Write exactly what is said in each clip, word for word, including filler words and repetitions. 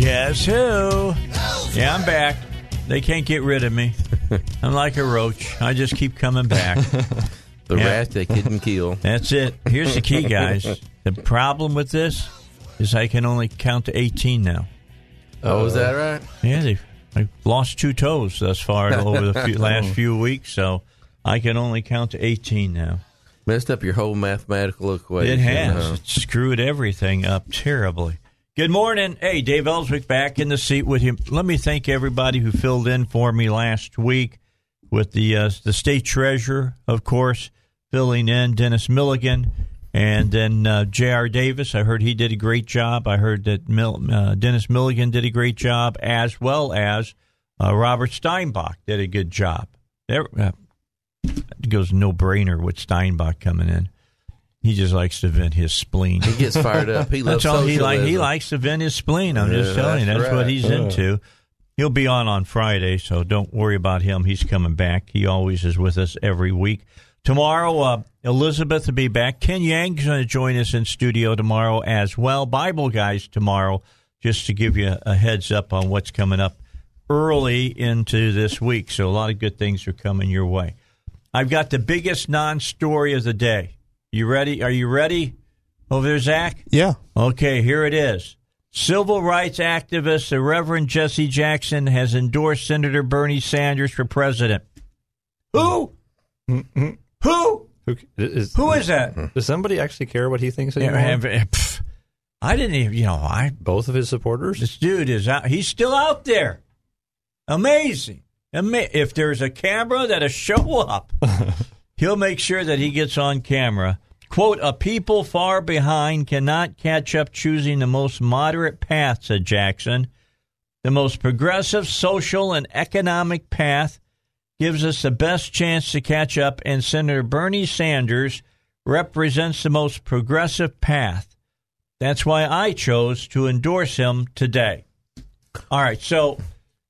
Guess who? Yeah, I'm back. They can't get rid of me. I'm like a roach. I just keep coming back. The yeah. rat they couldn't kill. That's it. Here's the key, guys. The problem with this is I can only count to eighteen now. Oh, uh, is that right? Yeah, they've I've lost two toes thus far over the few, last few weeks, so I can only count to eighteen now. Messed up your whole mathematical equation. It has. Huh? It screwed everything up terribly. Good morning. Hey, Dave Elswick back in the seat with you. Let me thank everybody who filled in for me last week with the uh, the state treasurer, of course, filling in, Dennis Milligan, and then uh, J R. Davis. I heard he did a great job. I heard that Mil- uh, Dennis Milligan did a great job, as well as uh, Robert Steinbach did a good job. There uh, it goes no-brainer with Steinbach coming in. He just likes to vent his spleen. He gets fired up. He loves that's all he like. He likes to vent his spleen. I'm yeah, just telling you, that's, that's right. what he's yeah. into. He'll be on on Friday, so don't worry about him. He's coming back. He always is with us every week. Tomorrow, uh, Elizabeth will be back. Ken Yang is going to join us in studio tomorrow as well. Bible Guys tomorrow, just to give you a heads up on what's coming up early into this week. So a lot of good things are coming your way. I've got the biggest non-story of the day. You ready? Are you ready over there, Zach? Yeah. Okay, here it is. Civil rights activist, the Reverend Jesse Jackson, has endorsed Senator Bernie Sanders for president. Who? Mm-hmm. Who? Who is, Who is that? Does somebody actually care what he thinks anymore? Yeah, I didn't even, you know, I... Both of his supporters? This dude is out. He's still out there. Amazing. Ama- if there's a camera, that'll show up. He'll make sure that he gets on camera. Quote, a people far behind cannot catch up choosing the most moderate path, said Jackson. The most progressive social and economic path gives us the best chance to catch up, and Senator Bernie Sanders represents the most progressive path. That's why I chose to endorse him today. All right, so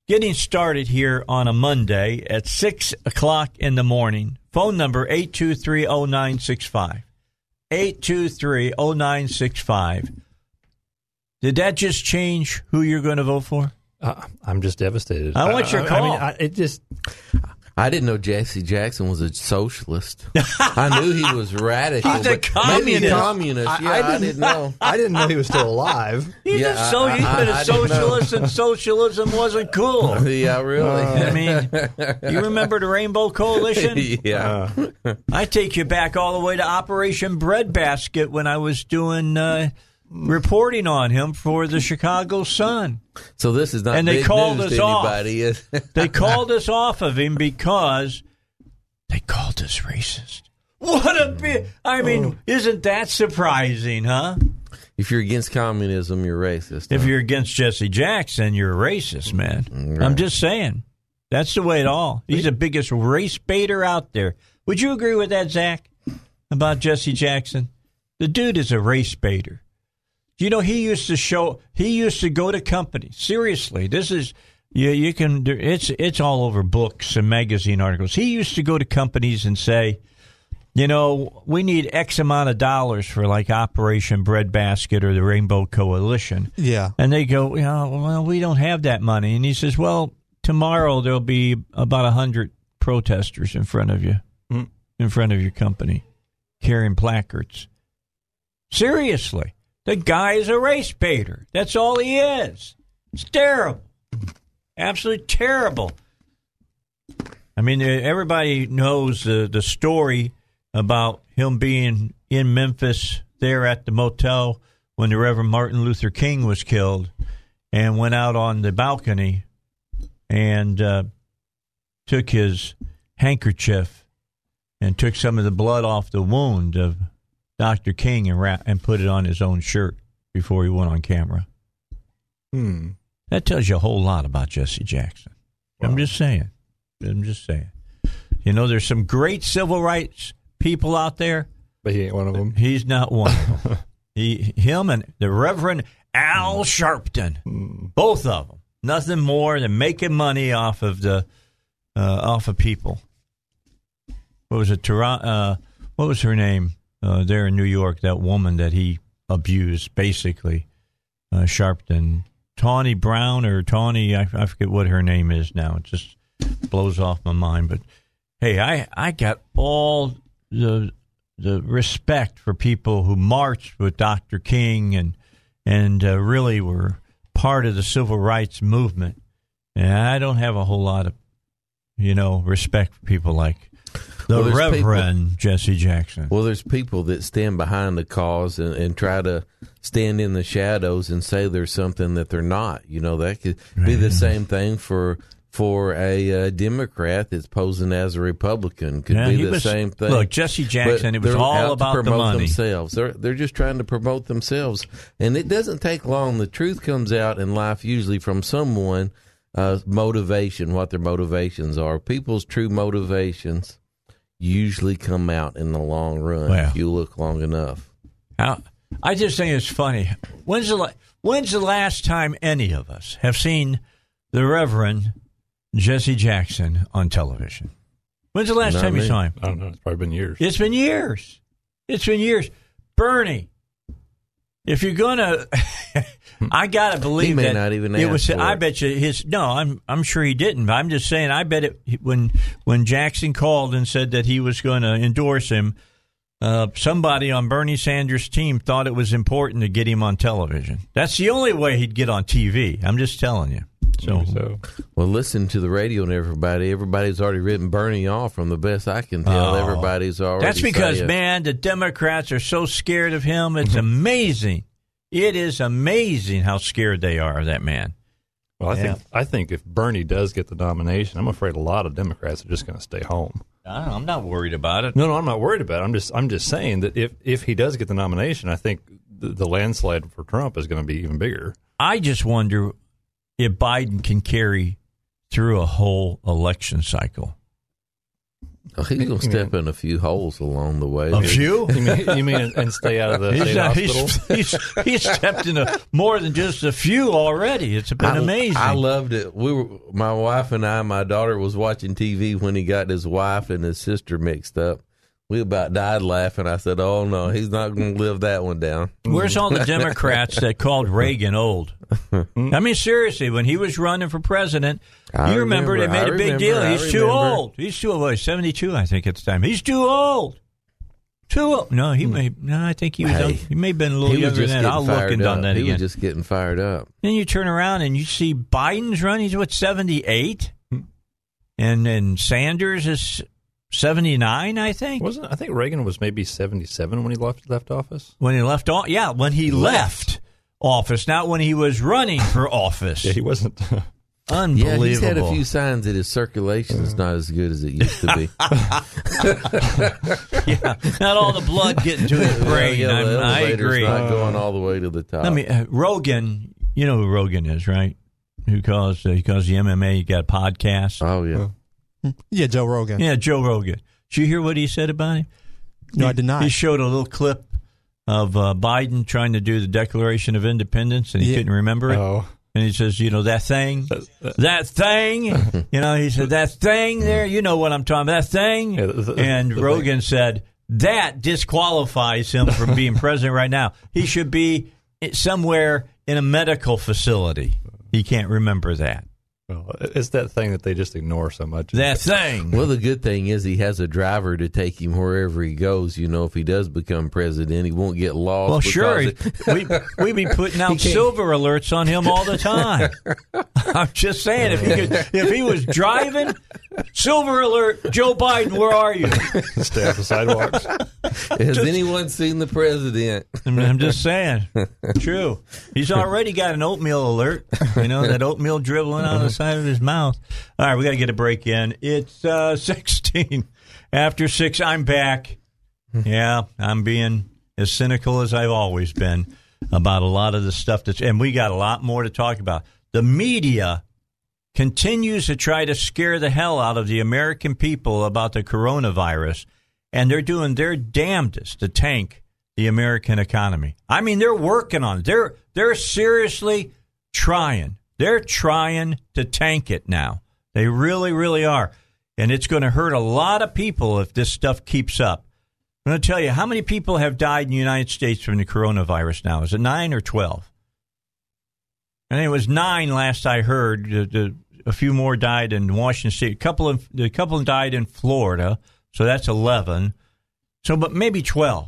getting started here on a Monday at six o'clock in the morning. Phone number eight two three oh nine six five. eight two three oh nine six five. Did that just change who you're going to vote for? Uh, I'm just devastated. I want your call. I mean, I, it just... I didn't know Jesse Jackson was a socialist. I knew he was radical. He's a communist. Maybe a communist. I, yeah, I, didn't, I didn't know. I didn't know he was still alive. He's yeah, a so, I, he's I, been I, a I socialist, and socialism wasn't cool. Yeah, really. Uh, I mean, you remember the Rainbow Coalition? Yeah. Uh, I take you back all the way to Operation Breadbasket when I was doing uh, reporting on him for the Chicago Sun. So this is not and they big called news us to anybody. Off. They called us off of him because they called us racist. What a bit! I mean, isn't that surprising, huh? If you're against communism, you're racist. Huh? If you're against Jesse Jackson, you're a racist, man. Right. I'm just saying. That's the way it all. He's the biggest race baiter out there. Would you agree with that, Zach, about Jesse Jackson? The dude is a race baiter. You know, he used to show. He used to go to companies. Seriously, this is you. You can. It's it's all over books and magazine articles. He used to go to companies and say, you know, we need X amount of dollars for like Operation Breadbasket or the Rainbow Coalition. Yeah, and they go, you know, well, we don't have that money. And he says, well, tomorrow there'll be about a hundred protesters in front of you, mm. in front of your company, carrying placards. Seriously. The guy is a race baiter. That's all he is. It's terrible. Absolutely terrible. I mean, everybody knows the, the story about him being in Memphis there at the motel when the Reverend Martin Luther King was killed, and went out on the balcony and uh, took his handkerchief and took some of the blood off the wound of Doctor King and wrap, and put it on his own shirt before he went on camera. Hmm. That tells you a whole lot about Jesse Jackson. Wow. I'm just saying. I'm just saying. You know, there's some great civil rights people out there. But he ain't one of them. He's not one of them. He, him and the Reverend Al Sharpton, mm. both of them. Nothing more than making money off of the uh, off of people. What was it? Uh, what was her name uh, there in New York? That woman that he abused, basically, uh, Sharpton, Tawny Brown or Tawny. I, I forget what her name is now. It just blows off my mind. But hey, I I got all the the respect for people who marched with Doctor King and. And uh, really were part of the civil rights movement. And I don't have a whole lot of, you know, respect for people like the well, Reverend people, Jesse Jackson. Well, there's people that stand behind the cause and, and try to stand in the shadows and say there's something that they're not. You know, that could be the same thing for for a uh, Democrat that's posing as a Republican. Could yeah, be the was, same thing. Look, Jesse Jackson, but it was all about the money. Themselves. They're, they're just trying to promote themselves. And it doesn't take long. The truth comes out in life usually from someone, uh, motivation, what their motivations are. People's true motivations usually come out in the long run well, if you look long enough. I, I just think it's funny. When's the, when's the last time any of us have seen the Reverend Jesse Jackson on television? When's the last Not time me. you saw him? I don't know. It's probably been years. It's been years. It's been years. Bernie, if you're gonna, I gotta believe he may that not even it was. I it. bet you his. No, I'm. I'm sure he didn't. But I'm just saying. I bet it when when Jackson called and said that he was going to endorse him. Uh, somebody on Bernie Sanders' team thought it was important to get him on television. That's the only way he'd get on T V. I'm just telling you. So. so, well, listen to the radio and everybody. Everybody's already written Bernie off. From the best I can tell, oh, everybody's already. That's because, saying. man, the Democrats are so scared of him. It's amazing. It is amazing how scared they are of that man. Well, I yeah. think I think if Bernie does get the nomination, I'm afraid a lot of Democrats are just going to stay home. I, I'm not worried about it. No, no, I'm not worried about it. I'm just I'm just saying that if, if he does get the nomination, I think the, the landslide for Trump is going to be even bigger. I just wonder if Biden can carry through a whole election cycle. Oh, he's going to step mean, in a few holes along the way. A few? You mean, you mean and stay out of the he's, uh, hospital? He's, he's, he's stepped in a, more than just a few already. It's been I, amazing. I loved it. We were, my wife and I, my daughter was watching T V when he got his wife and his sister mixed up. We about died laughing. I said, oh, no, he's not going to live that one down. Where's all the Democrats that called Reagan old? I mean, seriously, when he was running for president, I you remember, remember they made I a big remember, deal. He's too, he's too old. He's too old. seventy-two, I think, at the time. He's too old. Too old. No, he may. No, I think he was. Hey, old. He may have been a little younger than that. I'll look and done that he again. He was just getting fired up. Then you turn around and you see Biden's running. He's, what, seventy-eight? And then Sanders is seventy-nine, I think. Wasn't I think Reagan was maybe seventy-seven when he left left office? When he left off, yeah, when he left. left office, not when he was running for office. Yeah, he wasn't. Unbelievable. Yeah, he's had a few signs that his circulation is not as good as it used to be. Yeah, not all the blood getting to his brain. Yeah, yeah, I agree. Not going all the way to the top. I mean, uh, Rogan. You know who Rogan is, right? Who caused uh, he caused the M M A? He got a podcast. Oh yeah. Oh. Yeah, Joe Rogan. Yeah, Joe Rogan. Did you hear what he said about him? No, he, I did not. He showed a little clip of uh, Biden trying to do the Declaration of Independence, and he yeah. couldn't remember it. Oh. And he says, you know, that thing, that thing, you know, he said, that thing there, you know what I'm talking about, that thing. Yeah, the, the, and the Rogan thing. said, that disqualifies him from being president right now. He should be somewhere in a medical facility. He can't remember that. Well, it's that thing that they just ignore so much. That thing. Well, the good thing is he has a driver to take him wherever he goes. You know, if he does become president, he won't get lost. Well, sure. It, we, we'd be putting out silver alerts on him all the time. I'm just saying, if he could, if he was driving, silver alert, Joe Biden, where are you? Stay off the sidewalks. Has just, anyone seen the president? I'm, I'm just saying. True. He's already got an oatmeal alert. You know, that oatmeal dribbling out of the side of his mouth. All right, we got to get a break in. It's uh, sixteen after six. I'm back. Yeah, I'm being as cynical as I've always been about a lot of the stuff that's, and we got a lot more to talk about. The media continues to try to scare the hell out of the American people about the coronavirus, and they're doing their damnedest to tank the American economy. I mean, they're working on it. They're they're seriously trying. They're trying to tank it now. They really, really are. And it's going to hurt a lot of people if this stuff keeps up. I'm going to tell you, how many people have died in the United States from the coronavirus now? Is it nine or twelve? And it was nine last I heard. A few more died in Washington State. A couple of, a couple died in Florida, so that's eleven. So, but maybe twelve.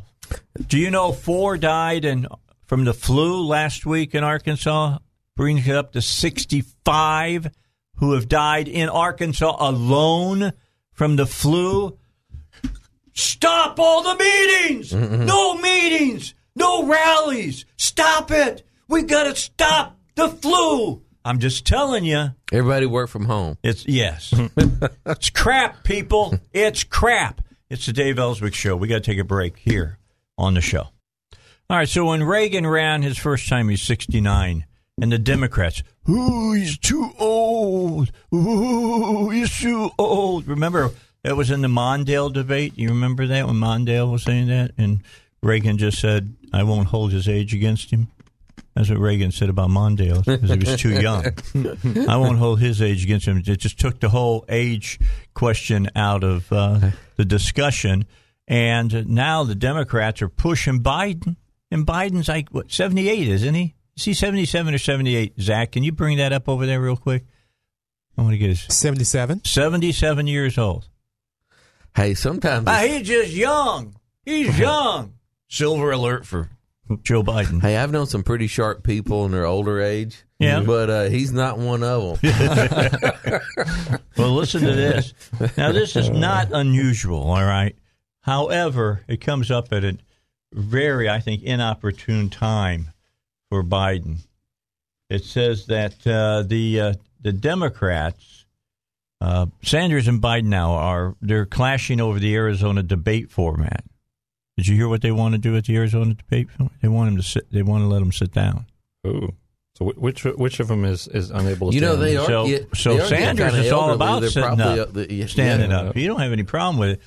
Do you know four died in, from the flu last week in Arkansas? Brings it up to sixty-five who have died in Arkansas alone from the flu. Stop all the meetings! Mm-hmm. No meetings! No rallies! Stop it! We got to stop the flu! I'm just telling you. Everybody work from home. It's yes. It's crap, people. It's crap. It's the Dave Elswick Show. We got to take a break here on the show. All right, so when Reagan ran his first time, he's sixty-nine. And the Democrats, ooh, he's too old. Ooh, he's too old. Remember, that was in the Mondale debate. You remember that when Mondale was saying that? And Reagan just said, I won't hold his age against him. That's what Reagan said about Mondale, because he was too young. I won't hold his age against him. It just took the whole age question out of uh, the discussion. And now the Democrats are pushing Biden. And Biden's like, what, seventy-eight, isn't he? Is he seventy-seven or seventy-eight? Zach, can you bring that up over there real quick? I want to get his... seventy-seven? seventy-seven years old. Hey, sometimes... Oh, he's just young. He's young. Silver alert for Joe Biden. Hey, I've known some pretty sharp people in their older age. Yeah. But uh, he's not one of them. Well, listen to this. Now, this is not unusual, all right? However, it comes up at a very, I think, inopportune time. For Biden, it says that uh, the uh, the Democrats, uh, Sanders and Biden now are they're clashing over the Arizona debate format. Did you hear what they want to do at the Arizona debate? They want him to sit. They want to let him sit down. Ooh. So which which of them is, is unable to? You know stand? They are. So, it, so they are Sanders is all about sitting up, the, yeah, standing yeah, up. You don't have any problem with it.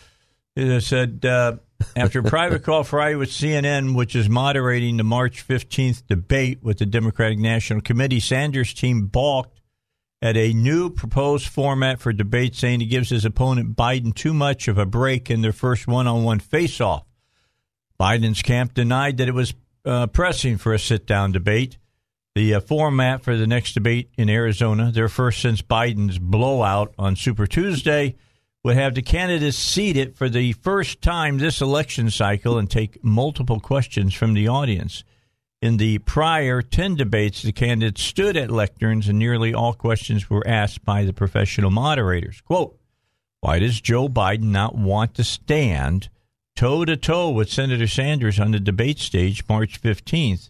They said. Uh, After a private call Friday with C N N, which is moderating the March fifteenth debate with the Democratic National Committee, Sanders' team balked at a new proposed format for debate, saying he gives his opponent Biden too much of a break in their first one-on-one face-off. Biden's camp denied that it was uh, pressing for a sit-down debate. The uh, format for the next debate in Arizona, their first since Biden's blowout on Super Tuesday, would have the candidates seated for the first time this election cycle and take multiple questions from the audience. In the prior ten debates, the candidates stood at lecterns and nearly all questions were asked by the professional moderators. Quote, why does Joe Biden not want to stand toe-to-toe with Senator Sanders on the debate stage March fifteenth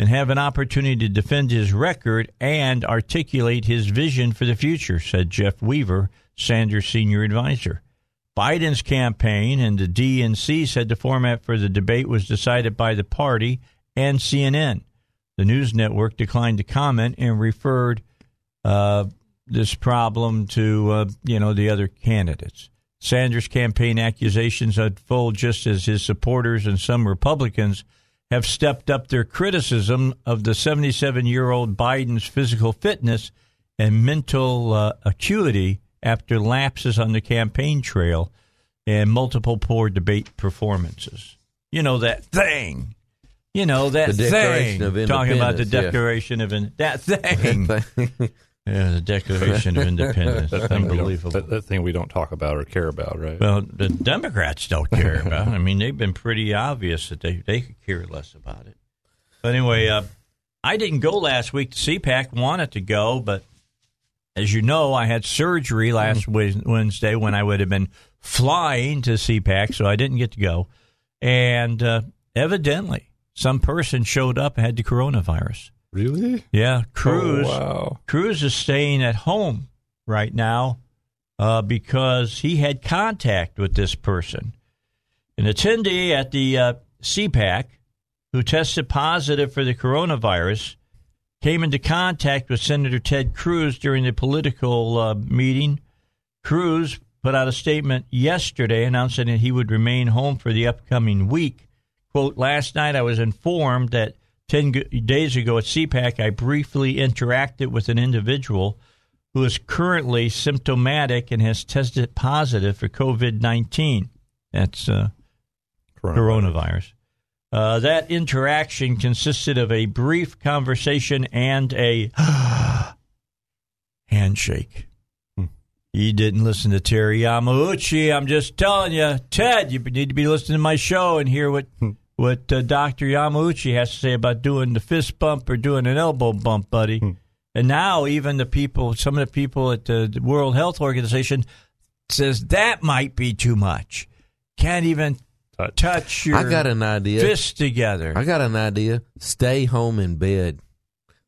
and have an opportunity to defend his record and articulate his vision for the future, said Jeff Weaver, Sanders' senior advisor. Biden's campaign and the D N C said the format for the debate was decided by the party and C N N. The news network declined to comment and referred uh, this problem to, uh, you know, the other candidates. Sanders' campaign accusations unfold just as his supporters and some Republicans have stepped up their criticism of the seventy-seven-year-old Biden's physical fitness and mental uh, acuity after lapses on the campaign trail and multiple poor debate performances. You know, that thing. You know, that the thing. Talking about the Declaration yeah. of in, that thing. Yeah, the Declaration of Independence. That unbelievable. That, that thing we don't talk about or care about, right? Well, the Democrats don't care about it. I mean, they've been pretty obvious that they, they could care less about it. But anyway, uh, I didn't go last week to C PAC. Wanted to go, but as you know, I had surgery last mm. Wednesday when I would have been flying to C PAC, so I didn't get to go. And uh, evidently, some person showed up and had the coronavirus. Really? Yeah. Cruz, oh, wow. Cruz is staying at home right now uh, because he had contact with this person. An attendee at the uh, C PAC who tested positive for the coronavirus came into contact with Senator Ted Cruz during the political uh, meeting. Cruz put out a statement yesterday announcing that he would remain home for the upcoming week. Quote, last night I was informed that Ten days ago at C PAC, I briefly interacted with an individual who is currently symptomatic and has tested positive for COVID nineteen. That's uh, coronavirus. coronavirus. Uh, that interaction consisted of a brief conversation and a handshake. Hmm. You didn't listen to Terry Yamauchi. I'm just telling you, Ted, you need to be listening to my show and hear what... Hmm. What uh, Doctor Yamauchi has to say about doing the fist bump or doing an elbow bump, buddy. Hmm. And now even the people, some of the people at the World Health Organization says that might be too much. Can't even touch, touch your I got an idea. fist together. I got an idea. Stay home in bed.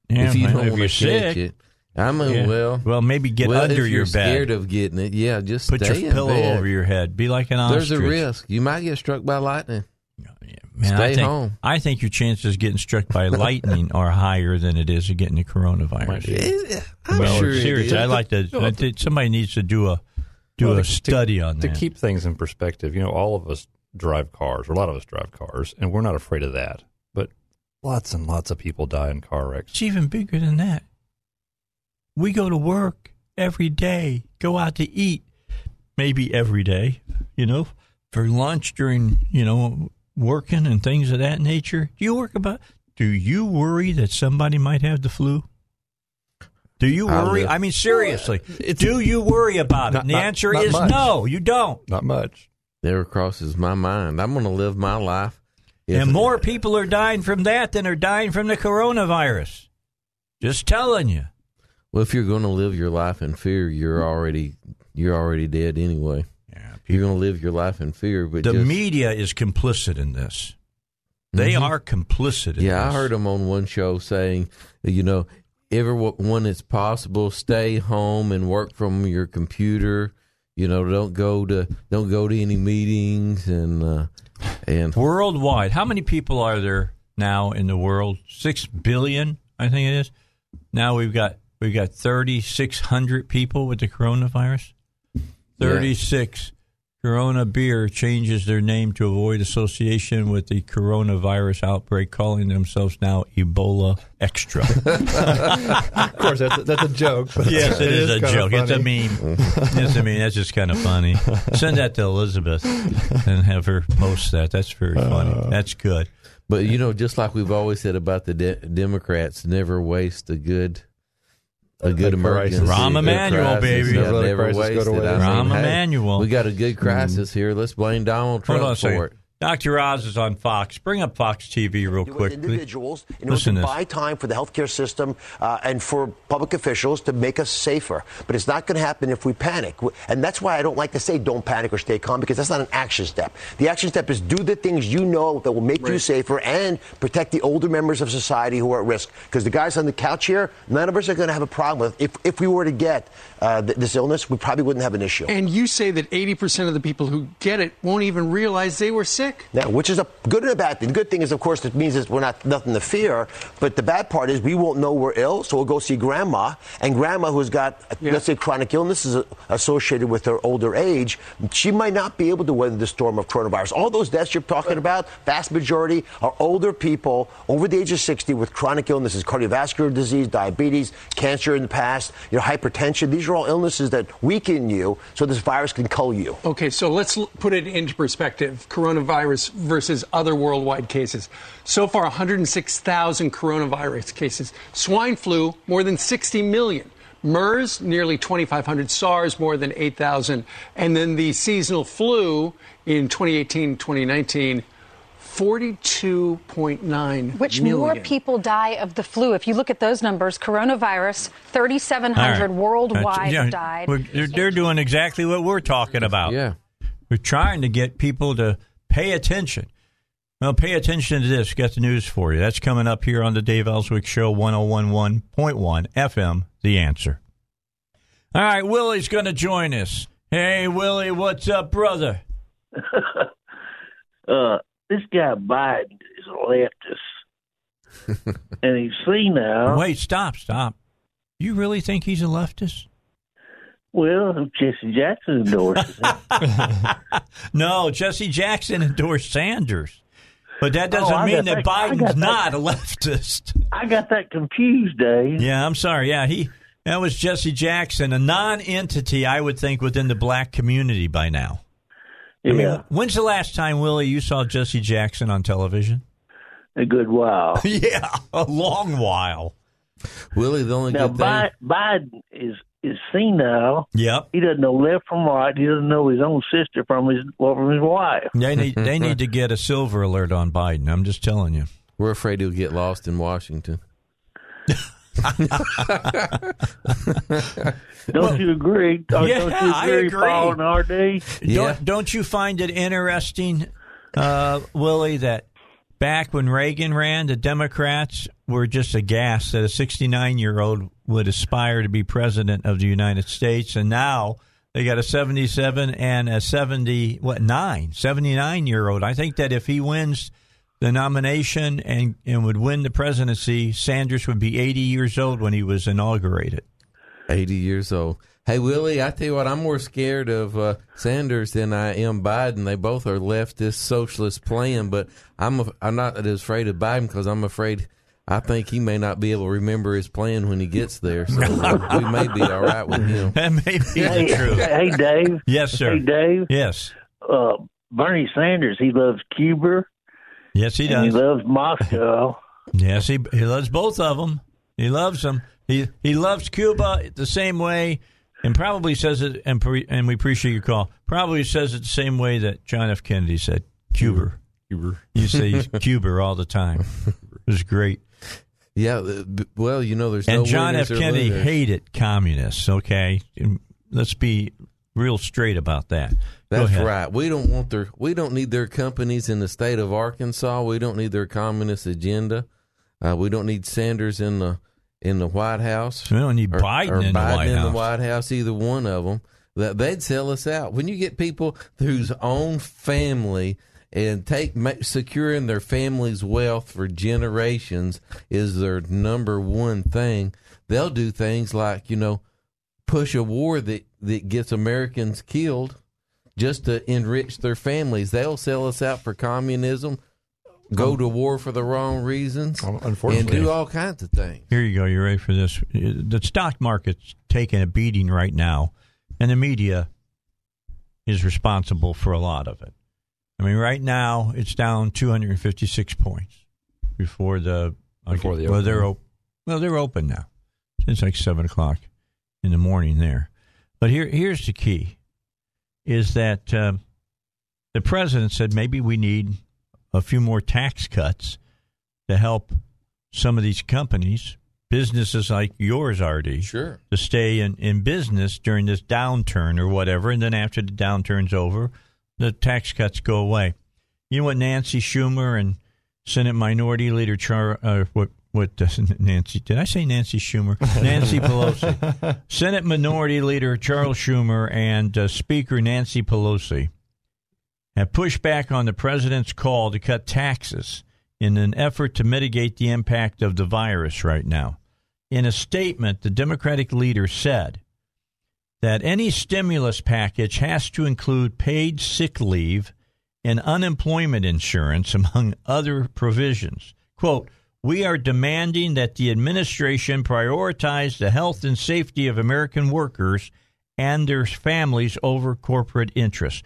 Yeah, if you man, don't want to catch it. I mean, yeah. well, well, maybe get well, under if your bed. You're scared of getting it. Yeah, just put stay your pillow in bed. Over your head. Be like an ostrich. There's a risk. You might get struck by lightning. Yeah, man, Stay I think, home. I think your chances of getting struck by lightning are higher than it is of getting the coronavirus. It, I'm well, sure seriously, I like to. No, I think somebody needs to do a do well, a study to, on that to keep things in perspective. You know, all of us drive cars, or a lot of us drive cars, and we're not afraid of that. But lots and lots of people die in car wrecks. It's even bigger than that. We go to work every day, go out to eat, maybe every day. You know, for lunch during you know. working and things of that nature. Do you work about? Do you worry that somebody might have the flu? Do you worry? I, I mean, seriously. It's, do you worry about not, it? And the not, answer not is much. No, you don't. Not much. Never crosses my mind. I'm going to live my life. And more it, people are dying from that than are dying from the coronavirus. Just telling you. Well, if you're going to live your life in fear, you're already you're already dead anyway. You're going to live your life in fear. But the just, media is complicit in this. They mm-hmm. are complicit in yeah, this. Yeah, I heard them on one show saying, you know, everyone it's possible, stay home and work from your computer. You know, don't go to don't go to any meetings and uh, and worldwide. How many people are there now in the world? Six billion, I think it is. Now we've got we've got thirty-six hundred people with the coronavirus. Thirty-six. Yeah. Corona Beer changes their name to avoid association with the coronavirus outbreak, calling themselves now Ebola Extra. Of course, that's a, that's a joke. Yes, it, it is, is a joke. Funny. It's a meme. It's a meme. That's just kind of funny. Send that to Elizabeth and have her post that. That's very funny. Uh, that's good. But, you know, just like we've always said about the de- Democrats, never waste a good... A good emergency. Rahm Emanuel, baby. Yeah, never wasted. Rahm Emanuel. Hey, we got a good crisis mm-hmm. here. Let's blame Donald Trump on, for it. Doctor Oz is on Fox. Bring up Fox T V real quick. Individuals, and it was to buy time for the healthcare system uh, and for public officials to make us safer. But it's not going to happen if we panic. And that's why I don't like to say don't panic or stay calm, because that's not an action step. The action step is do the things you know that will make right. you safer and protect the older members of society who are at risk. Because the guys on the couch here, none of us are going to have a problem with. If, if we were to get uh, th- this illness, we probably wouldn't have an issue. And you say that eighty percent of the people who get it won't even realize they were sick. Now, which is a good and a bad thing. The good thing is, of course, it means that we're not nothing to fear. But the bad part is we won't know we're ill, so we'll go see grandma. And grandma, who's got, yeah. let's say, chronic illnesses associated with her older age, she might not be able to weather the storm of coronavirus. All those deaths you're talking about, vast majority are older people over the age of sixty with chronic illnesses, cardiovascular disease, diabetes, cancer in the past, you know, hypertension. These are all illnesses that weaken you, so this virus can cull you. Okay, so let's put it into perspective. Coronavirus versus other worldwide cases. So far, one hundred six thousand coronavirus cases. Swine flu, more than sixty million. MERS, nearly twenty-five hundred, SARS, more than eight thousand, and then the seasonal flu in twenty eighteen, twenty nineteen, forty-two point nine million. Which more people die of the flu. If you look at those numbers, coronavirus, thirty-seven hundred right. worldwide yeah, died. They're, they're doing exactly what we're talking about. Yeah. We're trying to get people to pay attention. Well, pay attention to this. Got the news for you. That's coming up here on the Dave Elswick Show, one oh one point one F M, The Answer. All right, Willie's going to join us. Hey, Willie, what's up, brother? uh, this guy Biden is a leftist, and he's senile. Wait, stop, stop. You really think he's a leftist? Well, Jesse Jackson endorsed him. No, Jesse Jackson endorsed Sanders. But that doesn't oh, mean that, that Biden's not that, a leftist. I got that confused, Dave. Yeah, I'm sorry. Yeah, he that was Jesse Jackson, a non-entity, I would think, within the black community by now. Yeah. I mean, when's the last time, Willie, you saw Jesse Jackson on television? A good while. Yeah, a long while. Willie, the only now, good Bi- thing... Biden is... is senile. Yep. He doesn't know left from right. He doesn't know his own sister from his well, from his wife. They need they need to get a silver alert on Biden. I'm just telling you. We're afraid he'll get lost in Washington. Don't you agree? Or yeah, don't you agree, I agree. R D? Yeah. Don't, don't you find it interesting, uh, Willie, that back when Reagan ran, the Democrats were just aghast that a sixty-nine-year-old would aspire to be president of the United States, and now they got a seventy-seven and a seventy, what, nine, seventy-nine-year-old. I think that if he wins the nomination and, and would win the presidency, Sanders would be eighty years old when he was inaugurated. eighty years old. Hey, Willie, I tell you what, I'm more scared of uh, Sanders than I am Biden. They both are leftist, socialist playing, but I'm a, I'm not as afraid of Biden because I'm afraid I think he may not be able to remember his plan when he gets there. So uh, we may be all right with him. That may be hey, true. Hey, Dave. Yes, sir. Hey, Dave. Yes. Uh, Bernie Sanders, he loves Cuba. Yes, he does. He loves Moscow. Yes, he he loves both of them. He loves them. He, he loves Cuba the same way. And probably says it, and, pre, and we appreciate your call, probably says it the same way that John F. Kennedy said, Cuba. Cuba. You say Cuba all the time. It was great. Yeah, well, you know, there's and no John F. Kennedy losers. Hated communists, okay? And let's be real straight about that. That's right. We don't want their, we don't need their companies in the state of Arkansas. We don't need their communist agenda. Uh, we don't need Sanders in the... in the White House. We don't need or, Biden, or in, Biden the White in the House. White House, either one of them. That they'd sell us out. When you get people whose own family and take make, securing their family's wealth for generations is their number one thing, they'll do things like, you know, push a war that, that gets Americans killed just to enrich their families. They'll sell us out for communism, go to war for the wrong reasons, and do all kinds of things. Here you go. You're ready for this. The stock market's taking a beating right now, and the media is responsible for a lot of it. I mean, right now, it's down two hundred fifty-six points before the... Okay, before the open. Well, they're op- well, they're open now. It's like seven o'clock in the morning there. But here, here's the key, is that uh, the president said maybe we need a few more tax cuts to help some of these companies, businesses like yours, R D, sure, to stay in, in business during this downturn or whatever. And then after the downturn's over, the tax cuts go away. You know what Nancy Schumer and Senate Minority Leader Char, uh, what what uh, Nancy? Did I say Nancy Schumer? Nancy Pelosi, Senate Minority Leader Charles Schumer and uh, Speaker Nancy Pelosi have pushed back on the president's call to cut taxes in an effort to mitigate the impact of the virus right now. In a statement, the Democratic leader said that any stimulus package has to include paid sick leave and unemployment insurance, among other provisions. Quote, "We are demanding that the administration prioritize the health and safety of American workers and their families over corporate interests."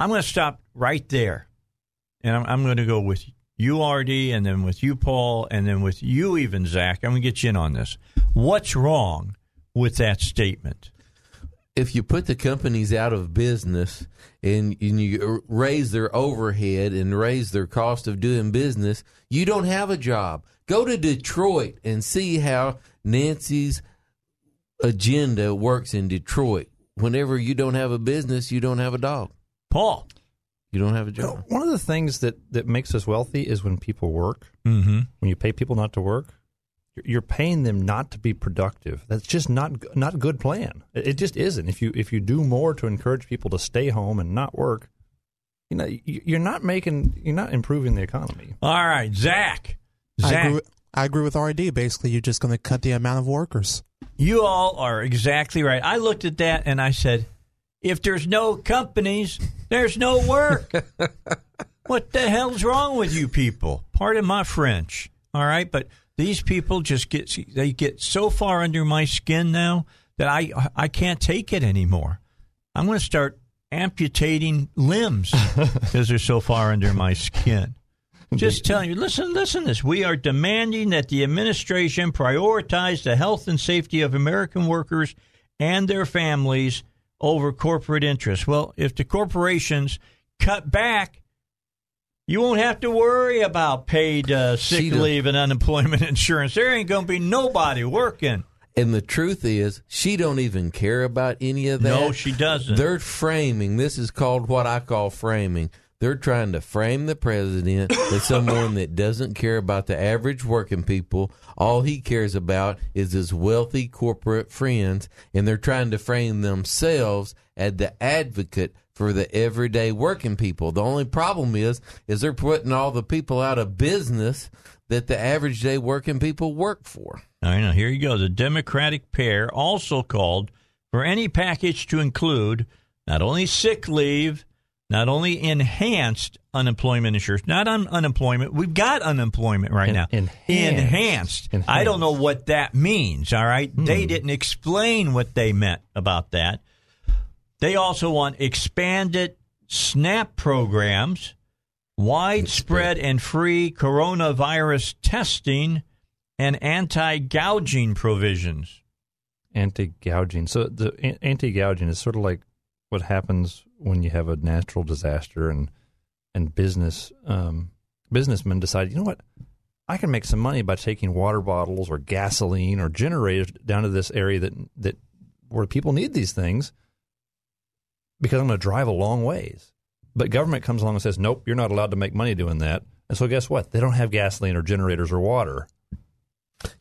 I'm going to stop right there, and I'm, I'm going to go with you, R D, and then with you, Paul, and then with you, even, Zach. I'm going to get you in on this. What's wrong with that statement. If you put the companies out of business and, and you raise their overhead and raise their cost of doing business, you don't have a job. Go to Detroit and see how Nancy's agenda works in Detroit. Whenever you don't have a business, you don't have a dog. Paul, you don't have a job. One of the things that, that makes us wealthy is when people work. Mm-hmm. When you pay people not to work. You're paying them not to be productive. That's just not not a good plan. It just isn't. If you if you do more to encourage people to stay home and not work, you know, you're not making you're not improving the economy. All right, Zach. Zach. I agree, I agree with R D. Basically, you're just going to cut the amount of workers. You all are exactly right. I looked at that and I said, if there's no companies, there's no work. What the hell's wrong with you people? Pardon my French. All right, but these people just get they get so far under my skin now that I I can't take it anymore. I'm going to start amputating limbs because they're so far under my skin. Just telling you, listen, listen to this. We are demanding that the administration prioritize the health and safety of American workers and their families over corporate interests. Well, if the corporations cut back, you won't have to worry about paid uh, sick leave and unemployment insurance. There ain't going to be nobody working. And the truth is, she don't even care about any of that. No, she doesn't. They're framing. This is called what I call framing. They're trying to frame the president as someone that doesn't care about the average working people. All he cares about is his wealthy corporate friends, and they're trying to frame themselves as the advocate for the everyday working people. The only problem is, is they're putting all the people out of business that the average day working people work for. I know. Here you go. The Democratic pair also called for any package to include not only sick leave, not only enhanced unemployment insurance, not un- unemployment. We've got unemployment right en- now. Enhanced. enhanced. Enhanced. I don't know what that means. All right. Hmm. They didn't explain what they meant about that. They also want expanded SNAP programs, widespread and free coronavirus testing, and anti-gouging provisions. Anti-gouging. So the anti-gouging is sort of like what happens when you have a natural disaster and and business um, businessmen decide, you know what, I can make some money by taking water bottles or gasoline or generators down to this area that that where people need these things, because I'm going to drive a long ways. But government comes along and says, nope, you're not allowed to make money doing that. And so guess what? They don't have gasoline or generators or water.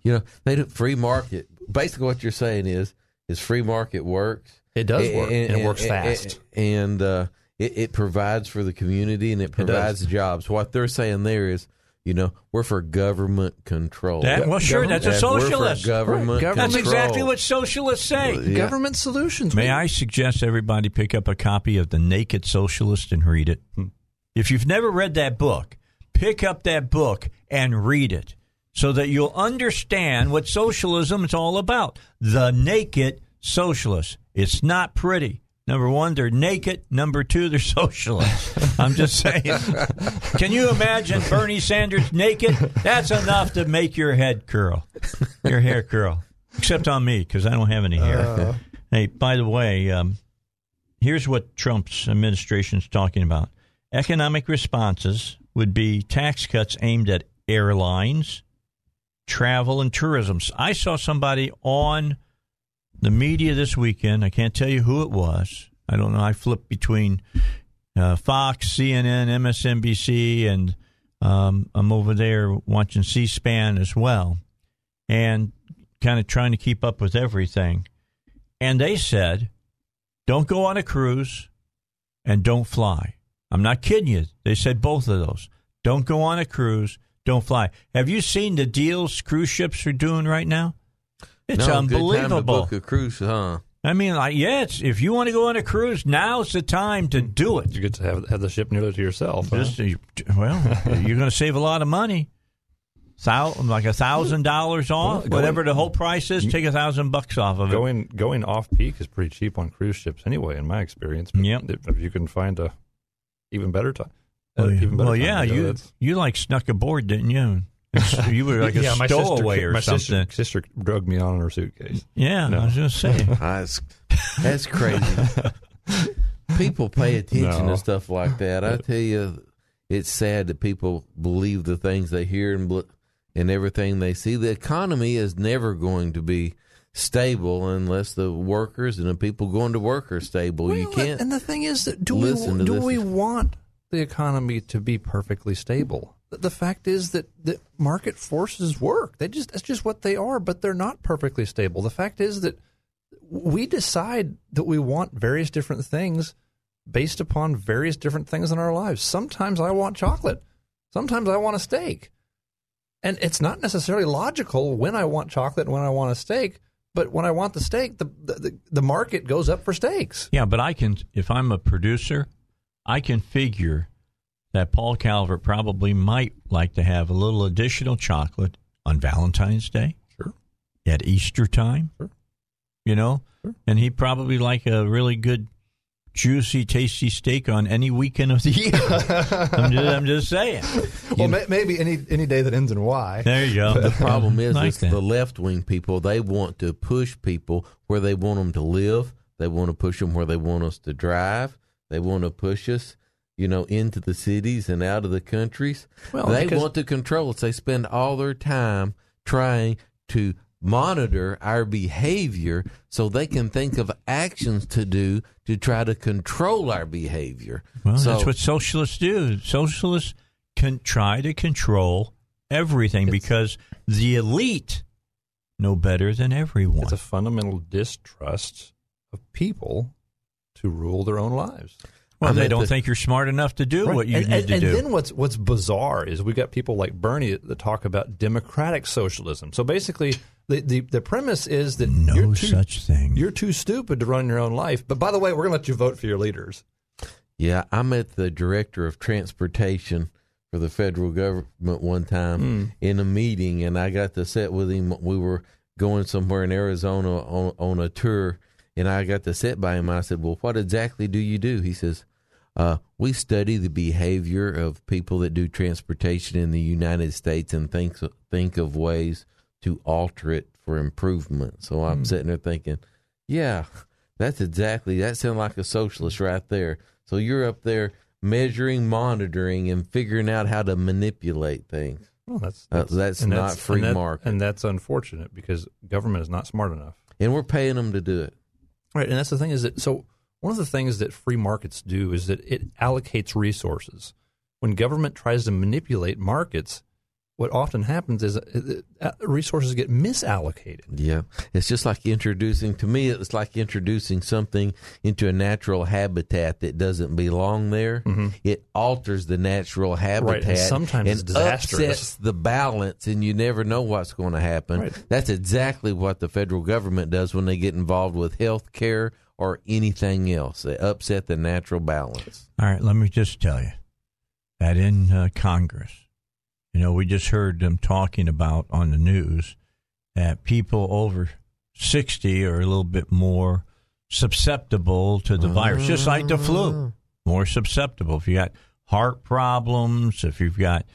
You know, they do free market. Basically what you're saying is, is free market works. It does work, and, and, and it works and, fast. And uh, it, it provides for the community, and it provides it jobs. What they're saying there is, you know, we're for government control. That, well, sure, government, that's a socialist. We're for government right. That's control. Exactly what socialists say. Well, yeah. Government solutions. May I suggest everybody pick up a copy of The Naked Socialist and read it? Hmm. If you've never read that book, pick up that book and read it so that you'll understand what socialism is all about. The Naked Socialist. It's not pretty. Number one, they're naked. Number two, they're socialists. I'm just saying. Can you imagine Bernie Sanders naked? That's enough to make your head curl, your hair curl. Except on me, because I don't have any hair. Uh. Hey, by the way, um, here's what Trump's administration's talking about. Economic responses would be tax cuts aimed at airlines, travel, and tourism. I saw somebody on the media this weekend, I can't tell you who it was. I don't know. I flipped between uh, Fox, C N N, M S N B C, and um, I'm over there watching C SPAN as well, and kind of trying to keep up with everything. And they said, don't go on a cruise and don't fly. I'm not kidding you. They said both of those. Don't go on a cruise, don't fly. Have you seen the deals cruise ships are doing right now? It's no, unbelievable. Good time to book a cruise, huh? I mean, like, yeah, it's, if you want to go on a cruise, now's the time to do it. You get to have, have the ship nearly to yourself. Just, huh? you, well, you're going to save a lot of money, Thou, like a thousand dollars off, well, going, whatever the whole price is. Take a thousand bucks off of going, it. Going off peak is pretty cheap on cruise ships, anyway, in my experience. But yep. If you can find a even better time, well, yeah, even better well, time yeah you go, you like snuck aboard, didn't you? You were like a yeah, stowaway or my something. My sister, sister drugged me on in her suitcase. Yeah, no. I was just saying. That's, that's crazy. People pay attention no. to stuff like that. I tell you, it's sad that people believe the things they hear and bl- and everything they see. The economy is never going to be stable unless the workers and the people going to work are stable. Well, you can't. And the thing is, that do we do we want the economy to be perfectly stable? The fact is that the market forces work. They just that's just what they are, but they're not perfectly stable. The fact is that we decide that we want various different things based upon various different things in our lives. Sometimes I want chocolate. Sometimes I want a steak. And it's not necessarily logical when I want chocolate and when I want a steak, but when I want the steak, the the, the market goes up for steaks. Yeah, but I can, if I'm a producer, I can figure that Paul Calvert probably might like to have a little additional chocolate on Valentine's Day, sure, at Easter time, sure, you know, sure, and he'd probably like a really good, juicy, tasty steak on any weekend of the year. I'm, just, I'm just saying. Well, may, maybe any any day that ends in Y. There you go. The problem is, like is the left-wing people, they want to push people where they want them to live. They want to push them where they want us to drive. They want to push us, you know, into the cities and out of the countries. Well, they want to control us. They spend all their time trying to monitor our behavior so they can think of actions to do to try to control our behavior. Well, so, that's what socialists do. Socialists can try to control everything because the elite know better than everyone. It's a fundamental distrust of people to rule their own lives. Well, I mean, they don't the, think you're smart enough to do right. what you and, need and, to and do. And then what's what's bizarre is we got people like Bernie that talk about democratic socialism. So basically, the, the, the premise is that no you're too, such thing. You're too stupid to run your own life. But by the way, we're going to let you vote for your leaders. Yeah, I met the director of transportation for the federal government one time mm. in a meeting, and I got to sit with him. We were going somewhere in Arizona on, on a tour. And I got to sit by him. I said, well, what exactly do you do? He says, uh, we study the behavior of people that do transportation in the United States and think, think of ways to alter it for improvement. So I'm mm. sitting there thinking, yeah, that's exactly, that sounds like a socialist right there. So you're up there measuring, monitoring, and figuring out how to manipulate things. Well, that's that's, uh, that's not that's, free and that, market. And that's unfortunate because government is not smart enough. And we're paying them to do it. Right, and that's the thing is that so one of the things that free markets do is that it allocates resources. When government tries to manipulate markets, what often happens is resources get misallocated. Yeah, it's just like introducing, to me, it's like introducing something into a natural habitat that doesn't belong there. Mm-hmm. It alters the natural habitat right, and, sometimes and it's disastrous. Upsets the balance, and you never know what's going to happen. Right. That's exactly what the federal government does when they get involved with health care or anything else. They upset the natural balance. All right, let me just tell you that in uh, Congress, you know, we just heard them talking about on the news that people over sixty are a little bit more susceptible to the uh, virus, just like the flu, more susceptible. If you got heart problems, if you've got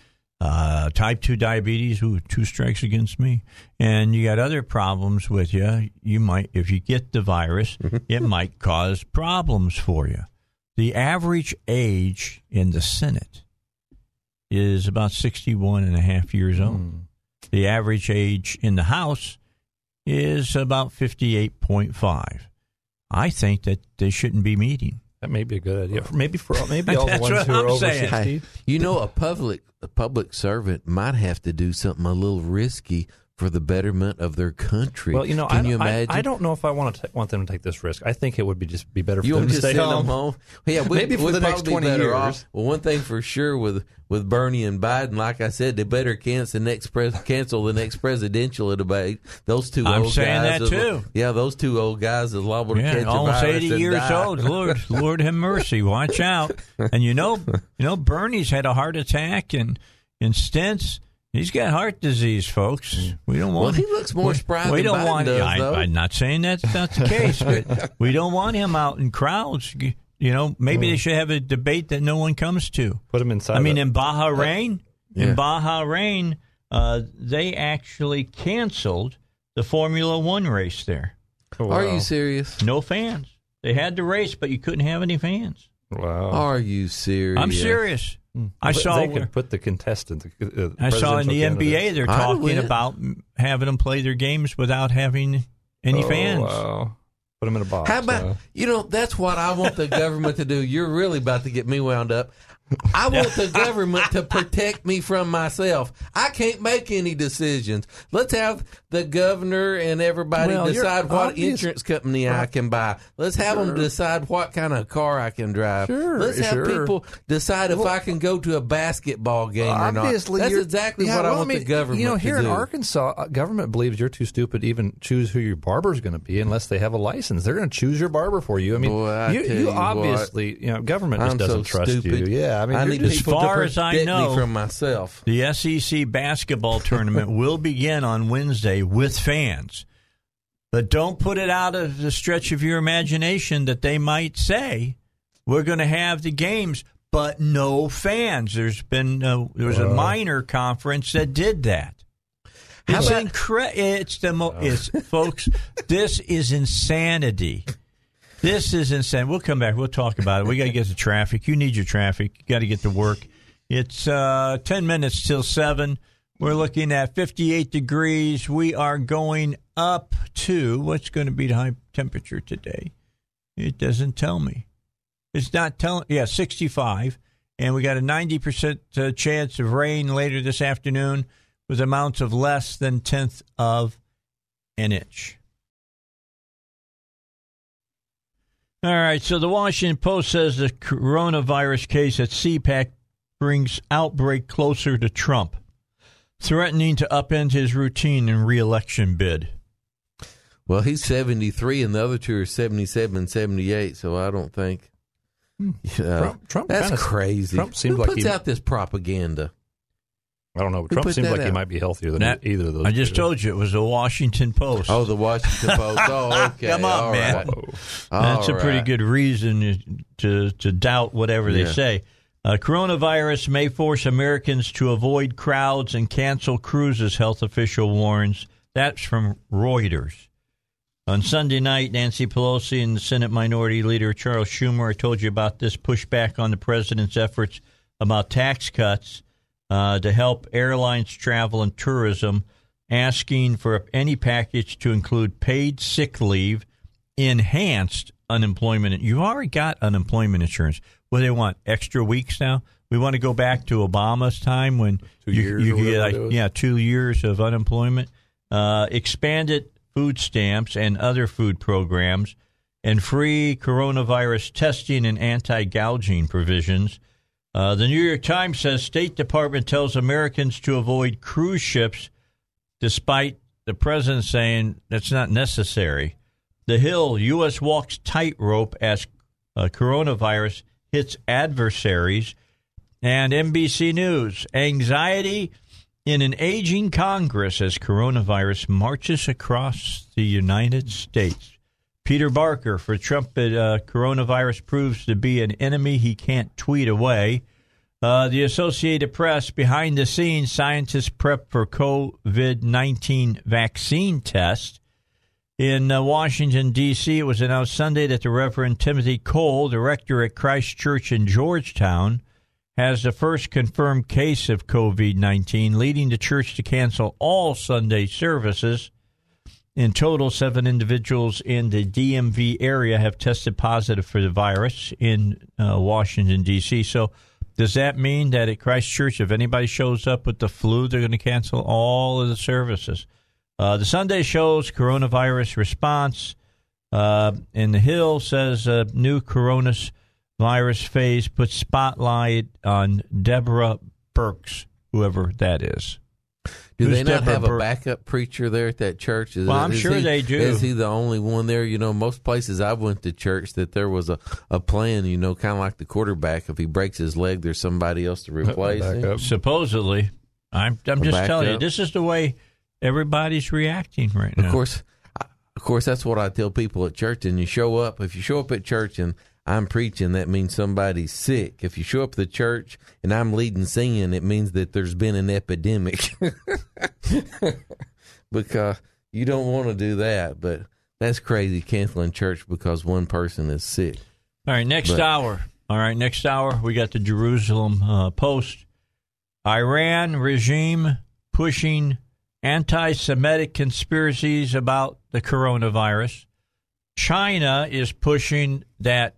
uh, type two diabetes, ooh, two strikes against me, and you got other problems with you, you might, if you get the virus, it might cause problems for you. The average age in the Senate is about sixty-one and a half years old. Mm. The average age in the House is about fifty-eight point five. I think that they shouldn't be meeting. That may be a good idea. For, maybe for maybe all the ones who I'm are saying. over sixty. You know, a public a public servant might have to do something a little risky for the betterment of their country. Well, you know, Can I, you imagine? I, I don't know if I want to t- want them to take this risk. I think it would be just be better for you them to stay home. Them home. Yeah, we, maybe for the next twenty years. Off. Well, one thing for sure with with Bernie and Biden, like I said, they better cancel the next pres- cancel the next presidential debate. Those two I'm old guys. I'm saying that too. Are, yeah, those two old guys is liable yeah, to catch a virus and die. Almost eighty years old. Lord, Lord have mercy. Watch out. And you know, you know, Bernie's had a heart attack and and stents. He's got heart disease, folks. We don't want. Well, he looks more spry than Biden does, though. I'm not saying that's not the case, but we don't want him out in crowds. You know, maybe mm. they should have a debate that no one comes to. Put him inside. I mean, in Bahrain, yeah. in Bahrain, uh, they actually canceled the Formula One race there. Oh, wow. Are you serious? No fans. They had the race, but you couldn't have any fans. Wow. Are you serious? I'm serious. I saw they could put the contestant. Uh, I saw in the N B A they're talking about having them play their games without having any oh, fans. Wow. Put them in a box. How about uh. you know? That's what I want the government to do. You're really about to get me wound up. I want the government to protect me from myself. I can't make any decisions. Let's have the governor and everybody well, decide what obvious. insurance company right. I can buy. Let's have sure. them decide what kind of car I can drive. Sure, Let's have sure. people decide if well, I can go to a basketball game well, or not. That's exactly yeah, what well, I want I mean, the government to do. You know, here in do. Arkansas, government believes you're too stupid to even choose who your barber is going to be unless they have a license. They're going to choose your barber for you. I mean, Boy, I you, you obviously, what, you know, government just I'm doesn't so trust stupid. you. Yeah. I mean, I need as far as I know, from myself. The S E C basketball tournament will begin on Wednesday with fans. But don't put it out of the stretch of your imagination that they might say, we're going to have the games, but no fans. There's been a, there was Whoa. a minor conference that did that. It's incre- It's the mo- oh. it's, folks, this is insanity. This is insane. We'll come back. We'll talk about it. We got to get the traffic. You need your traffic. You got to get to work. It's uh, ten minutes till seven. We're looking at fifty-eight degrees. We are going up to what's going to be the high temperature today. It doesn't tell me. It's not telling. Yeah, sixty-five. And we got a ninety percent uh, chance of rain later this afternoon with amounts of less than tenth of an inch. All right, so the Washington Post says the coronavirus case at C PAC brings outbreak closer to Trump, threatening to upend his routine and re-election bid. Well, he's seventy-three, and the other two are seventy-seven and seventy-eight, so I don't think. Uh, Trump, Trump that's kinda, crazy. Trump seems Who like puts he, out this propaganda? I don't know. Who Trump seems like out? he might be healthier than that, either of those. I just two. told you it was the Washington Post. Oh, the Washington Post. Oh, okay. Come on, All man. Right. That's All a pretty right. good reason to to doubt whatever yeah. they say. Uh, coronavirus may force Americans to avoid crowds and cancel cruises, health official warns. That's from Reuters. On Sunday night, Nancy Pelosi and Senate Minority Leader Charles Schumer, I told you about this pushback on the president's efforts about tax cuts. Uh, to help airlines, travel, and tourism, asking for any package to include paid sick leave, enhanced unemployment. You've already got unemployment insurance. What do they want? Extra weeks now? We want to go back to Obama's time when two you, years you get like, yeah, two years of unemployment. Uh, expanded food stamps and other food programs, and free coronavirus testing and anti-gouging provisions. Uh, the New York Times says State Department tells Americans to avoid cruise ships, despite the president saying that's not necessary. The Hill, U S walks tightrope as uh, coronavirus hits adversaries. And N B C News, anxiety in an aging Congress as coronavirus marches across the United States. Peter Barker for Trump, uh, coronavirus proves to be an enemy he can't tweet away. Uh, the Associated Press, behind the scenes, scientists prep for COVID nineteen vaccine test. In uh, Washington, D C, it was announced Sunday that the Reverend Timothy Cole, the rector at Christ Church in Georgetown, has the first confirmed case of COVID nineteen, leading the church to cancel all Sunday services. In total, seven individuals in the D M V area have tested positive for the virus in uh, Washington, D C. So does that mean that at Christ Church, if anybody shows up with the flu, they're going to cancel all of the services? Uh, the Sunday show's coronavirus response. Uh, and the Hill says a new coronavirus phase puts spotlight on Deborah Birx, whoever that is. Do Who's they not Deborah have Bur- a backup preacher there at that church? Is, well, I'm is sure he, they do. Is he the only one there? You know, most places I've went to church that there was a, a plan, you know, kind of like the quarterback. If he breaks his leg, there's somebody else to replace him. Supposedly. I'm, I'm just telling up. you, this is the way everybody's reacting right now. Of course, of course, that's what I tell people at church. And you show up, if you show up at church and I'm preaching, that means somebody's sick. If you show up at the church and I'm leading singing, it means that there's been an epidemic. Because you don't want to do that, but that's crazy, canceling church because one person is sick. All right, next but, hour. All right, next hour, we got the Jerusalem uh, Post. Iran regime pushing anti-Semitic conspiracies about the coronavirus. China is pushing that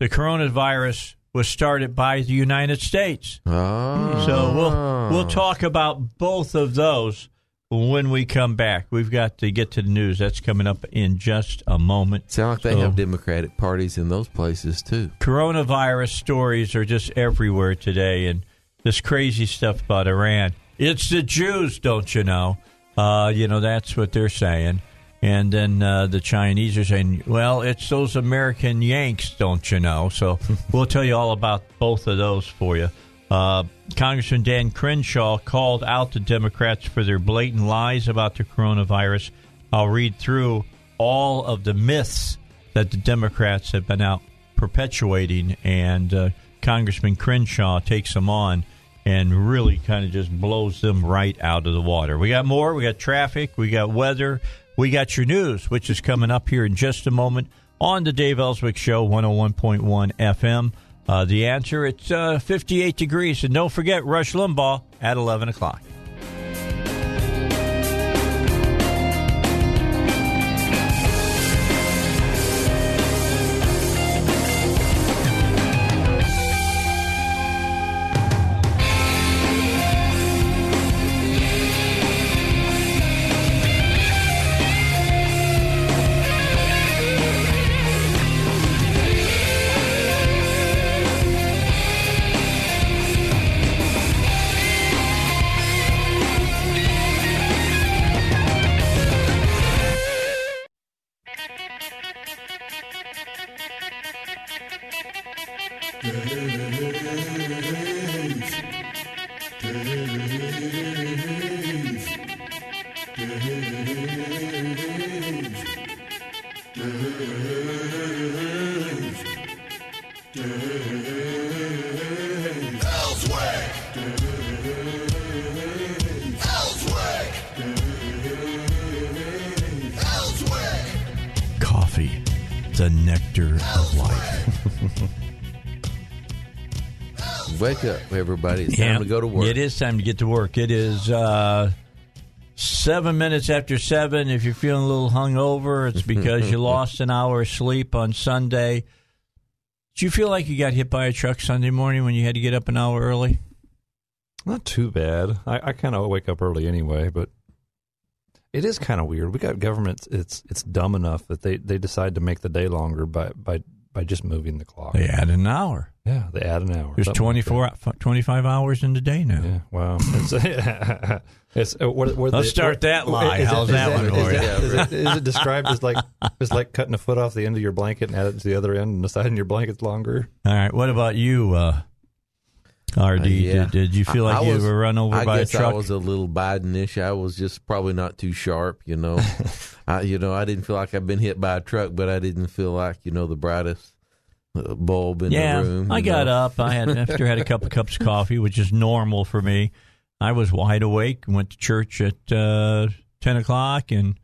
the coronavirus was started by the United States. Oh. So we'll we'll talk about both of those when we come back. We've got to get to the news. That's coming up in just a moment. Sound like so, they have Democratic parties in those places, too. Coronavirus stories are just everywhere today, and this crazy stuff about Iran. It's the Jews, don't you know? Uh, you know, that's what they're saying. And then uh, the Chinese are saying, well, it's those American Yanks, don't you know? So we'll tell you all about both of those for you. Uh, Congressman Dan Crenshaw called out the Democrats for their blatant lies about the coronavirus. I'll read through all of the myths that the Democrats have been out perpetuating, and uh, Congressman Crenshaw takes them on and really kind of just blows them right out of the water. We got more. We got traffic. We got weather. We got your news, which is coming up here in just a moment on the Dave Elswick Show, one oh one point one F M. Uh, the answer, it's uh, fifty-eight degrees. And don't forget, Rush Limbaugh at eleven o'clock. Wake up, everybody. It's yeah, time to go to work. It is time to get to work. It is uh, seven minutes after seven. If you're feeling a little hungover, it's because you lost an hour of sleep on Sunday. Did you feel like you got hit by a truck Sunday morning when you had to get up an hour early? Not too bad. I, I kind of wake up early anyway, but it is kind of weird. We got governments, it's it's dumb enough that they, they decide to make the day longer by, by by just moving the clock. They add an hour. Yeah, they add an hour. There's twenty-four, like twenty-five hours in the day now. Yeah, wow. It's, it's, uh, what, what Let's they, start what, that lie. How's it, that, that one for you? Is, is, is it described as like it's like cutting a foot off the end of your blanket and add it to the other end and deciding your blanket's longer? All right. What about you, uh, R D? Uh, yeah. did, did you feel like I, I you was, were run over I by guess a truck? I was a little Biden-ish. I was just probably not too sharp, you know. I, you know, I didn't feel like I've been hit by a truck, but I didn't feel like, you know, the brightest bulb in yeah, the room. I got know. up. I had after I had a couple of cups of coffee, which is normal for me. I was wide awake and went to church at uh, ten o'clock and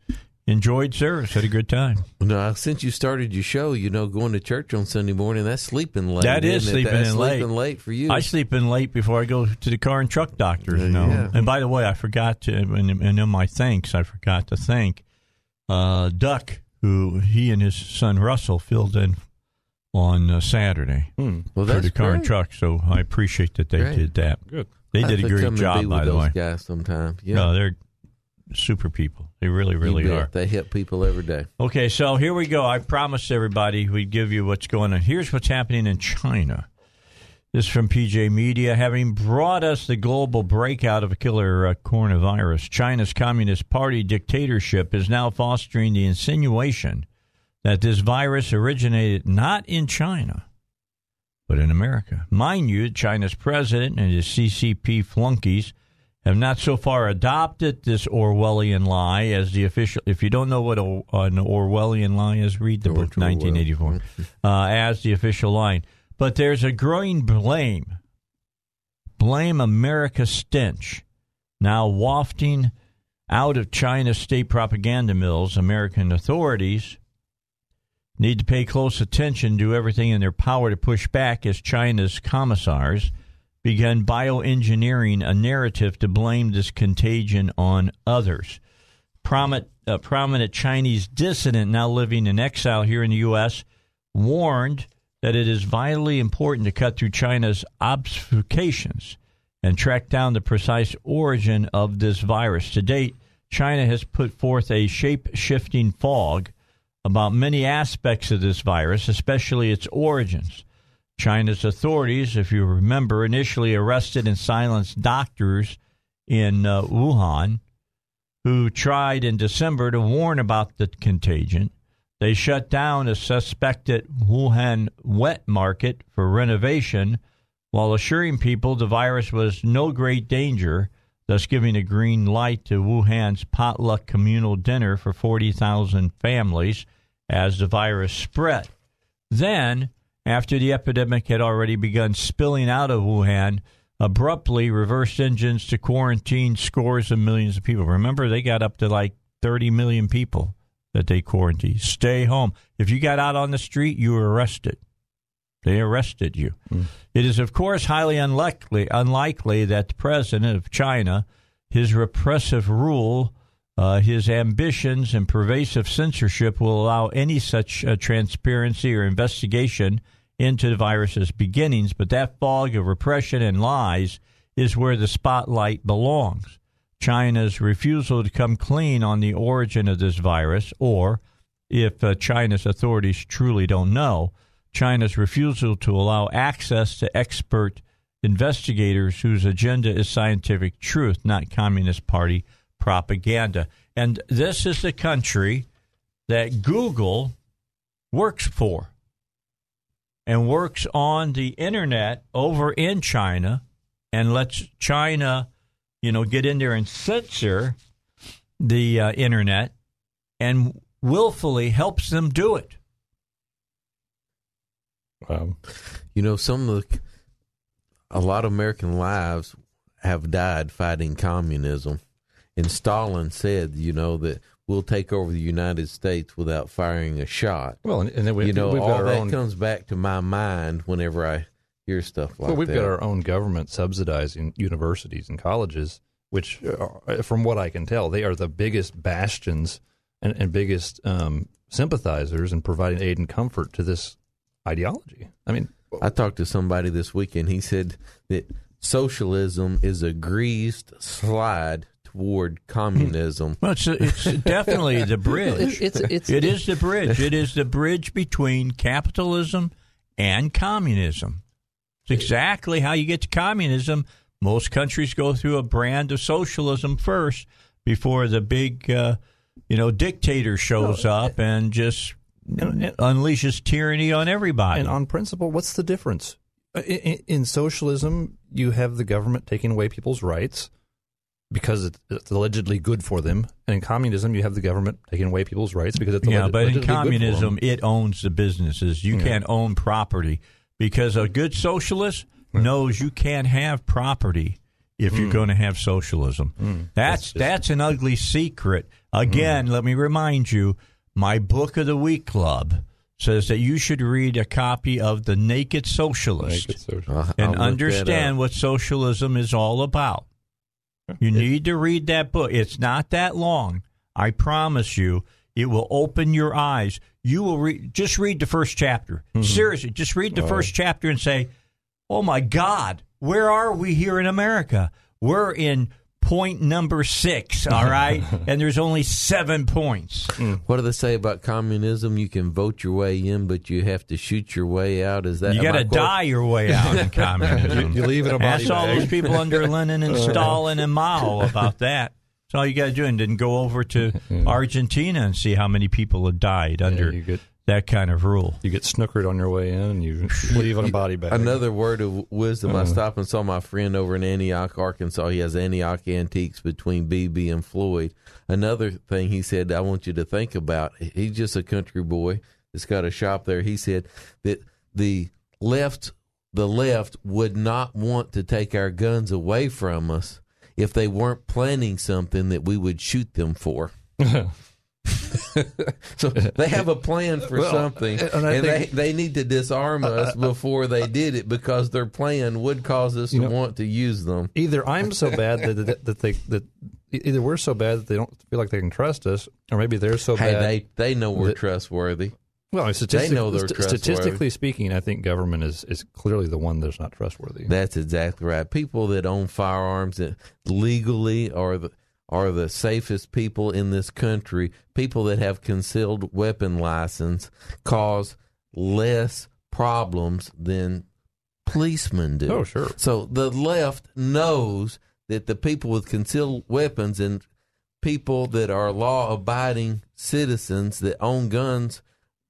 enjoyed service. Had a good time. No, since you started your show, you know, going to church on Sunday morning, that's sleeping late. That is sleeping in late. Sleeping late for you. I sleep in late before I go to the car and truck doctors. Uh, you know? Yeah. And by the way, I forgot to, and in my thanks, I forgot to thank uh, Duck, who he and his son Russell filled in on uh, Saturday hmm. well, for the car great. and truck, so I appreciate that they great. did that. Good. They I did a great job, by the way. Guys, sometimes, yeah, no, they're super people. They really, really are. They hit people every day. Okay, so here we go. I promised everybody we'd give you what's going on. Here's what's happening in China. This is from P J Media. Having brought us the global breakout of a killer uh, coronavirus, China's Communist Party dictatorship is now fostering the insinuation that this virus originated not in China, but in America. Mind you, China's president and his C C P flunkies have not so far adopted this Orwellian lie as the official. If you don't know what a, an Orwellian lie is, read the George book nineteen eighty-four uh, as the official line. But there's a growing blame, blame America stench, now wafting out of China's state propaganda mills. American authorities need to pay close attention, do everything in their power to push back as China's commissars began bioengineering a narrative to blame this contagion on others. Prominent, uh, prominent Chinese dissident now living in exile here in the U S warned that it is vitally important to cut through China's obfuscations and track down the precise origin of this virus. To date, China has put forth a shape-shifting fog about many aspects of this virus, especially its origins. China's authorities, if you remember, initially arrested and silenced doctors in uh, Wuhan who tried in December to warn about the contagion. They shut down a suspected Wuhan wet market for renovation while assuring people the virus was no great danger, thus giving a green light to Wuhan's potluck communal dinner for forty thousand families as the virus spread. Then, after the epidemic had already begun spilling out of Wuhan, abruptly reversed engines to quarantine scores of millions of people. Remember, they got up to like thirty million people that they quarantined. Stay home. If you got out on the street, you were arrested. They arrested you. Mm. It is, of course, highly unlikely, unlikely that the president of China, his repressive rule, uh, his ambitions, and pervasive censorship will allow any such uh, transparency or investigation into the virus's beginnings. But that fog of repression and lies is where the spotlight belongs. China's refusal to come clean on the origin of this virus, or if uh, China's authorities truly don't know, China's refusal to allow access to expert investigators whose agenda is scientific truth, not Communist Party propaganda. And this is the country that Google works for and works on the internet over in China and lets China, you know, get in there and censor the uh, internet and willfully helps them do it. Wow. You know, some of the, a lot of American lives have died fighting communism. And Stalin said, you know, that we'll take over the United States without firing a shot. Well, and, and then we, you know, we've all got our that own... comes back to my mind whenever I hear stuff like that. Well, we've that. got our own government subsidizing universities and colleges, which, are, from what I can tell, they are the biggest bastions and, and biggest um, sympathizers in providing aid and comfort to this ideology. I mean, I talked to somebody this weekend. He said that socialism is a greased slide toward communism. Well, it's, a, it's definitely the bridge. It's, it's, it's, it is the bridge. It is the bridge between capitalism and communism. It's exactly how you get to communism. Most countries go through a brand of socialism first before the big, uh, you know, dictator shows no, up and just And, and, unleashes tyranny on everybody. And on principle, what's the difference? In, in, in socialism, you have the government taking away people's rights because it's, it's allegedly good for them. And in communism, you have the government taking away people's rights because it's yeah, alleged, but allegedly good for them. Yeah, but in communism, it owns the businesses. You yeah. can't own property because a good socialist yeah. knows you can't have property if mm. you're going to have socialism. Mm. That's, that's, that's an ugly secret. Again, mm. let me remind you, my Book of the Week Club says that you should read a copy of The Naked Socialist, Naked Socialist. and I'll understand what socialism is all about. You it, need to read that book. It's not that long. I promise you, it will open your eyes. You will re- just read the first chapter. Mm-hmm. Seriously, just read the all first right. chapter and say, oh, my God, where are we here in America? We're in point number six, all right? And there's only seven points. Mm. What do they say about communism? You can vote your way in, but you have to shoot your way out. Is that you got to die your way out in communism? you, you leave it. A That's all those people under Lenin and Stalin and Mao about that. That's all you got to do. And then go over to Argentina and see how many people have died under yeah, that kind of rule. You get snookered on your way in, and you leave on a body bag. Another word of wisdom. Uh, I stopped and saw my friend over in Antioch, Arkansas. He has Antioch Antiques between B B and Floyd. Another thing he said I want you to think about, he's just a country boy that's got a shop there. He said that the left, the left would not want to take our guns away from us if they weren't planning something that we would shoot them for. So they have a plan for well, something, and, and they, they need to disarm us before they did it, because their plan would cause us to know, want to use them. Either I'm so bad that that, that they that either we're so bad that they don't feel like they can trust us, or maybe they're so hey, bad they they know we're that, trustworthy. Well, statistic, they know they're st- statistically speaking, I think government is, is clearly the one that's not trustworthy. That's exactly right. People that own firearms legally are the are the safest people in this country. People that have concealed weapon license cause less problems than policemen do. Oh, sure. So the left knows that the people with concealed weapons and people that are law-abiding citizens that own guns,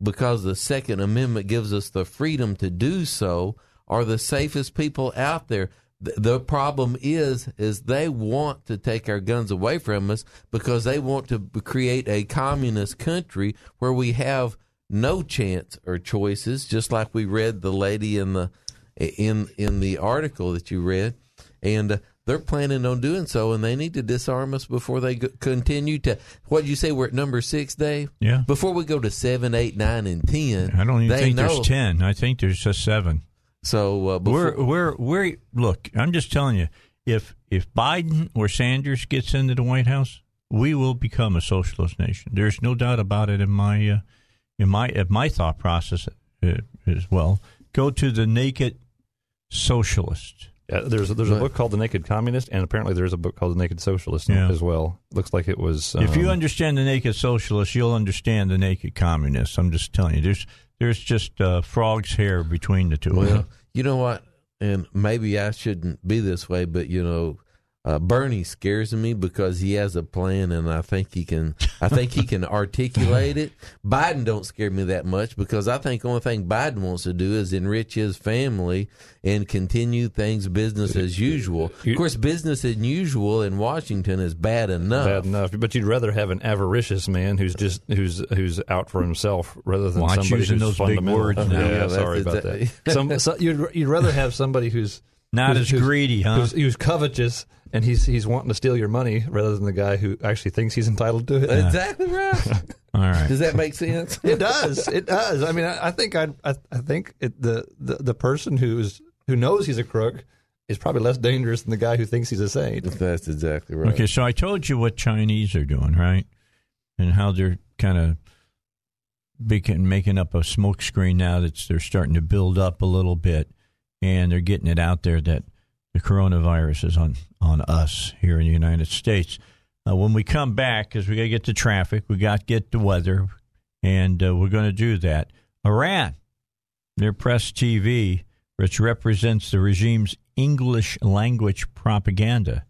because the Second Amendment gives us the freedom to do so, are the safest people out there. The problem is, is they want to take our guns away from us because they want to create a communist country where we have no chance or choices. Just like we read the lady in the in in the article that you read, and uh, they're planning on doing so, and they need to disarm us before they go, continue to. What you say? We're at number six, Dave. Yeah. Before we go to seven, eight, nine, and ten. I don't even think know. There's ten. I think there's just seven. So uh, before- we're we're we're look. I'm just telling you, if if Biden or Sanders gets into the White House, we will become a socialist nation. There's no doubt about it in my uh, in my in my thought process uh, as well. Go to The Naked Socialist. Uh, there's there's a book called The Naked Communist, and apparently there's a book called The Naked Socialist yeah. as well. Looks like it was. Um, if you understand The Naked Socialist, you'll understand The Naked Communist. I'm just telling you, there's. There's just uh, frog's hair between the two. Well, you know what? And maybe I shouldn't be this way, but, you know, uh, Bernie scares me because he has a plan, and I think he can I think he can articulate it. Biden don't scare me that much, because I think the only thing Biden wants to do is enrich his family and continue things business as usual. Of course, business as usual in Washington is bad enough. Bad enough, but you'd rather have an avaricious man who's just who's who's out for himself rather than well, somebody who's those fundamental. Big words now. Yeah, yeah, sorry about that. Some, so you'd you'd rather have somebody who's not who's, as who's, greedy, huh? Who's, who's covetous. And he's he's wanting to steal your money rather than the guy who actually thinks he's entitled to it. Yeah. Exactly right. All right. Does that make sense? It does. It does. I mean, I, I think I I, I think it, the, the the person who's who knows he's a crook is probably less dangerous than the guy who thinks he's a saint. That's exactly right. Okay, so I told you what Chinese are doing, right? And how they're kind of making up a smokescreen now that they're starting to build up a little bit, and they're getting it out there that the coronavirus is on, on us here in the United States. Uh, when we come back, because we got to get to traffic, we got to get to weather, and uh, we're going to do that. Iran, their Press T V, which represents the regime's English language propaganda,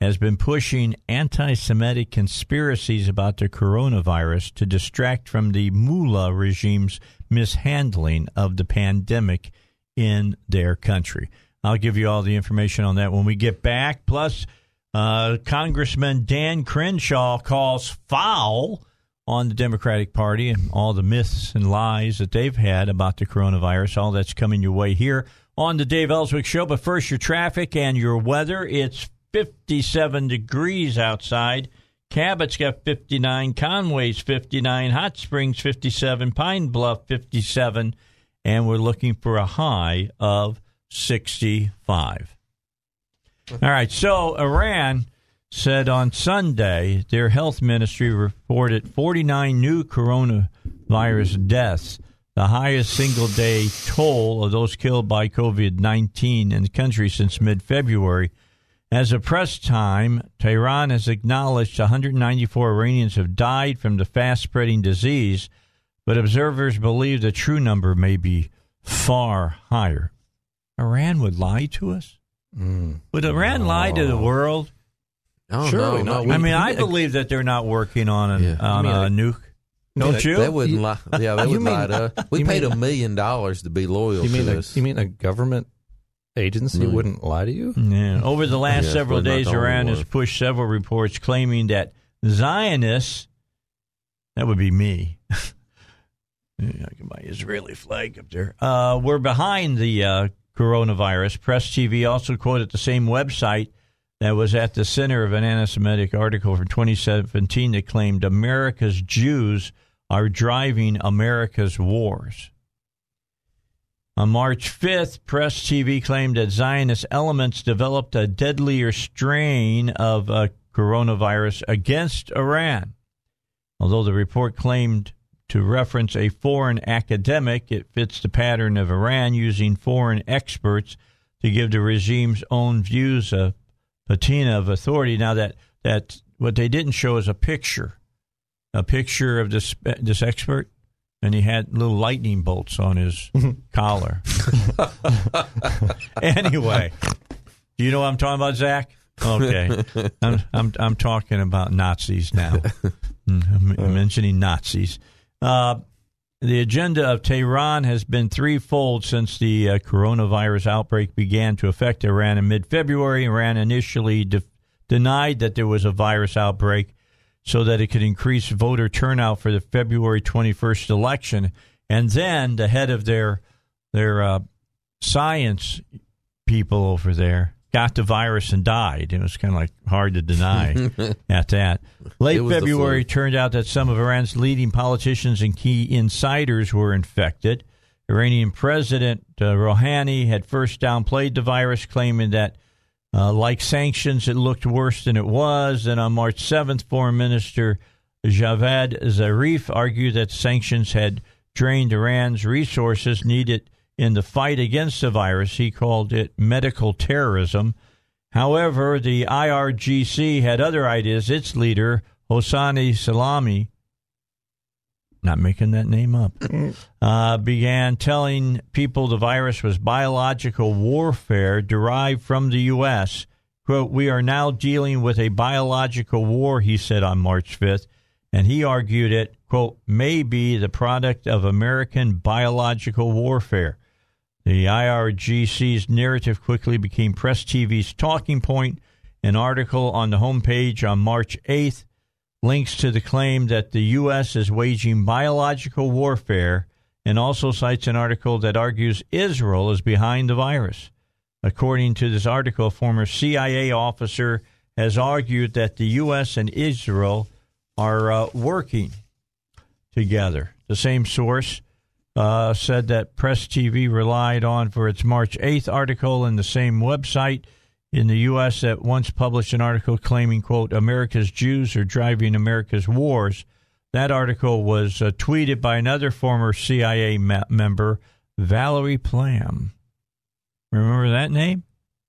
has been pushing anti-Semitic conspiracies about the coronavirus to distract from the mullah regime's mishandling of the pandemic in their country. I'll give you all the information on that when we get back. Plus, uh, Congressman Dan Crenshaw calls foul on the Democratic Party and all the myths and lies that they've had about the coronavirus. All that's coming your way here on the Dave Elswick Show. But first, your traffic and your weather. It's fifty-seven degrees outside. Cabot's got fifty-nine. Conway's fifty-nine. Hot Springs fifty-seven. Pine Bluff fifty-seven. And we're looking for a high of sixty-five. All right, so Iran said on Sunday their health ministry reported forty-nine new coronavirus deaths, the highest single-day toll of those killed by COVID nineteen in the country since mid-February. As of press time, Tehran has acknowledged one hundred ninety-four Iranians have died from the fast-spreading disease, but observers believe the true number may be far higher. Iran would lie to us? Mm. Would Iran no. lie to the world? No, surely no, not. We, I mean, I believe that they're not working on, an, yeah. on I mean, a nuke. Don't yeah, you? They wouldn't lie. Yeah, they wouldn't mean, lie to us. We paid a million dollars to be loyal you to mean us. A, you mean a government agency mm. wouldn't lie to you? Yeah. Over the last yes, several days, Iran has pushed several reports claiming that Zionists, that would be me, I got my Israeli flag up there, uh, were behind the uh, coronavirus. Press T V also quoted the same website that was at the center of an anti-Semitic article from twenty seventeen that claimed America's Jews are driving America's wars. On March fifth, Press T V claimed that Zionist elements developed a deadlier strain of a coronavirus against Iran. Although the report claimed to reference a foreign academic, it fits the pattern of Iran using foreign experts to give the regime's own views a patina of authority. Now, that, that what they didn't show is a picture, a picture of this this expert. And he had little lightning bolts on his collar. Anyway, do you know what I'm talking about, Zach? Okay, I'm I'm, I'm talking about Nazis now. I'm mentioning Nazis. Uh, the agenda of Tehran has been threefold since the uh, coronavirus outbreak began to affect Iran in mid-February. Iran initially de- denied that there was a virus outbreak, so that it could increase voter turnout for the February twenty-first election. And then the head of their their uh, science people over there got the virus and died. It was kind of like hard to deny at that. Late February turned out that some of Iran's leading politicians and key insiders were infected. Iranian President uh, Rouhani had first downplayed the virus, claiming that Uh, like sanctions, it looked worse than it was. And on March seventh, Foreign Minister Javad Zarif argued that sanctions had drained Iran's resources needed in the fight against the virus. He called it medical terrorism. However, the I R G C had other ideas. Its leader, Hosseini Salami, not making that name up, uh, began telling people the virus was biological warfare derived from the U S Quote, we are now dealing with a biological war, he said on March fifth, and he argued it, quote, may be the product of American biological warfare. The I R G C's narrative quickly became Press T V's talking point. An article on the homepage on March eighth links to the claim that the U S is waging biological warfare and also cites an article that argues Israel is behind the virus. According to this article, a former C I A officer has argued that the U S and Israel are uh, working together. The same source uh, said that Press T V relied on for its March eighth article in the same website in the U S that once published an article claiming, quote, America's Jews are driving America's wars. That article was uh, tweeted by another former C I A ma- member, Valerie Plame. Remember that name?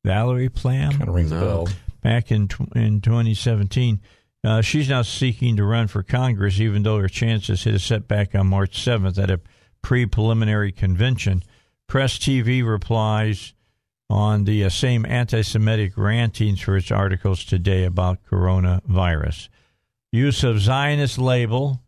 Valerie Plame? Kind of rings no. a bell. Back in, tw- in twenty seventeen. Uh, she's now seeking to run for Congress, even though her chances hit a setback on March seventh at a pre-preliminary convention. Press T V replies on the uh, same anti-Semitic rantings for its articles today about coronavirus. Use of Zionist label,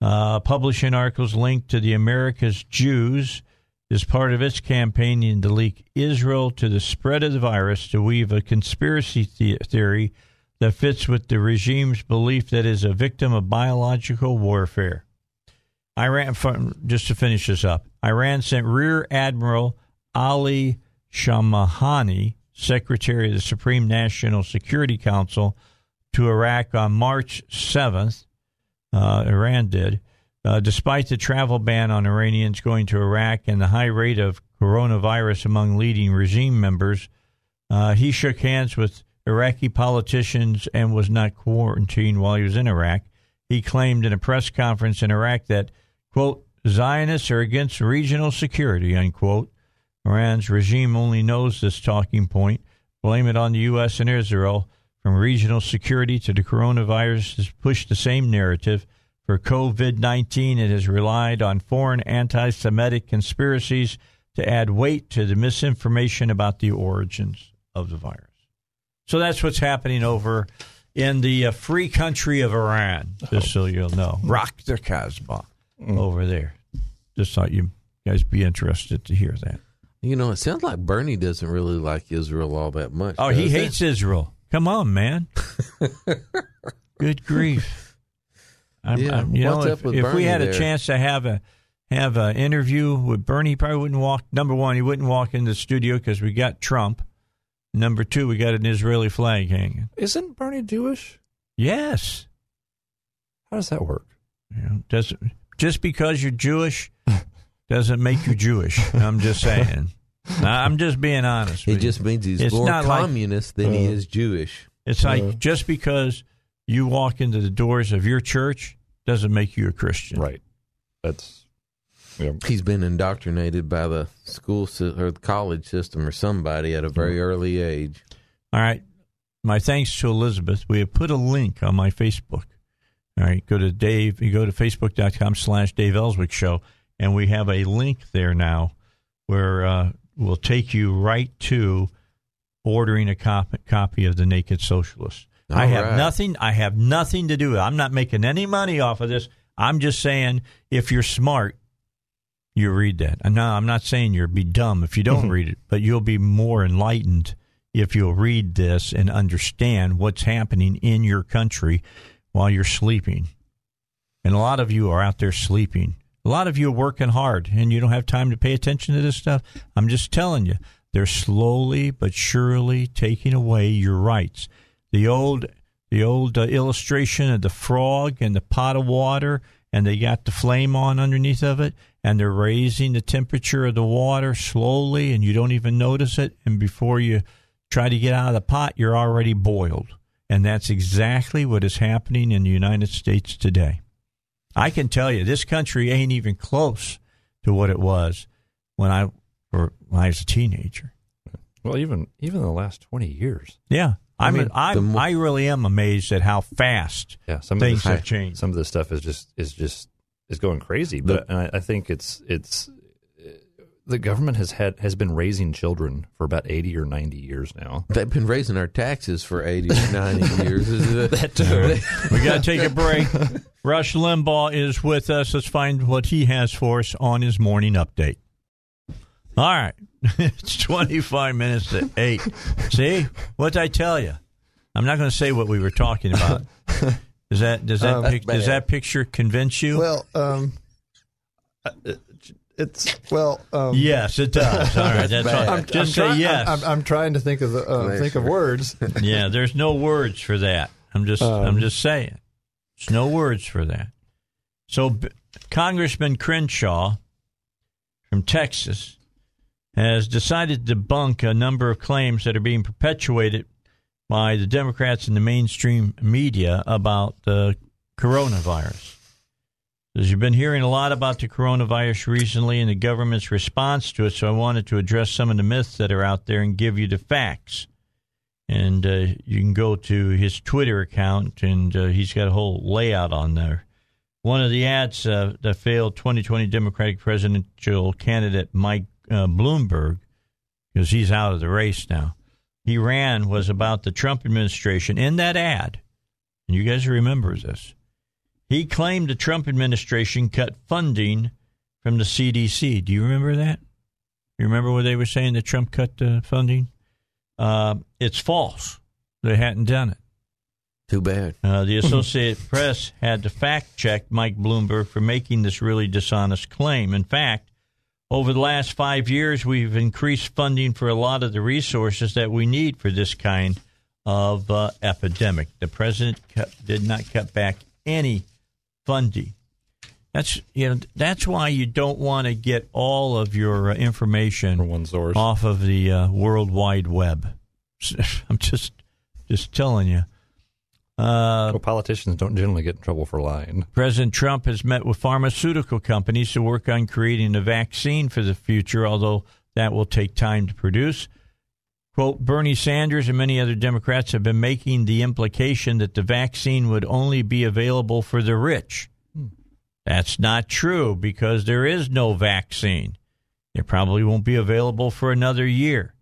uh, publishing articles linked to the America's Jews is part of its campaign to link Israel to the spread of the virus, to weave a conspiracy the- theory that fits with the regime's belief that it is a victim of biological warfare. Iran, just to finish this up, Iran sent Rear Admiral Ali Shamahani, Secretary of the Supreme National Security Council, to Iraq on March seventh. Uh, Iran did. Uh, despite the travel ban on Iranians going to Iraq and the high rate of coronavirus among leading regime members, uh, he shook hands with Iraqi politicians and was not quarantined while he was in Iraq. He claimed in a press conference in Iraq that, quote, Zionists are against regional security, unquote. Iran's regime only knows this talking point. Blame it on the U S and Israel. From regional security to the coronavirus has pushed the same narrative. For COVID nineteen, it has relied on foreign anti-Semitic conspiracies to add weight to the misinformation about the origins of the virus. So that's what's happening over in the uh, free country of Iran, just so you'll know. Rock the Casbah mm. over there. Just thought you guys be interested to hear that. You know, it sounds like Bernie doesn't really like Israel all that much. Oh, he hates it? Israel. Come on, man. Good grief. I'm, yeah, I'm, you what's know, up if, with if Bernie we had there? a chance to have a have an interview with Bernie, he probably wouldn't walk. Number one, he wouldn't walk in the studio because we got Trump. Number two, we got an Israeli flag hanging. Isn't Bernie Jewish? Yes. How does that work? You know, doesn't just because you're Jewish doesn't make you Jewish. I'm just saying. I'm just being honest. It just you. means he's it's more communist like, than uh, he is Jewish. It's uh, like just because you walk into the doors of your church doesn't make you a Christian. Right. That's. Yeah. He's been indoctrinated by the school or the college system or somebody at a very early age. All right. My thanks to Elizabeth. We have put a link on my Facebook. All right. Go to Dave. You go to facebook.com slash Dave Elswick Show. And we have a link there now where uh, we'll take you right to ordering a copy, copy of The Naked Socialist. All I have right. nothing. I have nothing to do with it. I'm not making any money off of this. I'm just saying if you're smart, you read that. No, I'm not saying you'll be dumb if you don't read it, but you'll be more enlightened if you'll read this and understand what's happening in your country while you're sleeping. And a lot of you are out there sleeping. A lot of you are working hard, and you don't have time to pay attention to this stuff. I'm just telling you, they're slowly but surely taking away your rights. The old, the old uh, illustration of the frog and the pot of water, and they got the flame on underneath of it, and they're raising the temperature of the water slowly, and you don't even notice it. And before you try to get out of the pot, you're already boiled. And that's exactly what is happening in the United States today. I can tell you, this country ain't even close to what it was when I, or when I was a teenager. Well, even even the last twenty years. Yeah. I, I mean, mean I'm, more, I really am amazed at how fast yeah, some things have changed. Some of this stuff is just is just is going crazy. But the, and I, I think it's it's the government has had has been raising children for about eighty or ninety years now. They've been raising our taxes for eighty or ninety years. That too. We got to take a break. Rush Limbaugh is with us. Let's find what he has for us on his morning update. All right. It's twenty-five minutes to eight. See? What'd I tell you? I'm not going to say what we were talking about. Does that does that um, pic, does that picture convince you? Well, um, it's well. Um, yes, it does. All right, that's all. I'm, Just I'm say try, yes. I'm, I'm trying to think of the, uh, think of words. Yeah, there's no words for that. I'm just um, I'm just saying, there's no words for that. So, B- Congressman Crenshaw from Texas has decided to debunk a number of claims that are being perpetuated by the Democrats and the mainstream media about the coronavirus. As you've been hearing a lot about the coronavirus recently and the government's response to it, so I wanted to address some of the myths that are out there and give you the facts. And uh, you can go to his Twitter account, and uh, he's got a whole layout on there. One of the ads uh, that failed twenty twenty Democratic presidential candidate Mike Uh, Bloomberg, because he's out of the race now, he ran was about the Trump administration. In that ad, and you guys remember this, he claimed the Trump administration cut funding from the C D C. Do you remember that? You remember what they were saying, that Trump cut the uh, funding? Uh, it's false. They hadn't done it. Too bad. Uh, the Associated Press had to fact check Mike Bloomberg for making this really dishonest claim. In fact, over the last five years, we've increased funding for a lot of the resources that we need for this kind of uh, epidemic. The president cut, did not cut back any funding. That's you know that's why you don't want to get all of your uh, information from one source off of the uh, World Wide Web. I'm just just telling you. Uh, well, politicians don't generally get in trouble for lying. President Trump has met with pharmaceutical companies to work on creating a vaccine for the future, although that will take time to produce. Quote, Bernie Sanders and many other Democrats have been making the implication that the vaccine would only be available for the rich. Hmm. That's not true, because there is no vaccine. It probably won't be available for another year.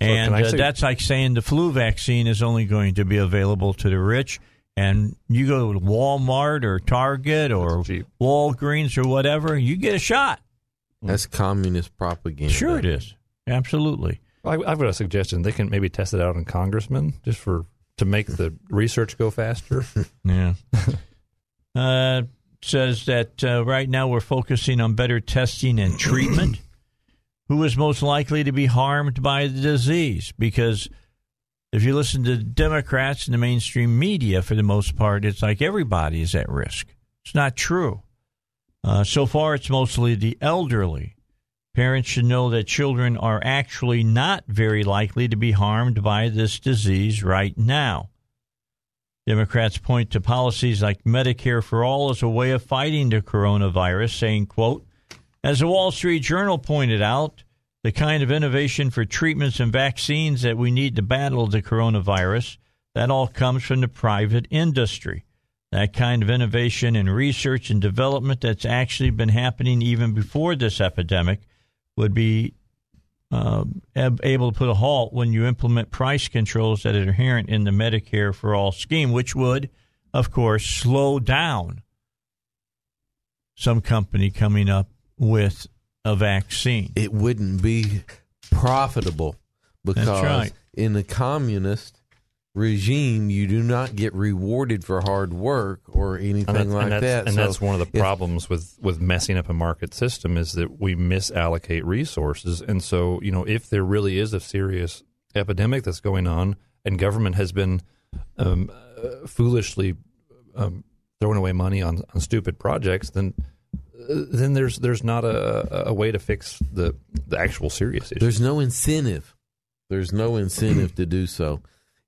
And uh, that's like saying the flu vaccine is only going to be available to the rich. And you go to Walmart or Target or Walgreens or whatever, you get a shot. That's communist propaganda. Sure it is. Absolutely. I, I've got a suggestion. They can maybe test it out on congressmen just for to make the research go faster. Yeah. uh, says that uh, right now we're focusing on better testing and treatment. Who is most likely to be harmed by the disease? Because if you listen to Democrats and the mainstream media, for the most part, it's like everybody is at risk. It's not true. Uh, so far, it's mostly the elderly. Parents should know that children are actually not very likely to be harmed by this disease right now. Democrats point to policies like Medicare for All as a way of fighting the coronavirus, saying, quote, as the Wall Street Journal pointed out, the kind of innovation for treatments and vaccines that we need to battle the coronavirus, that all comes from the private industry. That kind of innovation and research and development that's actually been happening even before this epidemic would be uh, able to put a halt when you implement price controls that are inherent in the Medicare for All scheme, which would, of course, slow down some company coming up with a vaccine. It wouldn't be profitable because right. in the communist regime, you do not get rewarded for hard work or anything and like and that. And so that's one of the problems with, with messing up a market system is that we misallocate resources. And so, you know, if there really is a serious epidemic that's going on and government has been um, uh, foolishly um, throwing away money on, on stupid projects, then then there's there's not a, a way to fix the, the actual serious issue. There's no incentive. There's no incentive to do so.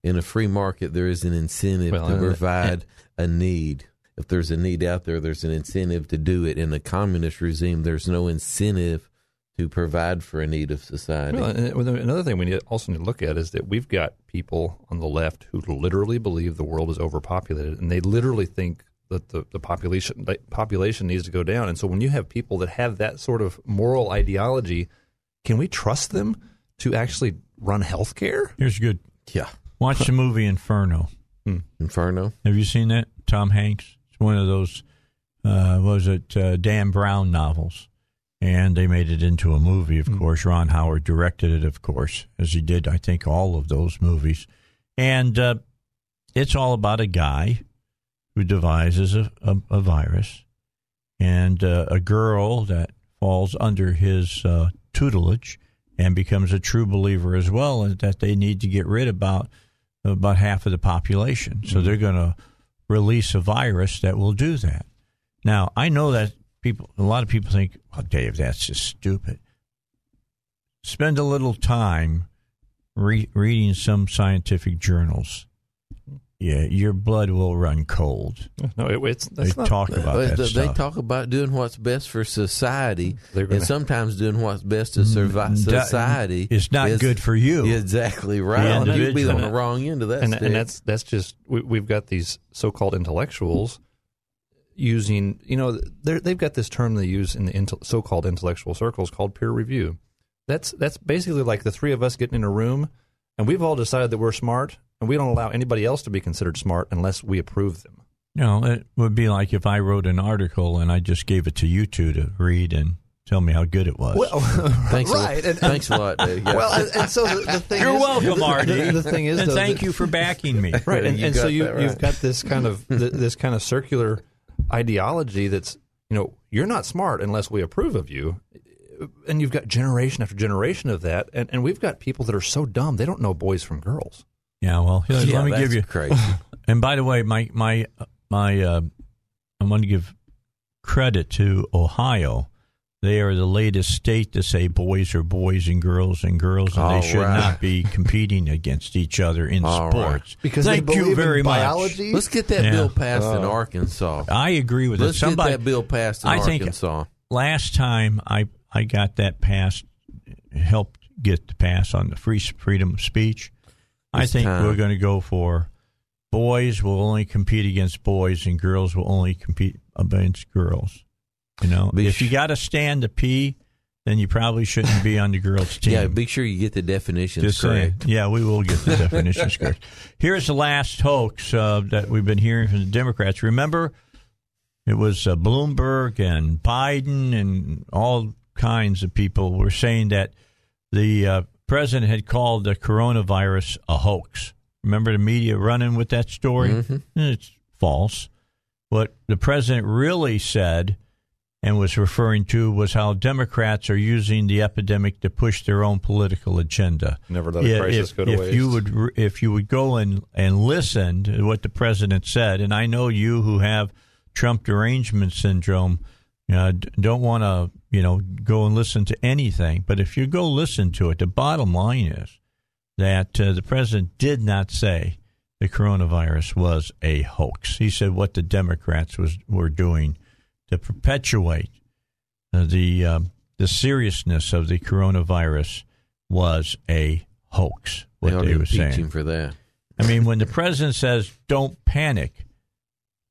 In a free market, there is an incentive well, to provide uh, a need. If there's a need out there, there's an incentive to do it. In a communist regime, there's no incentive to provide for a need of society. Well, another thing we need, also need to look at is that we've got people on the left who literally believe the world is overpopulated, and they literally think that the, the population the population needs to go down. And so when you have people that have that sort of moral ideology, can we trust them to actually run healthcare? Here's good. Yeah. Watch the movie Inferno. Hmm. Inferno? Have you seen that? Tom Hanks. It's one of those, uh, what was it, uh, Dan Brown novels. And they made it into a movie, of hmm. course. Ron Howard directed it, of course, as he did, I think, all of those movies. And uh, it's all about a guy who devises a, a, a virus, and uh, a girl that falls under his uh, tutelage and becomes a true believer as well, and that they need to get rid about about half of the population. So mm-hmm. they're going to release a virus that will do that. Now, I know that people, a lot of people think, oh, Dave, that's just stupid. Spend a little time re- reading some scientific journals. Yeah, your blood will run cold. No, it, it's that's they not, talk about that they, stuff. They talk about doing what's best for society, and sometimes doing what's best to survive society. It's not is, good for you. Exactly right. You'd be on the wrong end of that. And, and that's that's just we, we've got these so-called intellectuals using you know they've got this term they use in the intel, so-called intellectual circles called peer review. That's that's basically like the three of us getting in a room, and we've all decided that we're smart. And we don't allow anybody else to be considered smart unless we approve them. No, it would be like if I wrote an article and I just gave it to you two to read and tell me how good it was. Well, thanks, right. a, and, thanks a lot, Dave. Yeah. Well, and, and so the, the thing You're is, welcome, Artie. The, the, the thing is, and though, thank that, you for backing me. Right, and, you and so you, right. you've got this kind of this kind of circular ideology that's, you know, you're not smart unless we approve of you. And you've got generation after generation of that. And, and we've got people that are so dumb, they don't know boys from girls. Yeah, well, yeah, let me that's give you. Crazy. And by the way, my my my, uh, I want to give credit to Ohio. They are the latest state to say boys are boys and girls and girls, and All they should right. not be competing against each other in All sports. Right. Because Thank they you very in biology. Much. Let's get that yeah. bill passed uh, in Arkansas. I agree with Let's it. Somebody, get that bill passed in I Arkansas. Think last time I I got that passed, helped get the pass on the free freedom of speech. I think time. we're going to go for boys will only compete against boys and girls will only compete against girls. You know, be if sh- you got to stand to pee, then you probably shouldn't be on your girls' team. Yeah, make sure you get the definitions Just correct. Saying. Yeah, we will get the definitions correct. Here's the last hoax uh, that we've been hearing from the Democrats. Remember, it was uh, Bloomberg and Biden and all kinds of people were saying that the uh, president had called the coronavirus a hoax. Remember the media running with that story? Mm-hmm. It's false. What the president really said and was referring to was how Democrats are using the epidemic to push their own political agenda. Never let a crisis if, go to if waste. You would, if you would go and, and listen to what the president said, and I know you who have Trump derangement syndrome uh, don't want to, you know, go and listen to anything. But if you go listen to it, the bottom line is that uh, the president did not say the coronavirus was a hoax. He said what the Democrats was were doing to perpetuate uh, the uh, the seriousness of the coronavirus was a hoax. What they, they were saying him for that. I mean, when the president says "Don't panic,"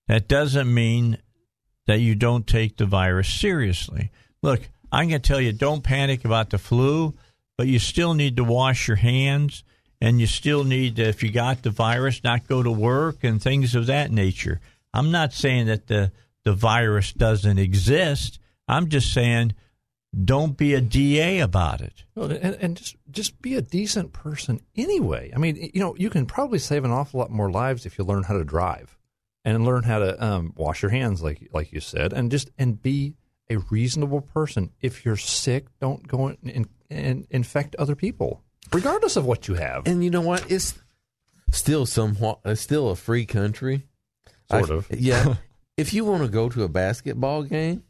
that doesn't mean that you don't take the virus seriously. Look, I'm going to tell you, don't panic about the flu, but you still need to wash your hands, and you still need to, if you got the virus, not go to work and things of that nature. I'm not saying that the the virus doesn't exist. I'm just saying don't be a D A about it. Well, and and just, just be a decent person anyway. I mean, you know, you can probably save an awful lot more lives if you learn how to drive and learn how to um, wash your hands, like like you said, and just and be a reasonable person. If you're sick, don't go and, and, and infect other people, regardless of what you have. And you know what? It's still somewhat, it's still a free country. Sort I, of. Yeah. If you want to go to a basketball game,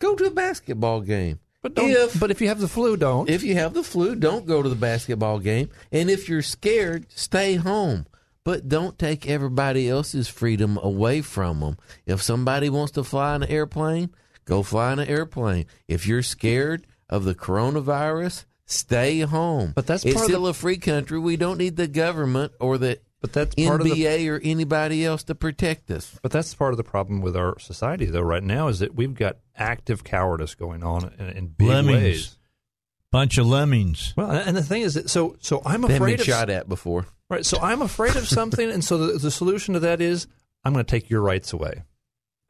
go to a basketball game. But don't, if, but if you have the flu, don't. If you have the flu, don't go to the basketball game. And if you're scared, stay home. But don't take everybody else's freedom away from them. If somebody wants to fly an airplane, go fly an airplane. If you're scared of the coronavirus, stay home. But that's part it's still of the, a free country. We don't need the government or the But that's part N B A of the, or anybody else to protect us. But that's part of the problem with our society, though, right now, is that we've got active cowardice going on in, in big lemmings. ways. Bunch of lemmings. Well, and the thing is, that so so I'm afraid been of shot at before, right? So I'm afraid of something, and so the, the solution to that is I'm going to take your rights away.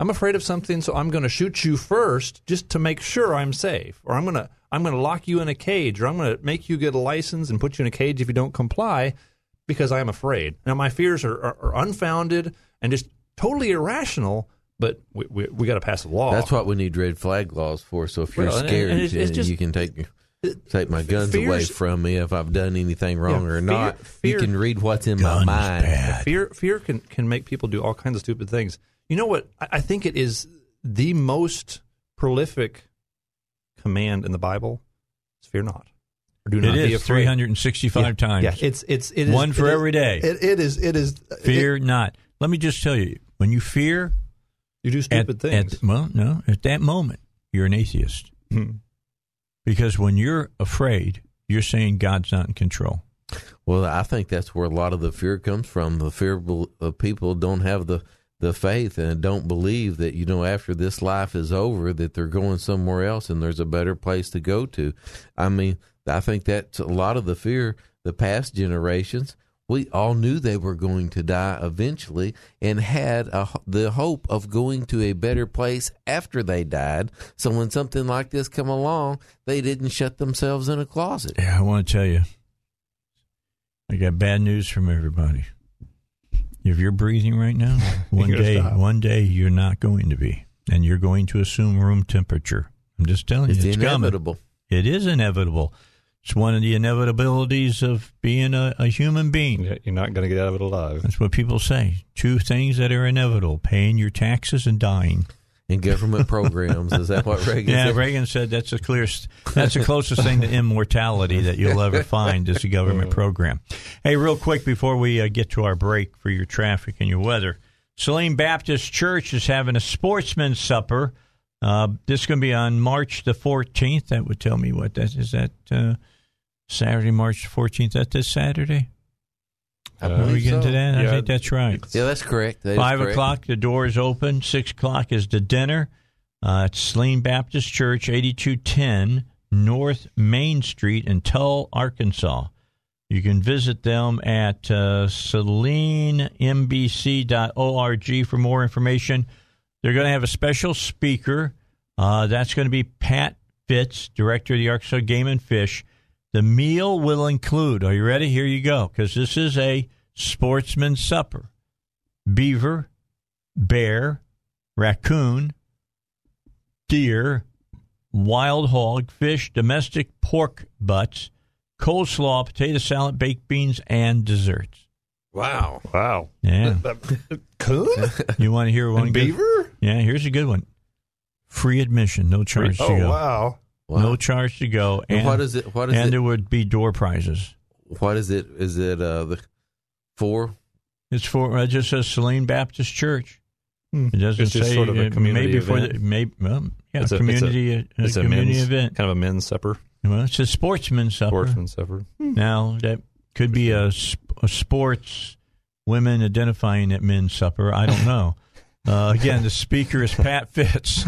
I'm afraid of something, so I'm going to shoot you first, just to make sure I'm safe, or I'm going to I'm going to lock you in a cage, or I'm going to make you get a license and put you in a cage if you don't comply. Because I am afraid. Now, my fears are, are, are unfounded and just totally irrational, but we we, we got to pass a law. That's what we need red flag laws for. So if you're well, scared, and, and it's just, you can take take my guns fears, away from me if I've done anything wrong yeah, or not. Fear, you can read what's in my mind. Fear fear can, can make people do all kinds of stupid things. You know what? I, I think it is the most prolific command in the Bible is fear not. Do not it is three hundred sixty-five yeah, times. Yeah, it's it's it is, one for it is, every day. It, it is it is fear it, not. Let me just tell you: when you fear, you do stupid at, things. At, well, no, at that moment you're an atheist hmm. because when you're afraid, you're saying God's not in control. Well, I think that's where a lot of the fear comes from. The fear of people don't have the the faith and don't believe that you know after this life is over that they're going somewhere else and there's a better place to go to. I mean. I think that's a lot of the fear, the past generations, we all knew they were going to die eventually and had a, the hope of going to a better place after they died. So when something like this come along, they didn't shut themselves in a closet. Yeah, I want to tell you, I got bad news from everybody. If you're breathing right now, one day, one day you're not going to be, and you're going to assume room temperature. I'm just telling it's you, it's inevitable. Coming. It is inevitable. It's one of the inevitabilities of being a, a human being. You're not going to get out of it alive. That's what people say. Two things that are inevitable, paying your taxes and dying. And government programs. Is that what Reagan yeah, said? Yeah, Reagan said that's the clearest, that's the closest thing to immortality that you'll ever find is a government program. Hey, real quick before we uh, get to our break for your traffic and your weather, Selene Baptist Church is having a sportsman's supper. Uh, this is going to be on March the fourteenth. That would tell me what that is. That uh, Saturday, March the fourteenth. That this Saturday. I believe uh, we get into so. that. Yeah. I think that's right. Yeah, that's correct. That Five correct. o'clock. The door is open. Six o'clock is the dinner. Uh, it's Selene Baptist Church, eighty-two ten North Main Street in Tull, Arkansas. You can visit them at uh, selene m b c dot org for more information. They're going to have a special speaker. Uh, that's going to be Pat Fitz, director of the Arkansas Game and Fish. The meal will include, are you ready? Here you go, because this is a sportsman's supper. Beaver, bear, raccoon, deer, wild hog, fish, domestic pork butts, coleslaw, potato salad, baked beans, and desserts. Wow. Wow. Yeah. Coon? You want to hear one? And good? Beaver? Yeah, here's a good one. Free admission, no charge Free, to oh, go. Oh, wow. Wow. No charge to go. And, and what is it? What is and it, there would be door prizes. What is it? Is it uh, the for? It's for, it just says Selene Baptist Church. Hmm. It doesn't it's just say sort of a community maybe event. For the, maybe, well, yeah, it's a community, a, it's a, a, a community event. Kind of a men's supper. Well, it's a sportsman's supper. Sportsman's supper. Hmm. Now, that could be a, a sports women identifying at men's supper. I don't know. uh, again, the speaker is Pat Fitz.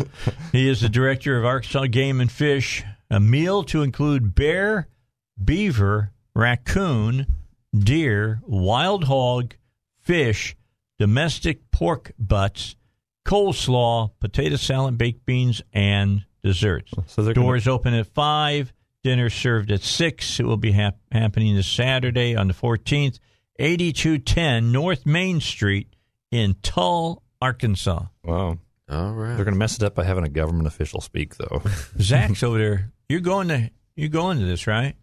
He is the director of Arkansas Game and Fish. A meal to include bear, beaver, raccoon, deer, wild hog, fish, domestic pork butts, coleslaw, potato salad, baked beans, and desserts. So doors gonna... open at five, dinner served at six. It will be ha- happening this Saturday on the fourteenth, eighty-two ten North Main Street in Tull, Arkansas. Wow. All right. They're going to mess it up by having a government official speak, though. Zach's over there. You're going to you're going to this, right?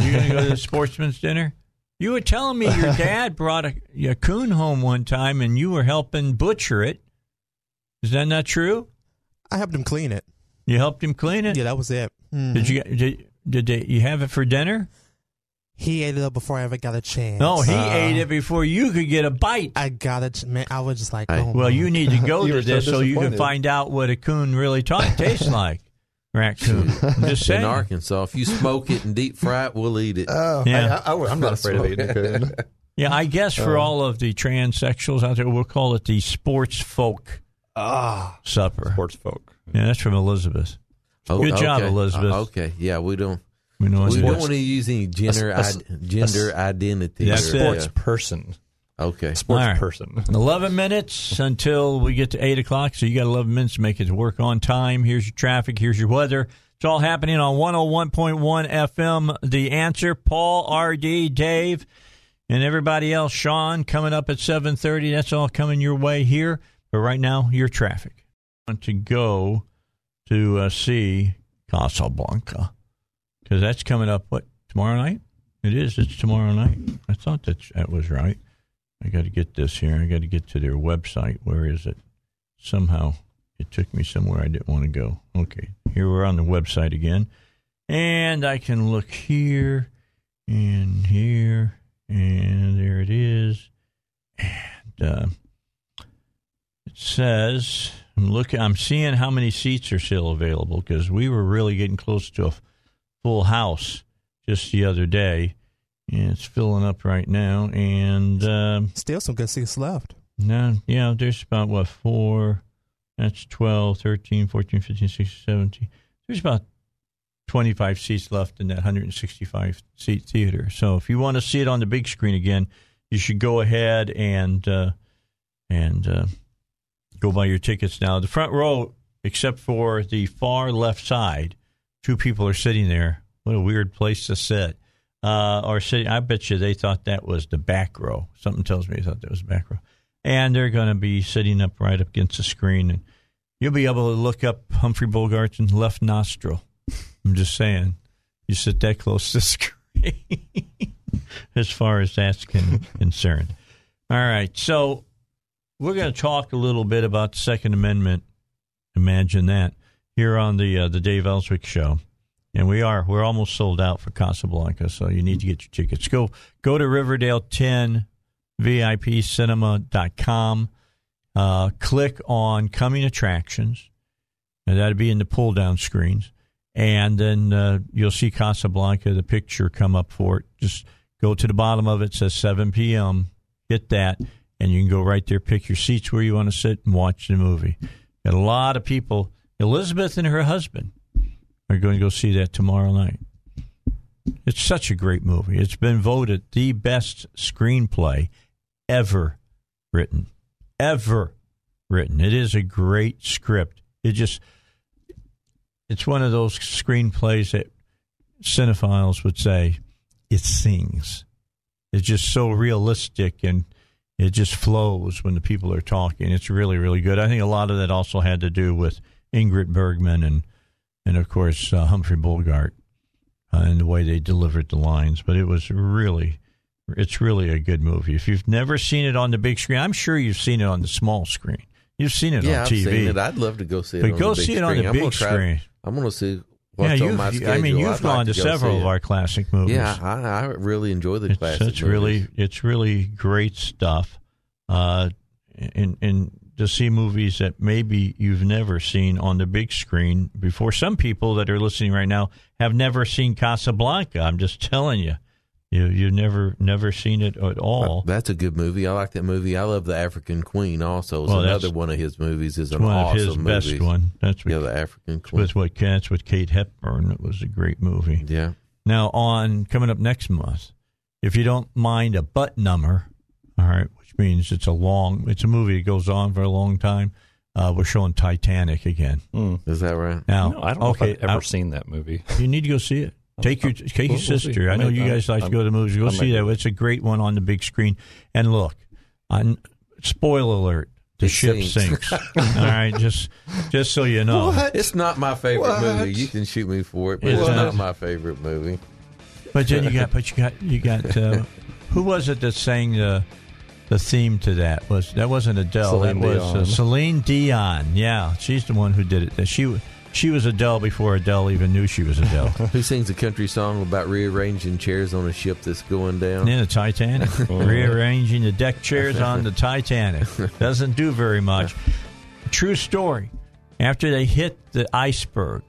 You're going to go to the sportsman's dinner? You were telling me your dad brought a, a coon home one time, and you were helping butcher it. Is that not true? I helped him clean it. You helped him clean it? Yeah, that was it. Mm-hmm. Did you did did they, you have it for dinner? He ate it up before I ever got a chance. No, he uh, ate it before you could get a bite. I got it. Man, I was just like, I, oh, well, man. You need to go to this so, so you can find out what a coon really t- tastes like. Raccoon. Just saying. In Arkansas, if you smoke it and deep fry it, we'll eat it. Oh, yeah. I, I, I, I'm not afraid of eating a coon. Yeah, I guess for uh, all of the transsexuals out there, we'll call it the sports folk. Ah, supper. Sports folk. Yeah, that's from Elizabeth. Oh, Good okay. job, Elizabeth. Uh, okay, yeah, we don't we, know we don't want to use any gender a, a, I, gender a, identity. That's or, sports yeah. person. Okay, sports right. person. Eleven minutes until we get to eight o'clock. So you got eleven minutes to make it to work on time. Here's your traffic. Here's your weather. It's all happening on one oh one point one F M. The Answer. Paul, R D, Dave, and everybody else. Sean coming up at seven thirty. That's all coming your way here. But right now, your traffic. I want to go to uh, see Casablanca because that's coming up, what, tomorrow night? It is. It's tomorrow night. I thought that that was right. I got to get this here. I got to get to their website. Where is it? Somehow it took me somewhere I didn't want to go. Okay. Here we're on the website again. And I can look here and here. And there it is. And, uh, it says, I'm looking, I'm seeing how many seats are still available because we were really getting close to a full house just the other day. And it's filling up right now. And um, still some good seats left. No, yeah, there's about, what, four? That's twelve, thirteen, fourteen, fifteen, sixteen, seventeen. There's about twenty-five seats left in that one hundred sixty-five seat theater. So if you want to see it on the big screen again, you should go ahead and, uh, and, uh, go buy your tickets now. The front row, except for the far left side, two people are sitting there. What a weird place to sit. Uh, or sitting, I bet you they thought that was the back row. Something tells me they thought that was the back row. And they're going to be sitting up right up against the screen. And you'll be able to look up Humphrey Bogart's left nostril. I'm just saying. You sit that close to the screen as far as that's con- concerned. All right, so... we're going to talk a little bit about the Second Amendment. Imagine that here on the uh, the Dave Elswick Show, and we are we're almost sold out for Casablanca. So you need to get your tickets. Go go to Riverdale ten V I P Cinema dot com. Uh, click on Coming Attractions, and that'd be in the pull down screens, and then uh, you'll see Casablanca. The picture come up for it. Just go to the bottom of it. It says seven p.m. Hit that. And you can go right there, pick your seats where you want to sit, and watch the movie. Got a lot of people. Elizabeth and her husband are going to go see that tomorrow night. It's such a great movie. It's been voted the best screenplay ever written. Ever written. It is a great script. It just, it's one of those screenplays that cinephiles would say, it sings. It's just so realistic, and it just flows when the people are talking. It's really, really good. I think a lot of that also had to do with Ingrid Bergman and, and of course, uh, Humphrey Bogart uh, and the way they delivered the lines. But it was really, it's really a good movie. If you've never seen it on the big screen, I'm sure you've seen it on the small screen. You've seen it yeah, on I've T V. Yeah, I've seen it. I'd love to go see it but on the big screen. But go see it on the I'm big screen. I'm going to see Yeah, you've, I mean, you've I'd gone like to, to several of our classic movies. Yeah, I, I really enjoy the it's, classic it's movies. Really, it's really great stuff. Uh, and, and to see movies that maybe you've never seen on the big screen before. Some people that are listening right now have never seen Casablanca. I'm just telling you. You, you've never never seen it at all. That's a good movie. I like that movie. I love The African Queen also. It's well, another one of his movies. Is an one awesome of his movie. Best one. That's what, yeah, The African Queen. That's what, that's with Kate Hepburn. It was a great movie. Yeah. Now, on coming up next month, if you don't mind a butt number, all right, which means it's a long, it's a movie that goes on for a long time, uh, we're showing Titanic again. Mm. Is that right? Now, no, I don't okay, know if I've ever I, seen that movie. You need to go see it. Take your take your sister. I know you guys like to go to the movies. Go see that. It's a great one on the big screen. And look, on, spoiler alert: the ship sinks. All right, just just so you know, what? It's not my favorite what? movie. You can shoot me for it, but it's, it's not my favorite movie. But then you got, but you got, you got. Uh, who was it that sang the the theme to that? Was that wasn't Adele? That was uh, Celine Dion. Yeah, she's the one who did it. She was. She was Adele before Adele even knew she was Adele. Who sings a country song about rearranging chairs on a ship that's going down? Yeah, the Titanic. Rearranging the deck chairs on the Titanic. Doesn't do very much. True story. After they hit the iceberg,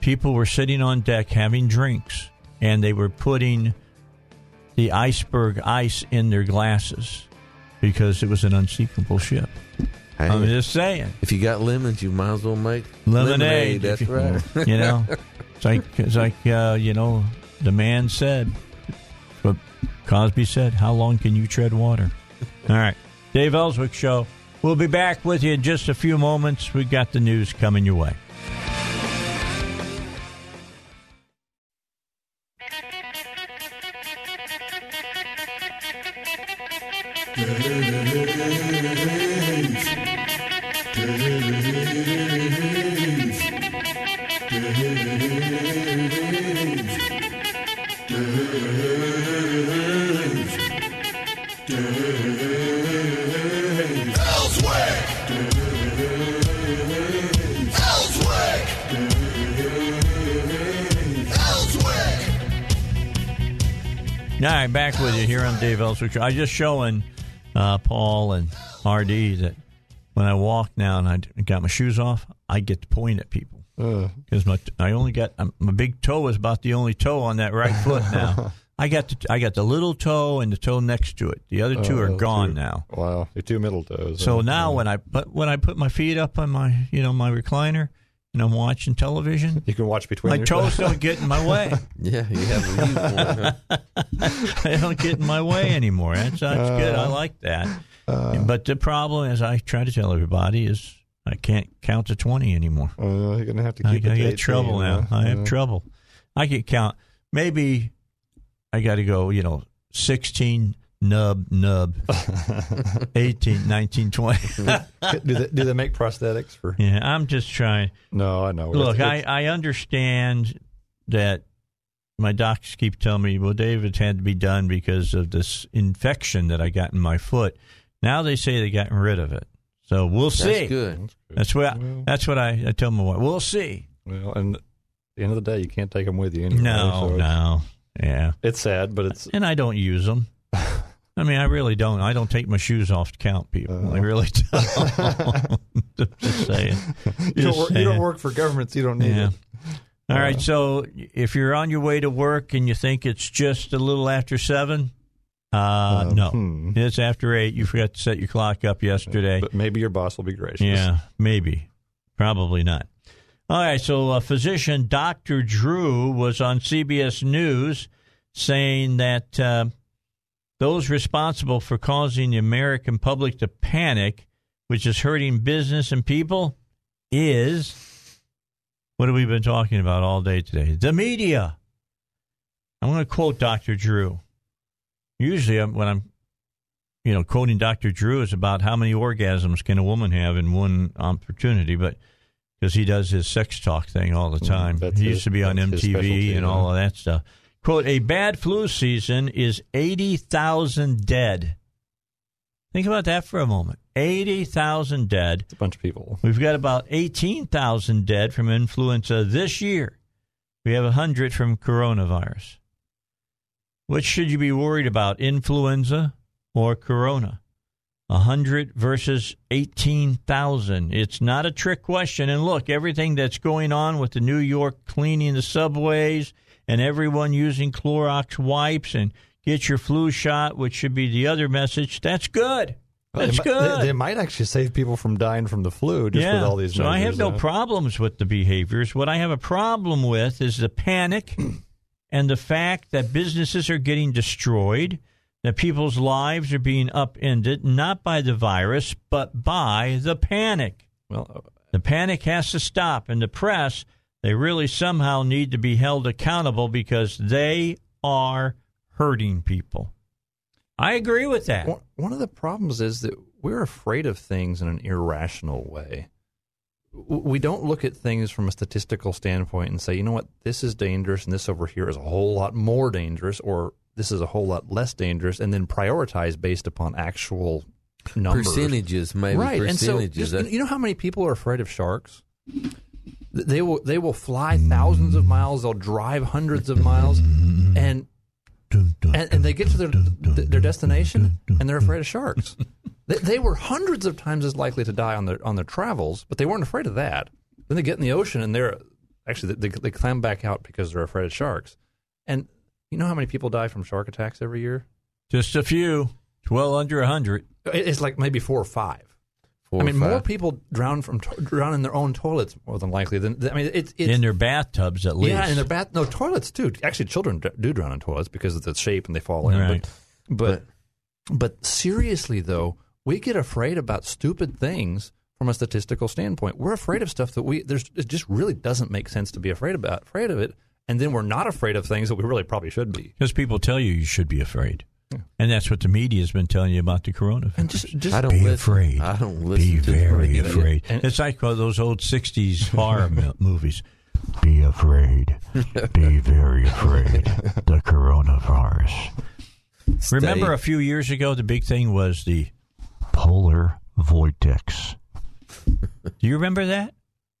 people were sitting on deck having drinks, and they were putting the iceberg ice in their glasses because it was an unsinkable ship. Hey, I'm just saying. If you got lemons, you might as well make lemonade. lemonade that's you, right. You know, it's like, it's like uh, you know, the man said, but Cosby said, how long can you tread water? All right. Dave Elswick Show. We'll be back with you in just a few moments. We've got the news coming your way. All right, back with you here on Dave Elswick. I was just showing uh, Paul and R D that when I walk now and I got my shoes off, I get to point at people because uh. my I only got um, my big toe is about the only toe on that right foot now. I got the, I got the little toe and the toe next to it. The other two oh, are gone two, now. Wow, your two middle toes. So uh, now yeah. when I but when I put my feet up on my you know my recliner. And I'm watching television. You can watch between my your toes. Don't get in my way. Yeah, you have a I don't get in my way anymore. That's, that's uh, good. I like that. Uh, but the problem, as I try to tell everybody, is I can't count to twenty anymore. Uh, you're gonna have to keep. I, it I get trouble now. Uh, I have uh, trouble. I can count. Maybe I got to go. You know, sixteen. Nub, nub, eighteen, nineteen, twenty. do, they, do they make prosthetics for? Yeah, I'm just trying. No, I know. Look, it's, I, it's... I understand that my docs keep telling me, well, Dave, it had to be done because of this infection that I got in my foot. Now they say they've gotten rid of it. So we'll see. That's good. That's, good. that's, what, well, that's what I, I tell my wife. We'll see. Well, and at the end of the day, you can't take them with you anyway. No, so no. Yeah. It's sad, but it's... And I don't use them. I mean, I really don't. I don't take my shoes off to count people. Uh, I really don't. Just saying. Just you, don't work, saying. You don't work for governments. You don't need yeah. it. All uh, right. So if you're on your way to work and you think it's just a little after seven, uh, uh, no. Hmm. It's after eight. You forgot to set your clock up yesterday. But maybe your boss will be gracious. Yeah, maybe. Probably not. All right, so uh, physician Doctor Drew was on C B S News saying that uh, those responsible for causing the American public to panic, which is hurting business and people, is, what have we been talking about all day today? The media. I'm going to quote Doctor Drew. Usually I'm, when I'm, you know, quoting Doctor Drew is about how many orgasms can a woman have in one opportunity, but... because he does his sex talk thing all the time. That's he used his, to be on M T V and yeah. all of that stuff. Quote, a bad flu season is eighty thousand dead. Think about that for a moment. eighty thousand dead. It's a bunch of people. We've got about eighteen thousand dead from influenza this year. We have one hundred from coronavirus. What should you be worried about, influenza or corona? one hundred versus eighteen thousand. It's not a trick question. And look, everything that's going on with the New York cleaning the subways and everyone using Clorox wipes and get your flu shot, which should be the other message, that's good. That's well, they, good. They, they might actually save people from dying from the flu just yeah. with all these measures. So I have no out. problems with the behaviors. What I have a problem with is the panic and the fact that businesses are getting destroyed, that people's lives are being upended, not by the virus, but by the panic. Well, the panic has to stop. And the press, they really somehow need to be held accountable because they are hurting people. I agree with that. One of the problems is that we're afraid of things in an irrational way. We don't look at things from a statistical standpoint and say, you know what, this is dangerous and this over here is a whole lot more dangerous, or this is a whole lot less dangerous, and then prioritize based upon actual numbers. Percentages, maybe. Right. Percentages. And so, you know how many people are afraid of sharks? They will they will fly thousands of miles. They'll drive hundreds of miles, and and, and they get to their their destination, and they're afraid of sharks. they, they were hundreds of times as likely to die on their on their travels, but they weren't afraid of that. Then they get in the ocean, and they're actually they, they climb back out because they're afraid of sharks, and. You know how many people die from shark attacks every year? Just a few. It's well under one hundred. It's like maybe four or five. Four I mean, five. More people drown from to- drown in their own toilets more than likely. Than I mean, it's, it's in their bathtubs at least. Yeah, in their bath. No, toilets too. Actually, children do drown in toilets because of the shape and they fall in. Right. But, but but seriously though, we get afraid about stupid things from a statistical standpoint. We're afraid of stuff that we there's it just really doesn't make sense to be afraid about. Afraid of it. And then we're not afraid of things that we really probably should be. Because people tell you you should be afraid. Yeah. And that's what the media has been telling you about the coronavirus. And just, just I don't be listen. afraid. I don't listen be to very the afraid. And it's like those old sixties horror movies. Be afraid. Be very afraid. The coronavirus. Stay. Remember a few years ago, the big thing was the polar vortex. Do you remember that?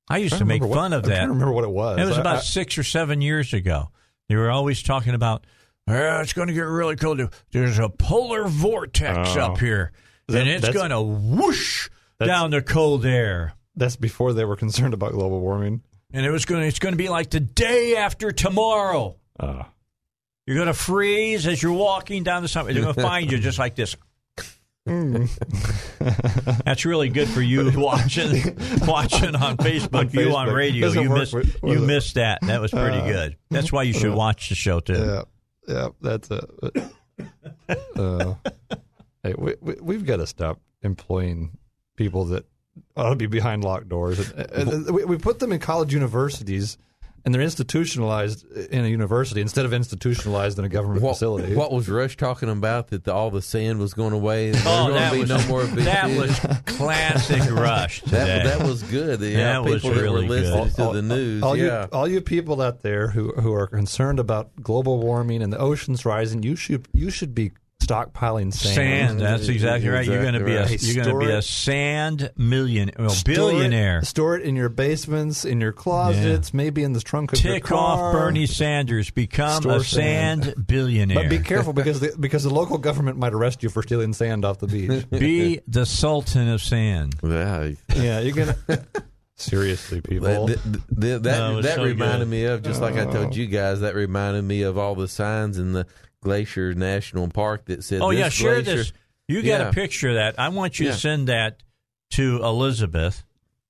I used I to make what, fun of that. I can't remember what it was. It was about I, I, six or seven years ago. They were always talking about, oh, it's going to get really cold. There's a polar vortex oh. up here, that, and it's going to whoosh down the cold air. That's before they were concerned about global warming. And it was going. It's going to be like the day after tomorrow. Uh. You're going to freeze as you're walking down the summit. They're going to find you just like this. Mm. That's really good for you watching watching on Facebook, on you Facebook. on radio. You missed, with, you missed that. That was pretty uh, good. That's why you should watch the show, too. Yeah, yeah that's it. uh, hey, we, we, we've got to stop employing people that ought to be behind locked doors. And, uh, we, we put them in college universities. And they're institutionalized in a university instead of institutionalized in a government what, facility. What was Rush talking about, that the, all the sand was going away? And oh, that was, no more that was classic Rush today. That, that was good. The that was people really that were listening good. To all, the news. All, all, yeah. you, all you people out there who, who are concerned about global warming and the oceans rising, you should you should be stockpiling sand. Sand, that's exactly right. Exactly you're going to be right. a you're going to be a sand million, well, store billionaire. It, store it in your basements, in your closets, yeah. maybe in the trunk of Tick your car. Tick off Bernie Sanders. Become store a sand, sand billionaire. But be careful because the, because the local government might arrest you for stealing sand off the beach. Be the Sultan of Sand. Yeah, yeah you're going to... Seriously, people. The, the, the, that no, that so reminded good. me of, just like oh. I told you guys, that reminded me of all the signs in the Glacier National Park that said, oh, this yeah, share glacier. this. You got yeah. a picture of that. I want you yeah. to send that to Elizabeth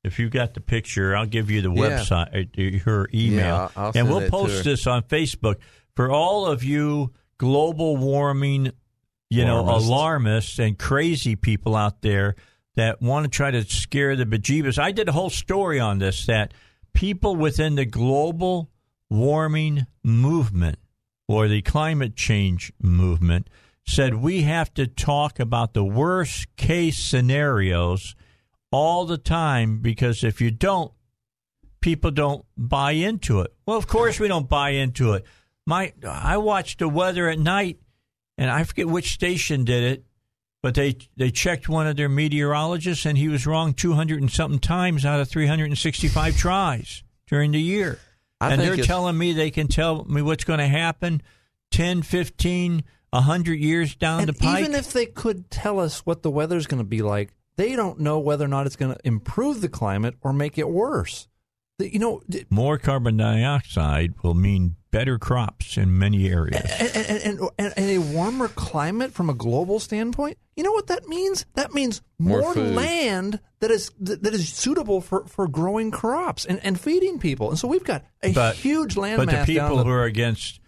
If you got the picture, I'll give you the yeah. website, her email, yeah, I'll, I'll and we'll post this on Facebook for all of you global warming, you alarmists. know, alarmists and crazy people out there that want to try to scare the bejeebus. I did a whole story on this, that people within the global warming movement or the climate change movement said we have to talk about the worst case scenarios all the time, because if you don't, people don't buy into it. Well, of course we don't buy into it. My, I watched the weather at night, and I forget which station did it, but they they checked one of their meteorologists, and he was wrong two hundred and something times out of three hundred sixty-five tries during the year. I and they're telling me they can tell me what's going to happen ten, fifteen, a hundred years down and the pike. Even if they could tell us what the weather's going to be like, they don't know whether or not it's going to improve the climate or make it worse. The, you know, d- More carbon dioxide will mean better crops in many areas. And, and, and, and a warmer climate from a global standpoint, you know what that means? That means more, more land that is that is suitable for, for growing crops and, and feeding people. And so we've got a but, huge land but mass. But the people down the, who are against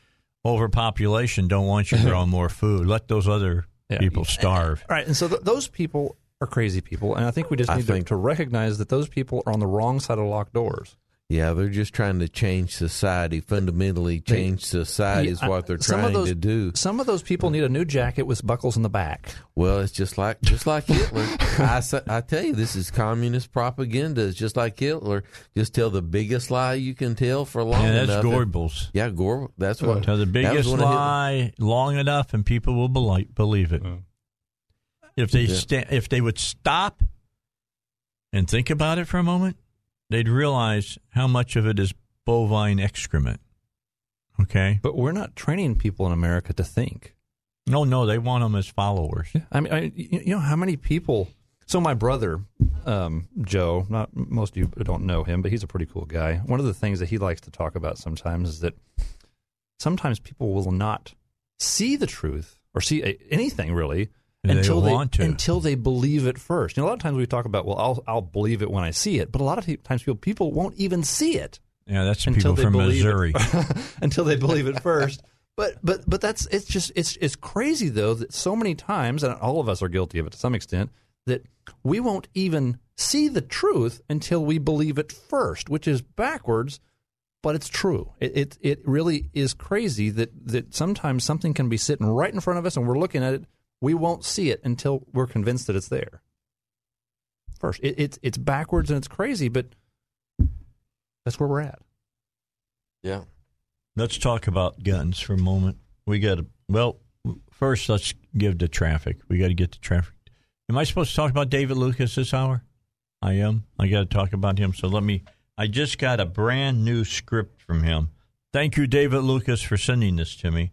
overpopulation don't want you growing more food. Let those other yeah. people starve. All right, and so th- those people... are crazy people, and I think we just need to, to recognize that those people are on the wrong side of locked doors. Yeah, they're just trying to change society, fundamentally change they, society is I, what they're trying those, to do. Some of those people need a new jacket with buckles in the back. Well, it's just like just like Hitler. I, I tell you, this is communist propaganda. It's just like Hitler. Just tell the biggest lie you can tell for long yeah, that's enough. Goebbels. And, yeah, Goebbels. That's what. Uh, tell the biggest lie long enough, and people will be- believe it. Uh. If they st- if they would stop and think about it for a moment, they'd realize how much of it is bovine excrement. Okay? But we're not training people in America to think. No, no, they want them as followers. I mean, I, you know how many people... So my brother, um, Joe, not most of you don't know him, but he's a pretty cool guy. One of the things that he likes to talk about sometimes is that sometimes people will not see the truth or see a, anything really... Until they, want they to. until they believe it first. You know, a lot of times we talk about, well, I'll I'll believe it when I see it, but a lot of times people people won't even see it. Yeah, that's people from Missouri. Until they believe it first. But but but that's it's just it's it's crazy though that so many times, and all of us are guilty of it to some extent, that we won't even see the truth until we believe it first, which is backwards. But it's true. It, it it really is crazy that that sometimes something can be sitting right in front of us and we're looking at it. We won't see it until we're convinced that it's there. First, it, it's it's backwards and it's crazy, but that's where we're at. Yeah. Let's talk about guns for a moment. We got to, well, first let's give the traffic. We got to get the traffic. Am I supposed to talk about David Lucas this hour? I am. I got to talk about him. So let me, I just got a brand new script from him. Thank you, David Lucas, for sending this to me.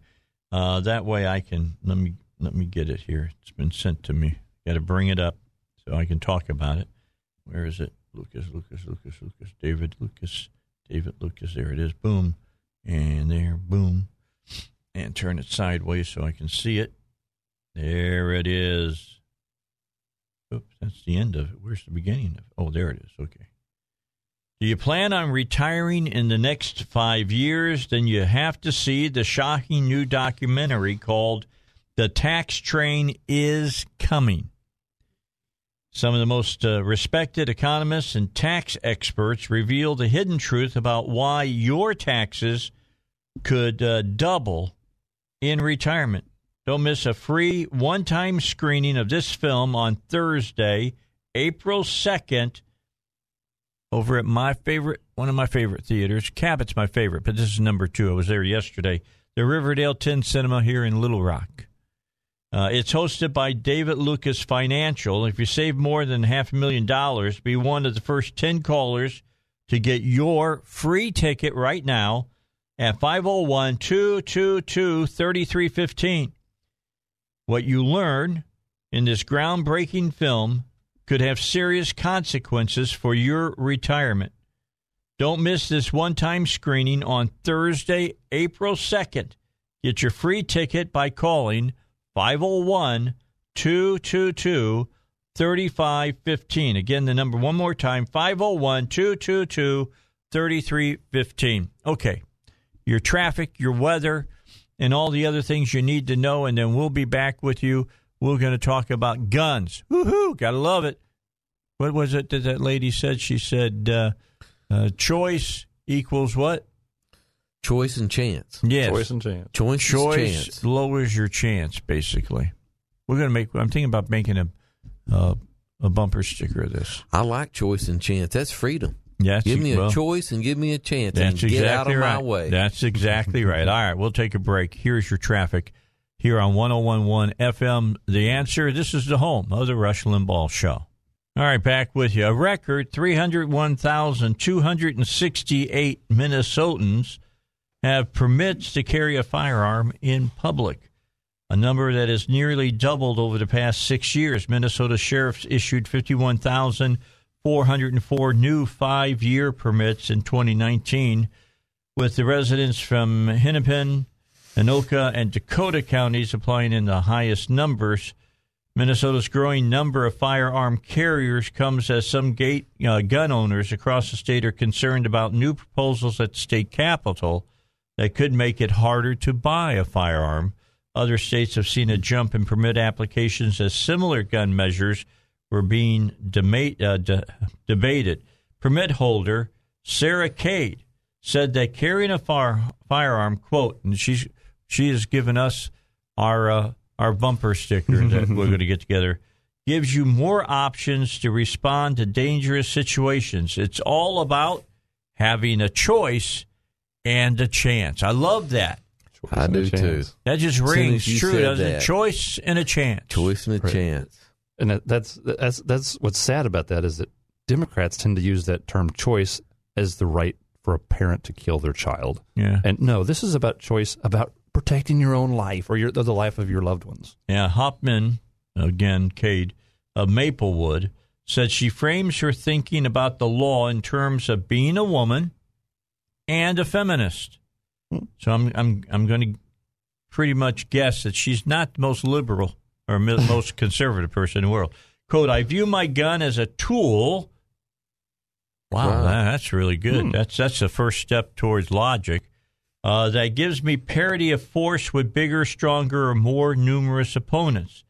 Uh, that way I can, let me. Let me get it here. It's been sent to me. Got to bring it up so I can talk about it. Where is it? Lucas, Lucas, Lucas, Lucas, David Lucas, David Lucas. There it is. Boom. And there, boom. And turn it sideways so I can see it. There it is. Oops, that's the end of it. Where's the beginning of it? Oh, there it is. Okay. Do you plan on retiring in the next five years? Then you have to see the shocking new documentary called The Tax Train Is Coming. Some of the most uh, respected economists and tax experts reveal the hidden truth about why your taxes could uh, double in retirement. Don't miss a free one-time screening of this film on Thursday, April second, over at my favorite, one of my favorite theaters. Cabot's my favorite, but this is number two. I was there yesterday. The Riverdale ten Cinema here in Little Rock. Uh, it's hosted by David Lucas Financial. If you save more than half a million dollars, be one of the first ten callers to get your free ticket right now at five oh one, two two two, three three one five. What you learn in this groundbreaking film could have serious consequences for your retirement. Don't miss this one-time screening on Thursday, April second. Get your free ticket by calling five oh one, two two two, three three one five thirty-five fifteen. Again, the number one more time, five oh one, two two two, three three one five. Okay, your traffic, your weather, and all the other things you need to know, and then we'll be back with you. We're going to talk about guns. Woohoo! Gotta love it. What was it that that lady said? She said uh, uh, choice equals what? Choice and chance. Yes. Choice and chance. Choice, choice chance. lowers your chance, basically. We're going to make, I'm thinking about making a uh, a bumper sticker of this. I like choice and chance. That's freedom. Yes, give me a well, choice and give me a chance that's and get exactly out of right. my way. That's exactly right. All right, we'll take a break. Here's your traffic here on one oh one point one F M. The Answer. This is the home of the Rush Limbaugh Show. All right, back with you. A record three hundred one thousand two hundred sixty-eight Minnesotans have permits to carry a firearm in public, a number that has nearly doubled over the past six years. Minnesota sheriffs issued fifty-one thousand four hundred four new five-year permits in twenty nineteen, with the residents from Hennepin, Anoka, and Dakota counties applying in the highest numbers. Minnesota's growing number of firearm carriers comes as some gate, uh, gun owners across the state are concerned about new proposals at the state capitol that could make it harder to buy a firearm. Other states have seen a jump in permit applications as similar gun measures were being debate, uh, de- debated. Permit holder Sarah Cade said that carrying a far- firearm, quote, and she's, she has given us our uh, our bumper sticker that we're going to get together, gives you more options to respond to dangerous situations. It's all about having a choice and a chance. I love that. Choice I do, too. That just rings true, doesn't it? Choice and a chance. Choice and a right. chance. And that's that's that's what's sad about that is that Democrats tend to use that term choice as the right for a parent to kill their child. Yeah. And no, this is about choice, about protecting your own life or your, the life of your loved ones. Yeah. Hoffman, again, Cade of Maplewood, said she frames her thinking about the law in terms of being a woman and a feminist. Hmm. So I'm I'm I'm going to pretty much guess that she's not the most liberal or most conservative person in the world. Quote, I view my gun as a tool. Wow, wow. that's really good. Hmm. That's that's the first step towards logic. Uh, that gives me parity of force with bigger, stronger, or more numerous opponents.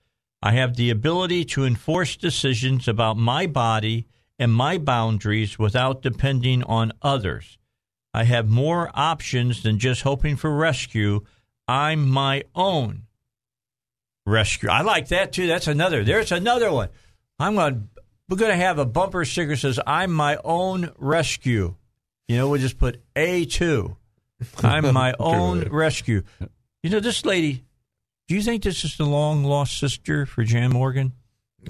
I have the ability to enforce decisions about my body and my boundaries without depending on others. I have more options than just hoping for rescue. I'm my own rescue. I like that, too. That's another. There's another one. I'm going. We're going to have a bumper sticker that says, I'm my own rescue. You know, we'll just put A two. I'm my own rescue. You know, this lady, do you think this is the long-lost sister for Jan Morgan?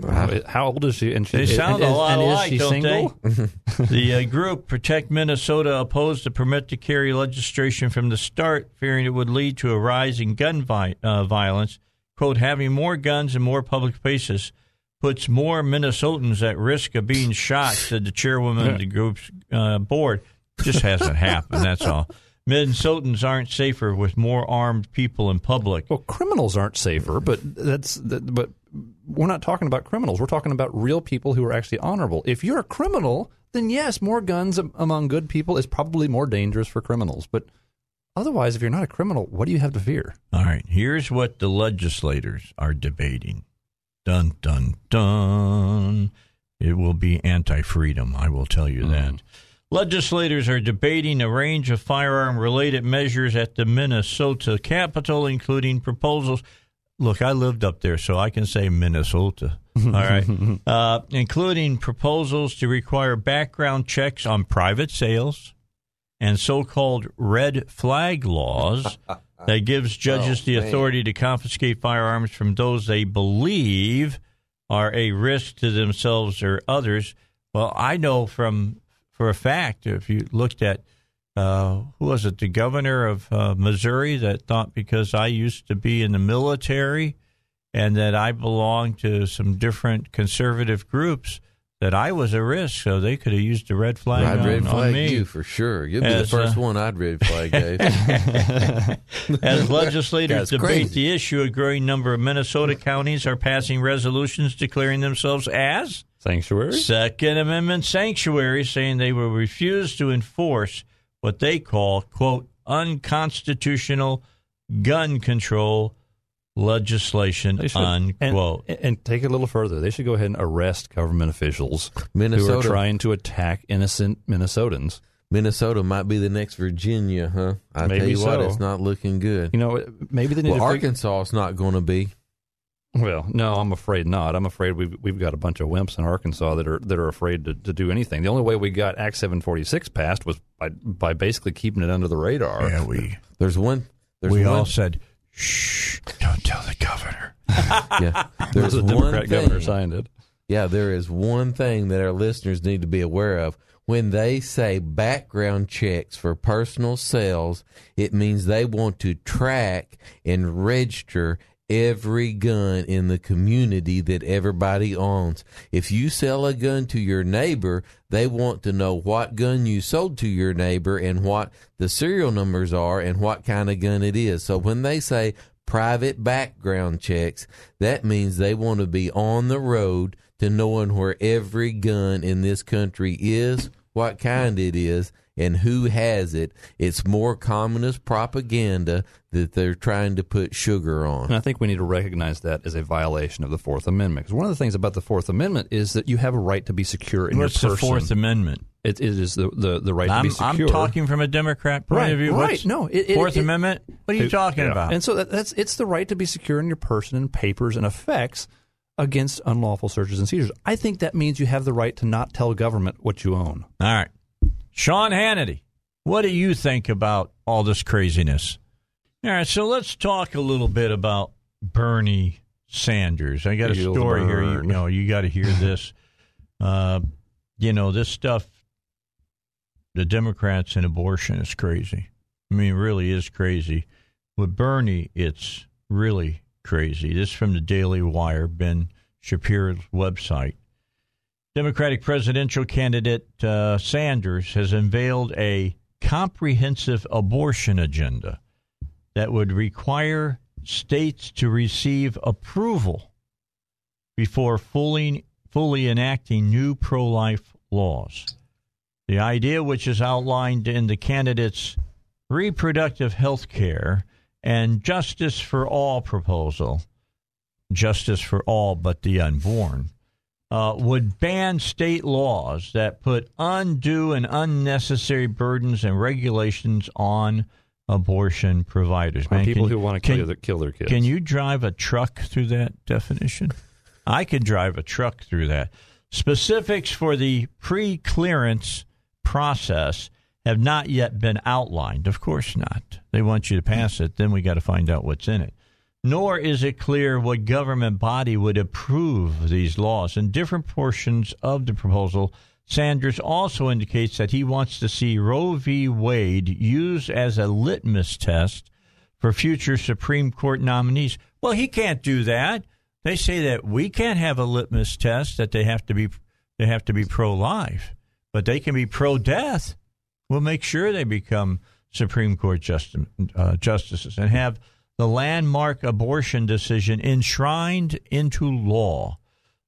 Wow. How old is she? And she they sound is, a lot alike, don't single? They? The uh, group Protect Minnesota opposed the permit to carry legislation from the start, fearing it would lead to a rise in gun vi- uh, violence. Quote, having more guns in more public places puts more Minnesotans at risk of being shot, said the chairwoman of the group's uh, board. Just hasn't happened, that's all. Minnesotans aren't safer with more armed people in public. Well, criminals aren't safer, but that's that, but we're not talking about criminals. We're talking about real people who are actually honorable. If you're a criminal, then yes, more guns among good people is probably more dangerous for criminals, but otherwise, if you're not a criminal, what do you have to fear? All right. Here's what the legislators are debating. Dun, dun, dun. It will be anti-freedom, I will tell you mm. that. Legislators are debating a range of firearm-related measures at the Minnesota Capitol, including proposals. Look, I lived up there, so I can say Minnesota. All right. uh, including proposals to require background checks on private sales and so-called red flag laws that gives judges oh, the authority man. to confiscate firearms from those they believe are a risk to themselves or others. Well, I know from for a fact, if you looked at, uh, who was it, the governor of uh, Missouri that thought because I used to be in the military and that I belonged to some different conservative groups that I was at risk, so they could have used the red flag I'd on, red flag on me. You for sure. You'd be as, the first uh, one I'd red flag, Dave. As legislators debate crazy. the issue, a growing number of Minnesota counties are passing resolutions declaring themselves as sanctuaries, Second Amendment sanctuaries, saying they will refuse to enforce what they call, quote, unconstitutional gun control legislation, should, unquote. And, and take it a little further. They should go ahead and arrest government officials Minnesota. who are trying to attack innocent Minnesotans. Minnesota might be the next Virginia, huh? I maybe tell you so. what, it's not looking good. You know, maybe they need well, to Arkansas is fig- not going to be. Well, no, I'm afraid not. I'm afraid we've we've got a bunch of wimps in Arkansas that are that are afraid to, to do anything. The only way we got Act seven forty-six passed was by by basically keeping it under the radar. Yeah, we there's one. There's we one. all said. Shh! Don't tell the governor. yeah, there's the Democrat one thing, governor signed it. Yeah, there is one thing that our listeners need to be aware of. When they say background checks for personal sales, it means they want to track and register every gun in the community that everybody owns. If you sell a gun to your neighbor, they want to know what gun you sold to your neighbor and what the serial numbers are and what kind of gun it is. So when they say private background checks, that means they want to be on the road to knowing where every gun in this country is, what kind it is, and who has it. It's more communist propaganda that they're trying to put sugar on. And I think we need to recognize that as a violation of the Fourth Amendment. Because one of the things about the Fourth Amendment is that you have a right to be secure in what's your person. What's the Fourth Amendment? It, it is the, the, the right I'm, to be secure. I'm talking from a Democrat point right, of view. Right, what's no. It, it, Fourth it, Amendment? What are you it, talking yeah. about? And so that, that's it's the right to be secure in your person and papers and effects against unlawful searches and seizures. I think that means you have the right to not tell government what you own. All right. Sean Hannity, what do you think about all this craziness? All right, so let's talk a little bit about Bernie Sanders. I got a story here. You know, you got to hear this. Uh, you know, this stuff, the Democrats and abortion is crazy. I mean, it really is crazy. With Bernie, it's really crazy. This is from the Daily Wire, Ben Shapiro's website. Democratic presidential candidate uh, Sanders has unveiled a comprehensive abortion agenda that would require states to receive approval before fully, fully enacting new pro-life laws. The idea, which is outlined in the candidate's reproductive health care and justice for all proposal, justice for all but the unborn, Uh, would ban state laws that put undue and unnecessary burdens and regulations on abortion providers. Man, people can, who want to kill, can, their, kill their kids. Can you drive a truck through that definition? I could drive a truck through that. Specifics for the pre-clearance process have not yet been outlined. Of course not. They want you to pass it. Then we got to find out what's in it. Nor is it clear what government body would approve these laws. In different portions of the proposal, Sanders also indicates that he wants to see Roe v. Wade used as a litmus test for future Supreme Court nominees. Well, he can't do that. They say that we can't have a litmus test, that they have to be they have to be pro-life, but they can be pro-death. We'll make sure they become Supreme Court just, uh, justices and have the landmark abortion decision enshrined into law.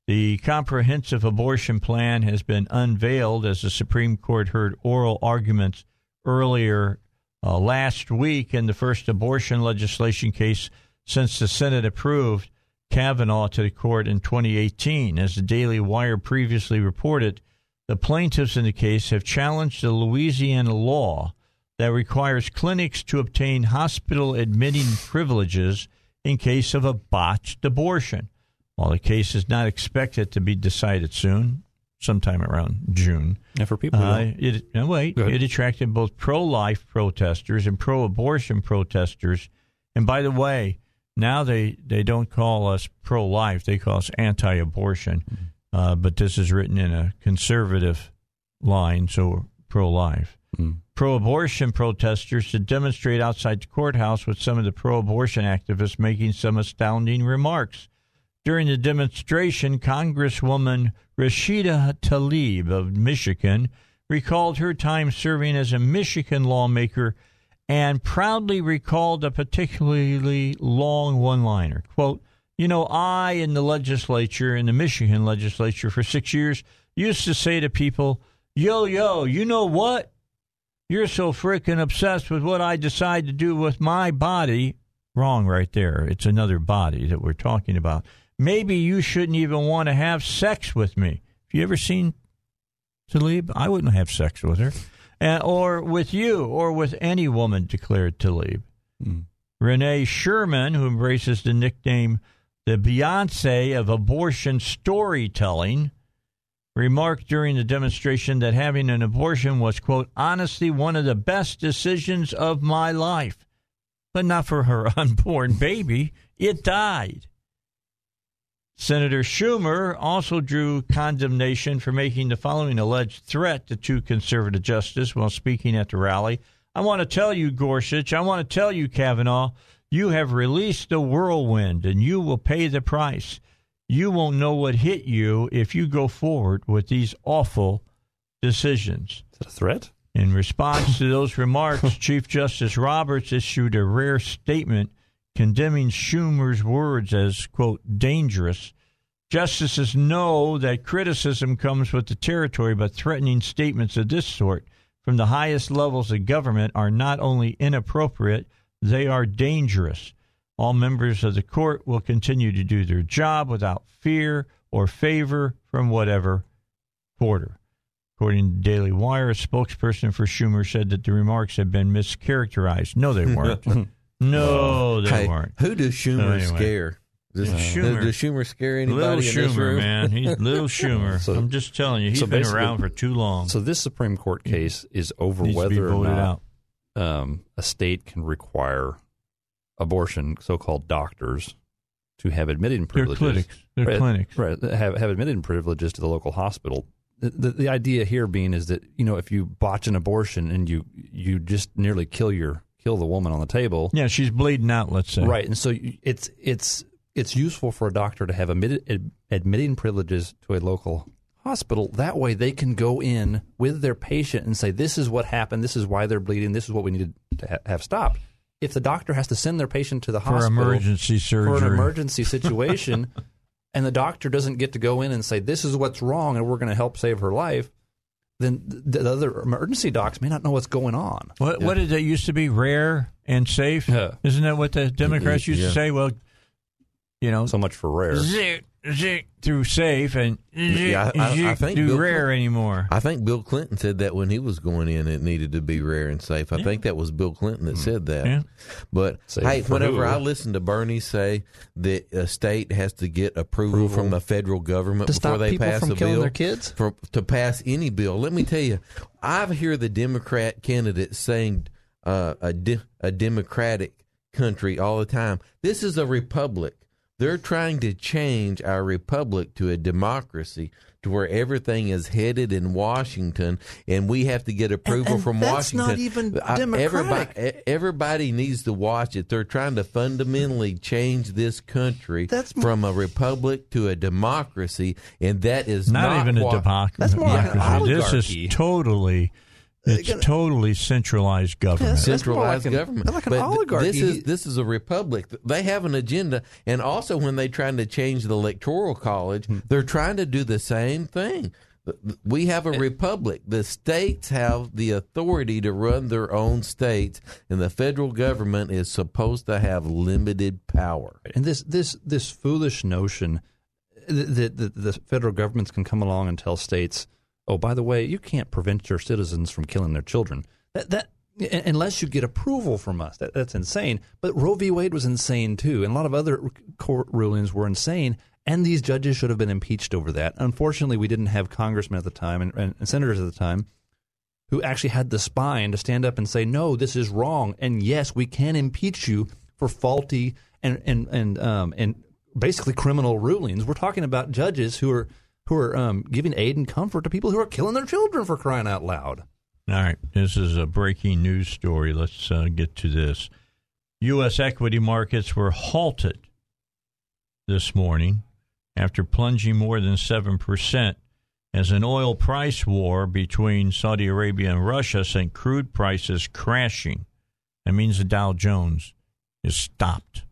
The comprehensive abortion plan has been unveiled as the Supreme Court heard oral arguments earlier uh, last week in the first abortion legislation case since the Senate approved Kavanaugh to the court in twenty eighteen. As the Daily Wire previously reported, the plaintiffs in the case have challenged the Louisiana law that requires clinics to obtain hospital admitting privileges in case of a botched abortion. While the case is not expected to be decided soon, sometime around June. And for people who uh, it, no, wait, it attracted both pro-life protesters and pro-abortion protesters. And by the way, now they, they don't call us pro-life, they call us anti-abortion. Mm-hmm. Uh, but this is written in a conservative line, so pro-life. Mm. Pro-abortion protesters to demonstrate outside the courthouse with some of the pro-abortion activists making some astounding remarks During the demonstration, Congresswoman Rashida Tlaib of Michigan recalled her time serving as a Michigan lawmaker and proudly recalled a particularly long one-liner. Quote, you know, I in the legislature, in the Michigan legislature for six years, used to say to people, yo, yo, you know what? You're so freaking obsessed with what I decide to do with my body. Wrong right there. It's another body that we're talking about. Maybe you shouldn't even want to have sex with me. Have you ever seen Tlaib? I wouldn't have sex with her. And, or with you, or with any woman, declared Tlaib. Mm. Renee Sherman, who embraces the nickname the Beyonce of abortion storytelling, remarked during the demonstration that having an abortion was, quote, honestly one of the best decisions of my life. But not for her unborn baby. It died. Senator Schumer also drew condemnation for making the following alleged threat to two conservative justices while speaking at the rally. I want to tell you, Gorsuch, I want to tell you, Kavanaugh, you have released the whirlwind and you will pay the price. You won't know what hit you if you go forward with these awful decisions. Is that a threat? In response to those remarks, Chief Justice Roberts issued a rare statement condemning Schumer's words as, quote, dangerous. Justices know that criticism comes with the territory, but threatening statements of this sort from the highest levels of government are not only inappropriate, they are dangerous. All members of the court will continue to do their job without fear or favor from whatever quarter. According to Daily Wire, a spokesperson for Schumer said that the remarks had been mischaracterized. No, they weren't. No, they hey, weren't. Who does Schumer so anyway. scare? Does, uh, Schumer. does Schumer scare anybody little in Schumer, this room? Man. He's little Schumer. So, I'm just telling you, he's so been around for too long. So this Supreme Court case is over whether or not um, a state can require abortion, so-called doctors, to have admitted privileges. They're clinics. They're right, clinics. Right, have, have admitted privileges to the local hospital. The, the, the idea here being is that, you know, if you botch an abortion and you, you just nearly kill your kill the woman on the table. Yeah, she's bleeding out, let's say. Right, and so it's it's it's useful for a doctor to have admitted, ad, admitting privileges to a local hospital. That way they can go in with their patient and say, this is what happened, this is why they're bleeding, this is what we needed to ha- have stopped. If the doctor has to send their patient to the hospital for emergency surgery, for an emergency situation, and the doctor doesn't get to go in and say, this is what's wrong and we're going to help save her life, then the other emergency docs may not know what's going on. What, yeah. what did they used to be? Rare and safe? Yeah. Isn't that what the Democrats used yeah. to say? Well, you know. So much for rare. Zit, zit through safe and zit, yeah, I, I, I think through Bill rare Clinton, anymore. I think Bill Clinton said that when he was going in, it needed to be rare and safe. I yeah. think that was Bill Clinton that mm. said that. Yeah. But, safe hey, whenever who? I listen to Bernie say that a state has to get approval, approval. from the federal government to before they pass a bill. Their kids? For, to pass any bill. Let me tell you, I hear the Democrat candidates saying uh, a, de- a democratic country all the time. This is a republic. They're trying to change our republic to a democracy to where everything is headed in Washington and we have to get approval and, and from that's Washington. That's not even democratic. I, everybody, everybody needs to watch it. They're trying to fundamentally change this country that's from more, a republic to a democracy, and that is not, not even wa- a democracy. That's more yeah. like an oligarchy. This is totally... It's gonna, totally centralized government. That's centralized like an, government. Like an but oligarchy. This is, this is a republic. They have an agenda. And also when they're trying to change the electoral college, hmm. they're trying to do the same thing. We have a republic. The states have the authority to run their own states, and the federal government is supposed to have limited power. And this this, this foolish notion that the, the federal governments can come along and tell states, oh, by the way, you can't prevent your citizens from killing their children. That, that unless you get approval from us, that, that's insane. But Roe v. Wade was insane too, and a lot of other court rulings were insane. And these judges should have been impeached over that. Unfortunately, we didn't have congressmen at the time and, and senators at the time who actually had the spine to stand up and say, "No, this is wrong, and yes, we can impeach you for faulty and and and um, and basically criminal rulings." We're talking about judges who are. who are um, giving aid and comfort to people who are killing their children, for crying out loud. All right. This is a breaking news story. Let's uh, get to this. U S equity markets were halted this morning after plunging more than seven percent as an oil price war between Saudi Arabia and Russia sent crude prices crashing. That means the Dow Jones is stopped.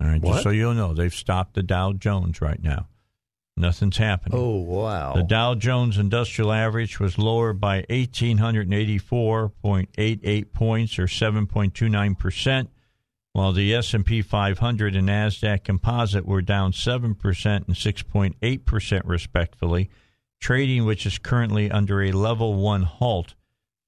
All right, what? Just so you'll know, they've stopped the Dow Jones right now. Nothing's happening. Oh, wow. The Dow Jones Industrial Average was lower by one thousand eight hundred eighty-four point eight eight points, or seven point two nine percent, while the S and P five hundred and NASDAQ Composite were down seven percent and six point eight percent, respectively. Trading, which is currently under a level one halt,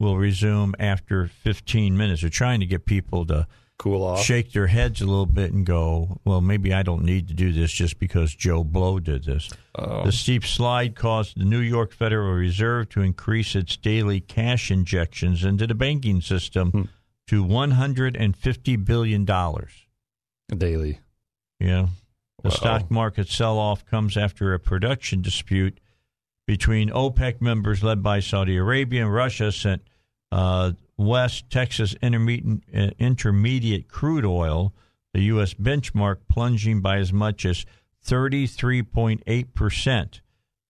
will resume after fifteen minutes. They're trying to get people to cool off, shake their heads a little bit and go, well, maybe I don't need to do this just because Joe Blow did this. Uh-oh. The steep slide caused the New York Federal Reserve to increase its daily cash injections into the banking system hmm. to one hundred fifty billion dollars. Daily. Yeah. The Uh-oh. stock market sell-off comes after a production dispute between OPEC members led by Saudi Arabia and Russia sent uh, West Texas intermediate, uh, intermediate crude oil, the U S benchmark, plunging by as much as thirty-three point eight percent,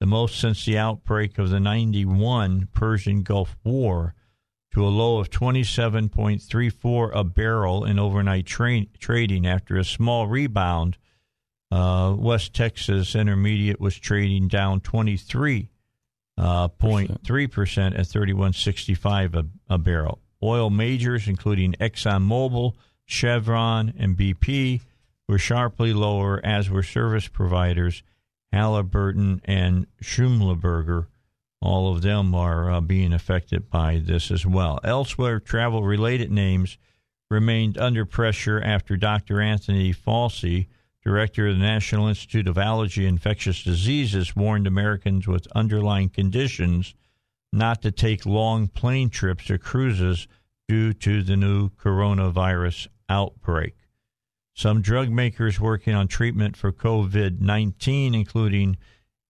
the most since the outbreak of the ninety-one Persian Gulf War, to a low of twenty-seven point three four a barrel in overnight tra- trading. After a small rebound, Uh, West Texas Intermediate was trading down twenty-three point three percent uh, at thirty-one sixty-five a, a barrel. Oil majors, including ExxonMobil, Chevron, and B P, were sharply lower, as were service providers Halliburton and Schlumberger. All of them are uh, being affected by this as well. Elsewhere, travel-related names remained under pressure after Doctor Anthony Fauci, director of the National Institute of Allergy and Infectious Diseases, warned Americans with underlying conditions not to take long plane trips or cruises due to the new coronavirus outbreak. Some drug makers working on treatment for COVID nineteen, including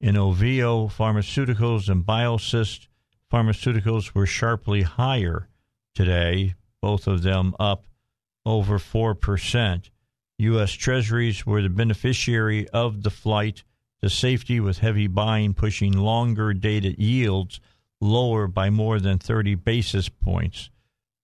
Inovio Pharmaceuticals and Biocyst Pharmaceuticals, were sharply higher today, both of them up over four percent. U S. Treasuries were the beneficiary of the flight to safety, with heavy buying pushing longer-dated yields lower by more than thirty basis points.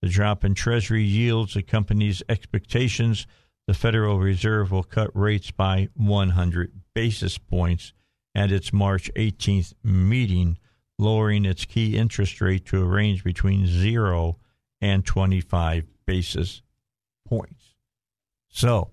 The drop in Treasury yields accompanies expectations the Federal Reserve will cut rates by one hundred basis points at its March eighteenth meeting, lowering its key interest rate to a range between zero and twenty-five basis points. So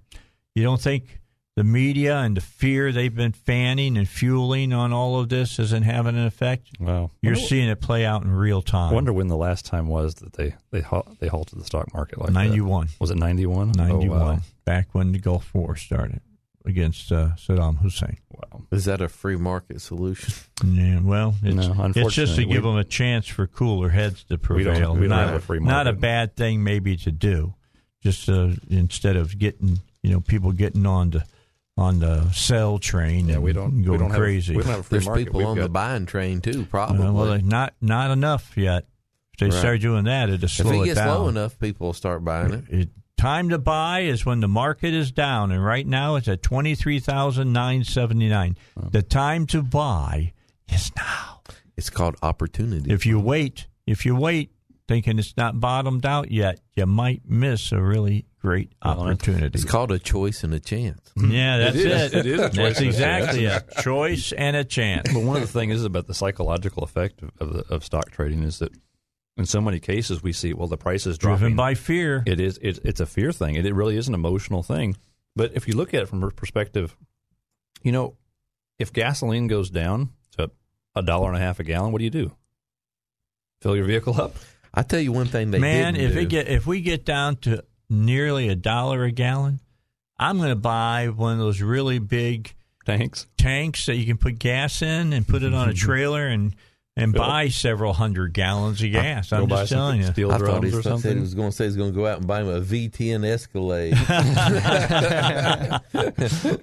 you don't think the media and the fear they've been fanning and fueling on all of this isn't having an effect? Well, you're wonder, seeing it play out in real time. I wonder when the last time was that they they, they halted the stock market like ninety-one. That. Was it ninety-one? ninety-one, oh, wow. Back when the Gulf War started against uh, Saddam Hussein. Wow. Is that a free market solution? Yeah, well, it's, no, it's just to give we, them a chance for cooler heads to prevail. We don't, we don't not, have a free market. Not a bad thing maybe to do. Just uh, instead of getting, you know, people getting on the on the sell train, yeah, and we don't, going we don't crazy. Have, we don't have a free There's market. people We've on got... the buying train too, probably. Uh, well, not not enough yet. If they right. start doing that, it'll slow it down. If it gets down low enough, people will start buying it. It, it. Time to buy is when the market is down, and right now it's at twenty three thousand nine seventy nine. Oh. The time to buy is now. It's called opportunity. If you wait, if you wait. thinking it's not bottomed out yet, you might miss a really great opportunity. It's called a choice and a chance. Yeah, that's it. Is. It. It is a choice. That's exactly a choice and a chance. But one of the things is about the psychological effect of of, the, of stock trading is that in so many cases we see, well, the price is dropping. Driven by fear. It is. It, it's a fear thing. It, it really is an emotional thing. But if you look at it from a perspective, you know, if gasoline goes down to a dollar and a half a gallon, what do you do? Fill your vehicle up? I tell you one thing they Man, didn't if do. Man, get, if we get down to nearly a dollar a gallon, I'm going to buy one of those really big tanks tanks that you can put gas in and put it on a trailer and, and buy several hundred gallons of gas. I, I'm just telling you. Steel I thought he, or something. Said he was going to say he's going to go out and buy him a V ten Escalade.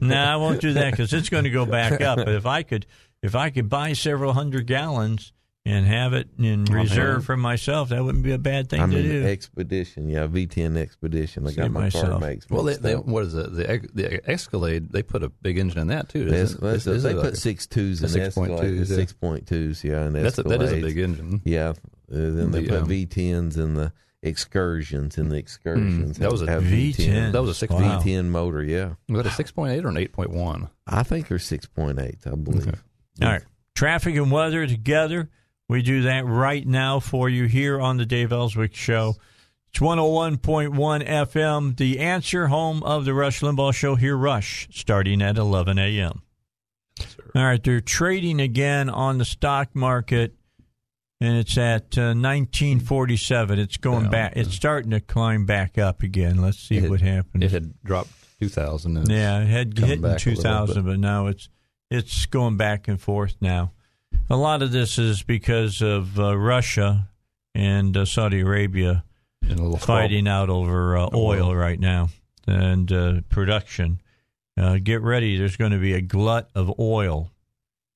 No, I won't do that because it's going to go back up. But if I could, if I could buy several hundred gallons and have it in reserve uh-huh. for myself. That wouldn't be a bad thing I'm to do. Expedition, yeah, V ten Expedition. I Save got my myself. Car well, they, they, what is it? The, the Escalade, they put a big engine in that, too. That's, it? That's, that's, they like put six twos in Escalade. Six point twos, yeah, and that's a, that is a big engine. Yeah, uh, then they the, put um, V tens in the Excursions in the Excursions. Mm, that was a V ten. That was a six wow. V ten motor. Yeah, was that a six point eight or an eight point one? I think they're six point eight. I believe. Okay. All right, traffic and weather together. We do that right now for you here on the Dave Elswick Show. It's one oh one point one F M, The Answer, home of the Rush Limbaugh Show. Here, Rush, starting at eleven a.m. Yes, all right, they're trading again on the stock market, and it's at uh, nineteen forty-seven. It's going yeah, back. Yeah. It's starting to climb back up again. Let's see it what had, happens. It had dropped two thousand. Yeah, it had hit in two thousand, but now it's it's going back and forth now. A lot of this is because of uh, Russia and uh, Saudi Arabia fighting out over uh, oil right now and uh, production. Uh, get ready. There's going to be a glut of oil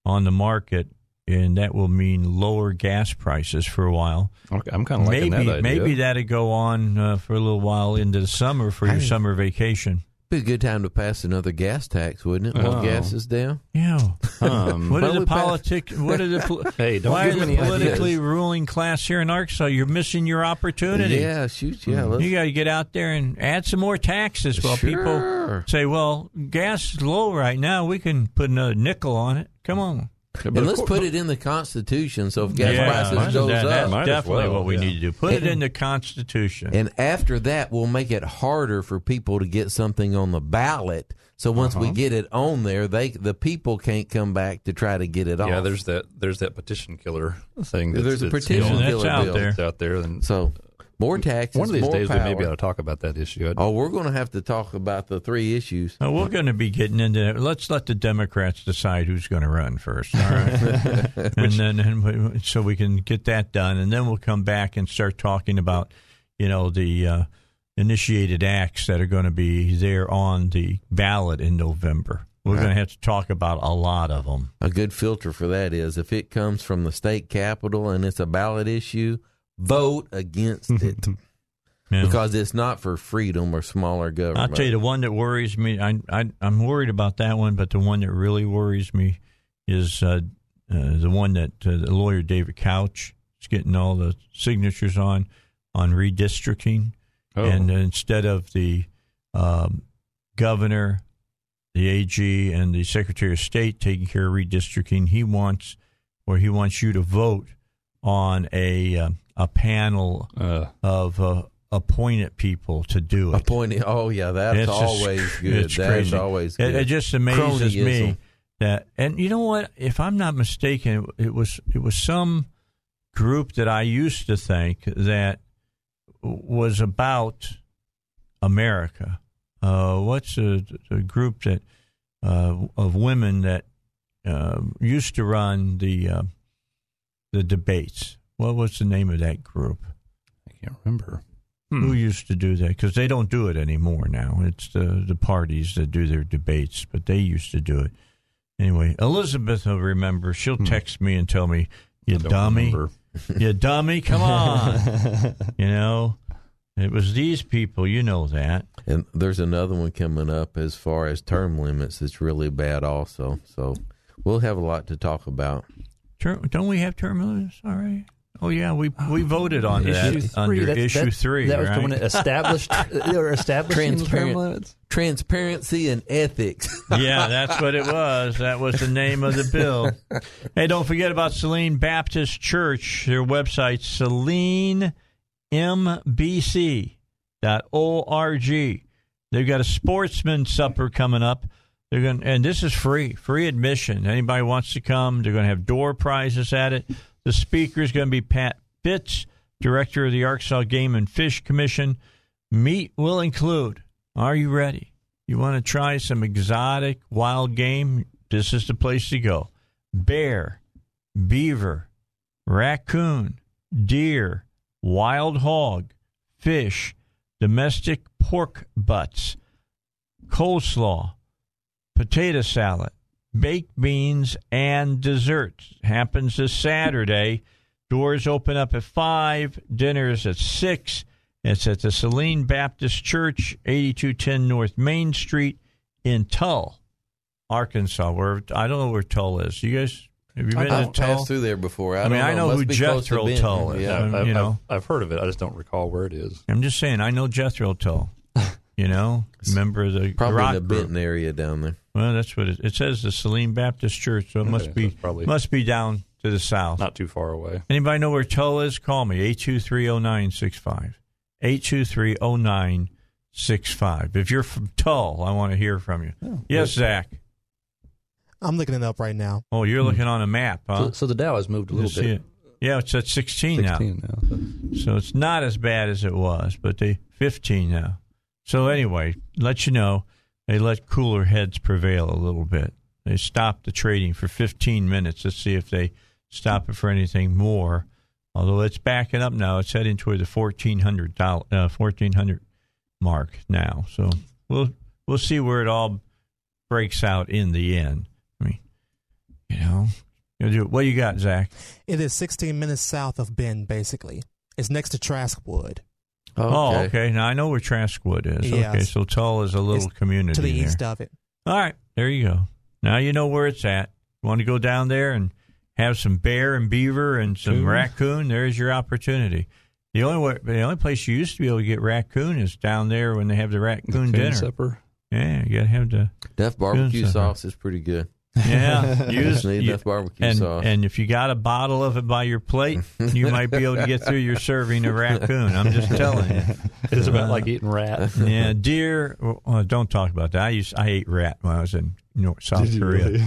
on the market, and that will mean lower gas prices for a while. Okay, I'm kind of liking maybe, that idea. Maybe that'll go on uh, for a little while into the summer for your I, summer vacation. Be a good time to pass another gas tax, wouldn't it? While oh. gas is down. Yeah. Um, what, are politic, what are the politics? Hey, don't why give are the politically ideas. Ruling class here in Arkansas? You're missing your opportunity. Yeah, shoot, yeah. Mm-hmm. You got to get out there and add some more taxes. While sure. people say, "Well, gas is low right now. We can put another nickel on it." Come on. Yeah, and let's course, put it in the Constitution, so if gas yeah, prices goes that, up, that's definitely well, what we yeah. need to do. Put and, it in the Constitution, and after that, we'll make it harder for people to get something on the ballot. So once uh-huh. we get it on there, they the people can't come back to try to get it off. Yeah, there's that there's that petition killer thing. That's, there's a petition that's killer out bill there. That's out there, and so. More taxes, one of these more days power. We may be able to talk about that issue. I'd... Oh, we're going to have to talk about the three issues. Oh, we're going to be getting into it. Let's let the Democrats decide who's going to run first, all right? and then and we, so we can get that done, and then we'll come back and start talking about, you know, the uh, initiated acts that are going to be there on the ballot in November. We're right. going to have to talk about a lot of them. A good filter for that is if it comes from the state capitol and it's a ballot issue, vote against it yeah. because it's not for freedom or smaller government. I'll tell you, the one that worries me, I, I, I'm worried about that one, but the one that really worries me is uh, uh, the one that uh, the lawyer David Couch is getting all the signatures on, on redistricting. Oh. And instead of the um, governor, the A G, and the Secretary of State taking care of redistricting, he wants, or he wants you to vote on a... Uh, a panel uh, of uh, appointed people to do it. Appointed, oh, yeah, that's it's always just, good. That's always good. It, it just amazes Cronyism. me that, and you know what, if I'm not mistaken, it, it was it was some group that I used to think that was about America. Uh, what's a, a group that uh, of women that uh, used to run the uh, the debates? What was the name of that group? I can't remember. Hmm. Who used to do that? Because they don't do it anymore now. It's the, the parties that do their debates, but they used to do it. Anyway, Elizabeth will remember. She'll hmm. text me and tell me, you dummy, you dummy, come on. You know, it was these people, you know that. And there's another one coming up as far as term limits that's really bad also. So we'll have a lot to talk about. Term, don't we have term limits already? Oh yeah, we we voted on issue that three, under that's, issue that's, three. That was right? the one that established or establishing term limits, transparency and ethics. Yeah, that's what it was. That was the name of the bill. Hey, don't forget about Selene Baptist Church. Their website selene m b c dot org. They've got a sportsman supper coming up. They're going and this is free, free admission. Anybody wants to come, they're going to have door prizes at it. The speaker is going to be Pat Fitz, director of the Arkansas Game and Fish Commission. Meat will include, are you ready? You want to try some exotic wild game? This is the place to go. Bear, beaver, raccoon, deer, wild hog, fish, domestic pork butts, coleslaw, potato salad, baked beans, and desserts. Happens this Saturday. Doors open up at five, dinner's at six. It's at the Selene Baptist Church, eighty-two ten North Main Street in Tull, Arkansas. Where I don't know where Tull is. You guys, have you been I to Tull? I've passed through there before. I, I mean, know. I know who Jethro Tull is. Yeah, I've, you I've, know. I've heard of it. I just don't recall where it is. I'm just saying, I know Jethro Tull. You know, remember the probably rock the Benton group. Area down there. Well, that's what it, it says. The Selene Baptist Church, so it okay, must be probably, must be down to the south, not too far away. Anybody know where Tull is? Call me eight two three oh nine six five eight two three oh nine six five If you're from Tull, I want to hear from you. Oh, yes, Zach. I'm looking it up right now. Oh, you're mm-hmm. looking on a map, huh? So, so the Dow has moved a little Let's bit. Yeah, it's at sixteen, sixteen now. now. So it's not as bad as it was, but they fifteen now. So anyway, let you know, they let cooler heads prevail a little bit. They stopped the trading for fifteen minutes. Let's see if they stop it for anything more. Although it's backing up now. It's heading toward the fourteen hundred mark now. So we'll we'll see where it all breaks out in the end. I mean, you know, you'll do, what you got, Zach? It is sixteen minutes south of Bend, basically. It's next to Traskwood. Okay. Oh, okay. Now, I know where Traskwood is. Yeah, okay, so Tull is a little community to the east there. Of it. All right, there you go. Now you know where it's at. You want to go down there and have some bear and beaver and some Ooh. raccoon? There's your opportunity. The only way, the only place you used to be able to get raccoon is down there when they have the raccoon the dinner. Supper. Yeah, you got to have the Death barbecue sauce is pretty good. Yeah, you just need enough barbecue and, sauce. And if you got a bottle of it by your plate, you might be able to get through your serving of raccoon. I'm just telling you, it's uh, about like eating rat. Yeah, deer. Well, don't talk about that. I used I ate rat when I was in North, South Did Korea. Really?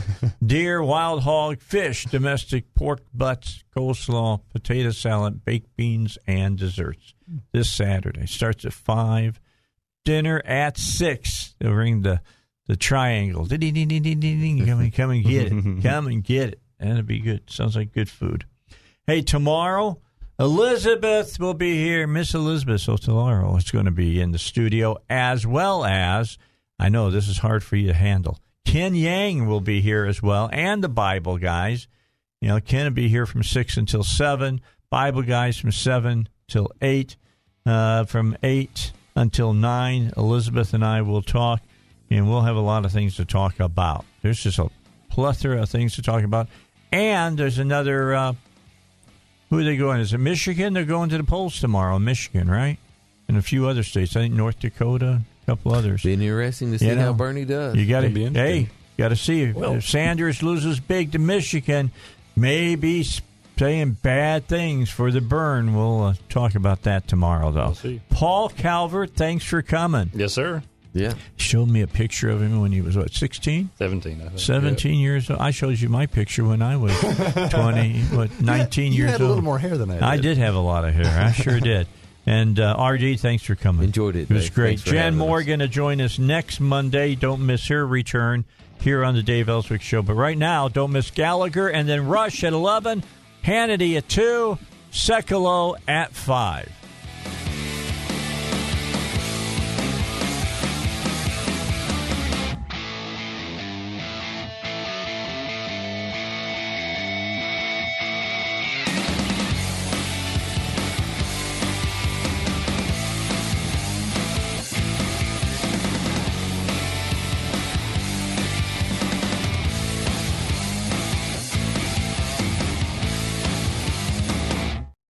Deer, wild hog, fish, domestic pork butts, coleslaw, potato salad, baked beans, and desserts. This Saturday starts at five. Dinner at six. They'll ring the. The triangle. Ding, ding, ding, ding, ding. Come and, come and get it. Come and get it. That'll be good. Sounds like good food. Hey, tomorrow, Elizabeth will be here. Miss Elizabeth Sotolaro is going to be in the studio, as well as, I know this is hard for you to handle, Ken Yang will be here as well, and the Bible guys. You know, Ken will be here from six until seven, Bible guys from seven till eight, uh, from eight until nine. Elizabeth and I will talk. And we'll have a lot of things to talk about. There's just a plethora of things to talk about. And there's another, uh, who are they going? Is it Michigan? They're going to the polls tomorrow in Michigan, right? And a few other states. I think North Dakota, a couple others. Be interesting to see you know, how Bernie does. You got to be Hey, you got to see. Well, if Sanders loses big to Michigan, maybe saying bad things for the burn. We'll uh, talk about that tomorrow, though. We'll see. Paul Calvert, thanks for coming. Yes, sir. Yeah, showed me a picture of him when he was, what, sixteen? seventeen, I think. seventeen yeah. years old. I showed you my picture when I was twenty, what, nineteen you had, you years old. You had a little more hair than I did. I did have a lot of hair. I sure did. And uh, R D, thanks for coming. Enjoyed it. It was Dave. Great. Jan Morgan us. to join us next Monday. Don't miss her return here on the Dave Elswick Show. But right now, don't miss Gallagher, and then Rush at eleven, Hannity at two, Sekulow at five.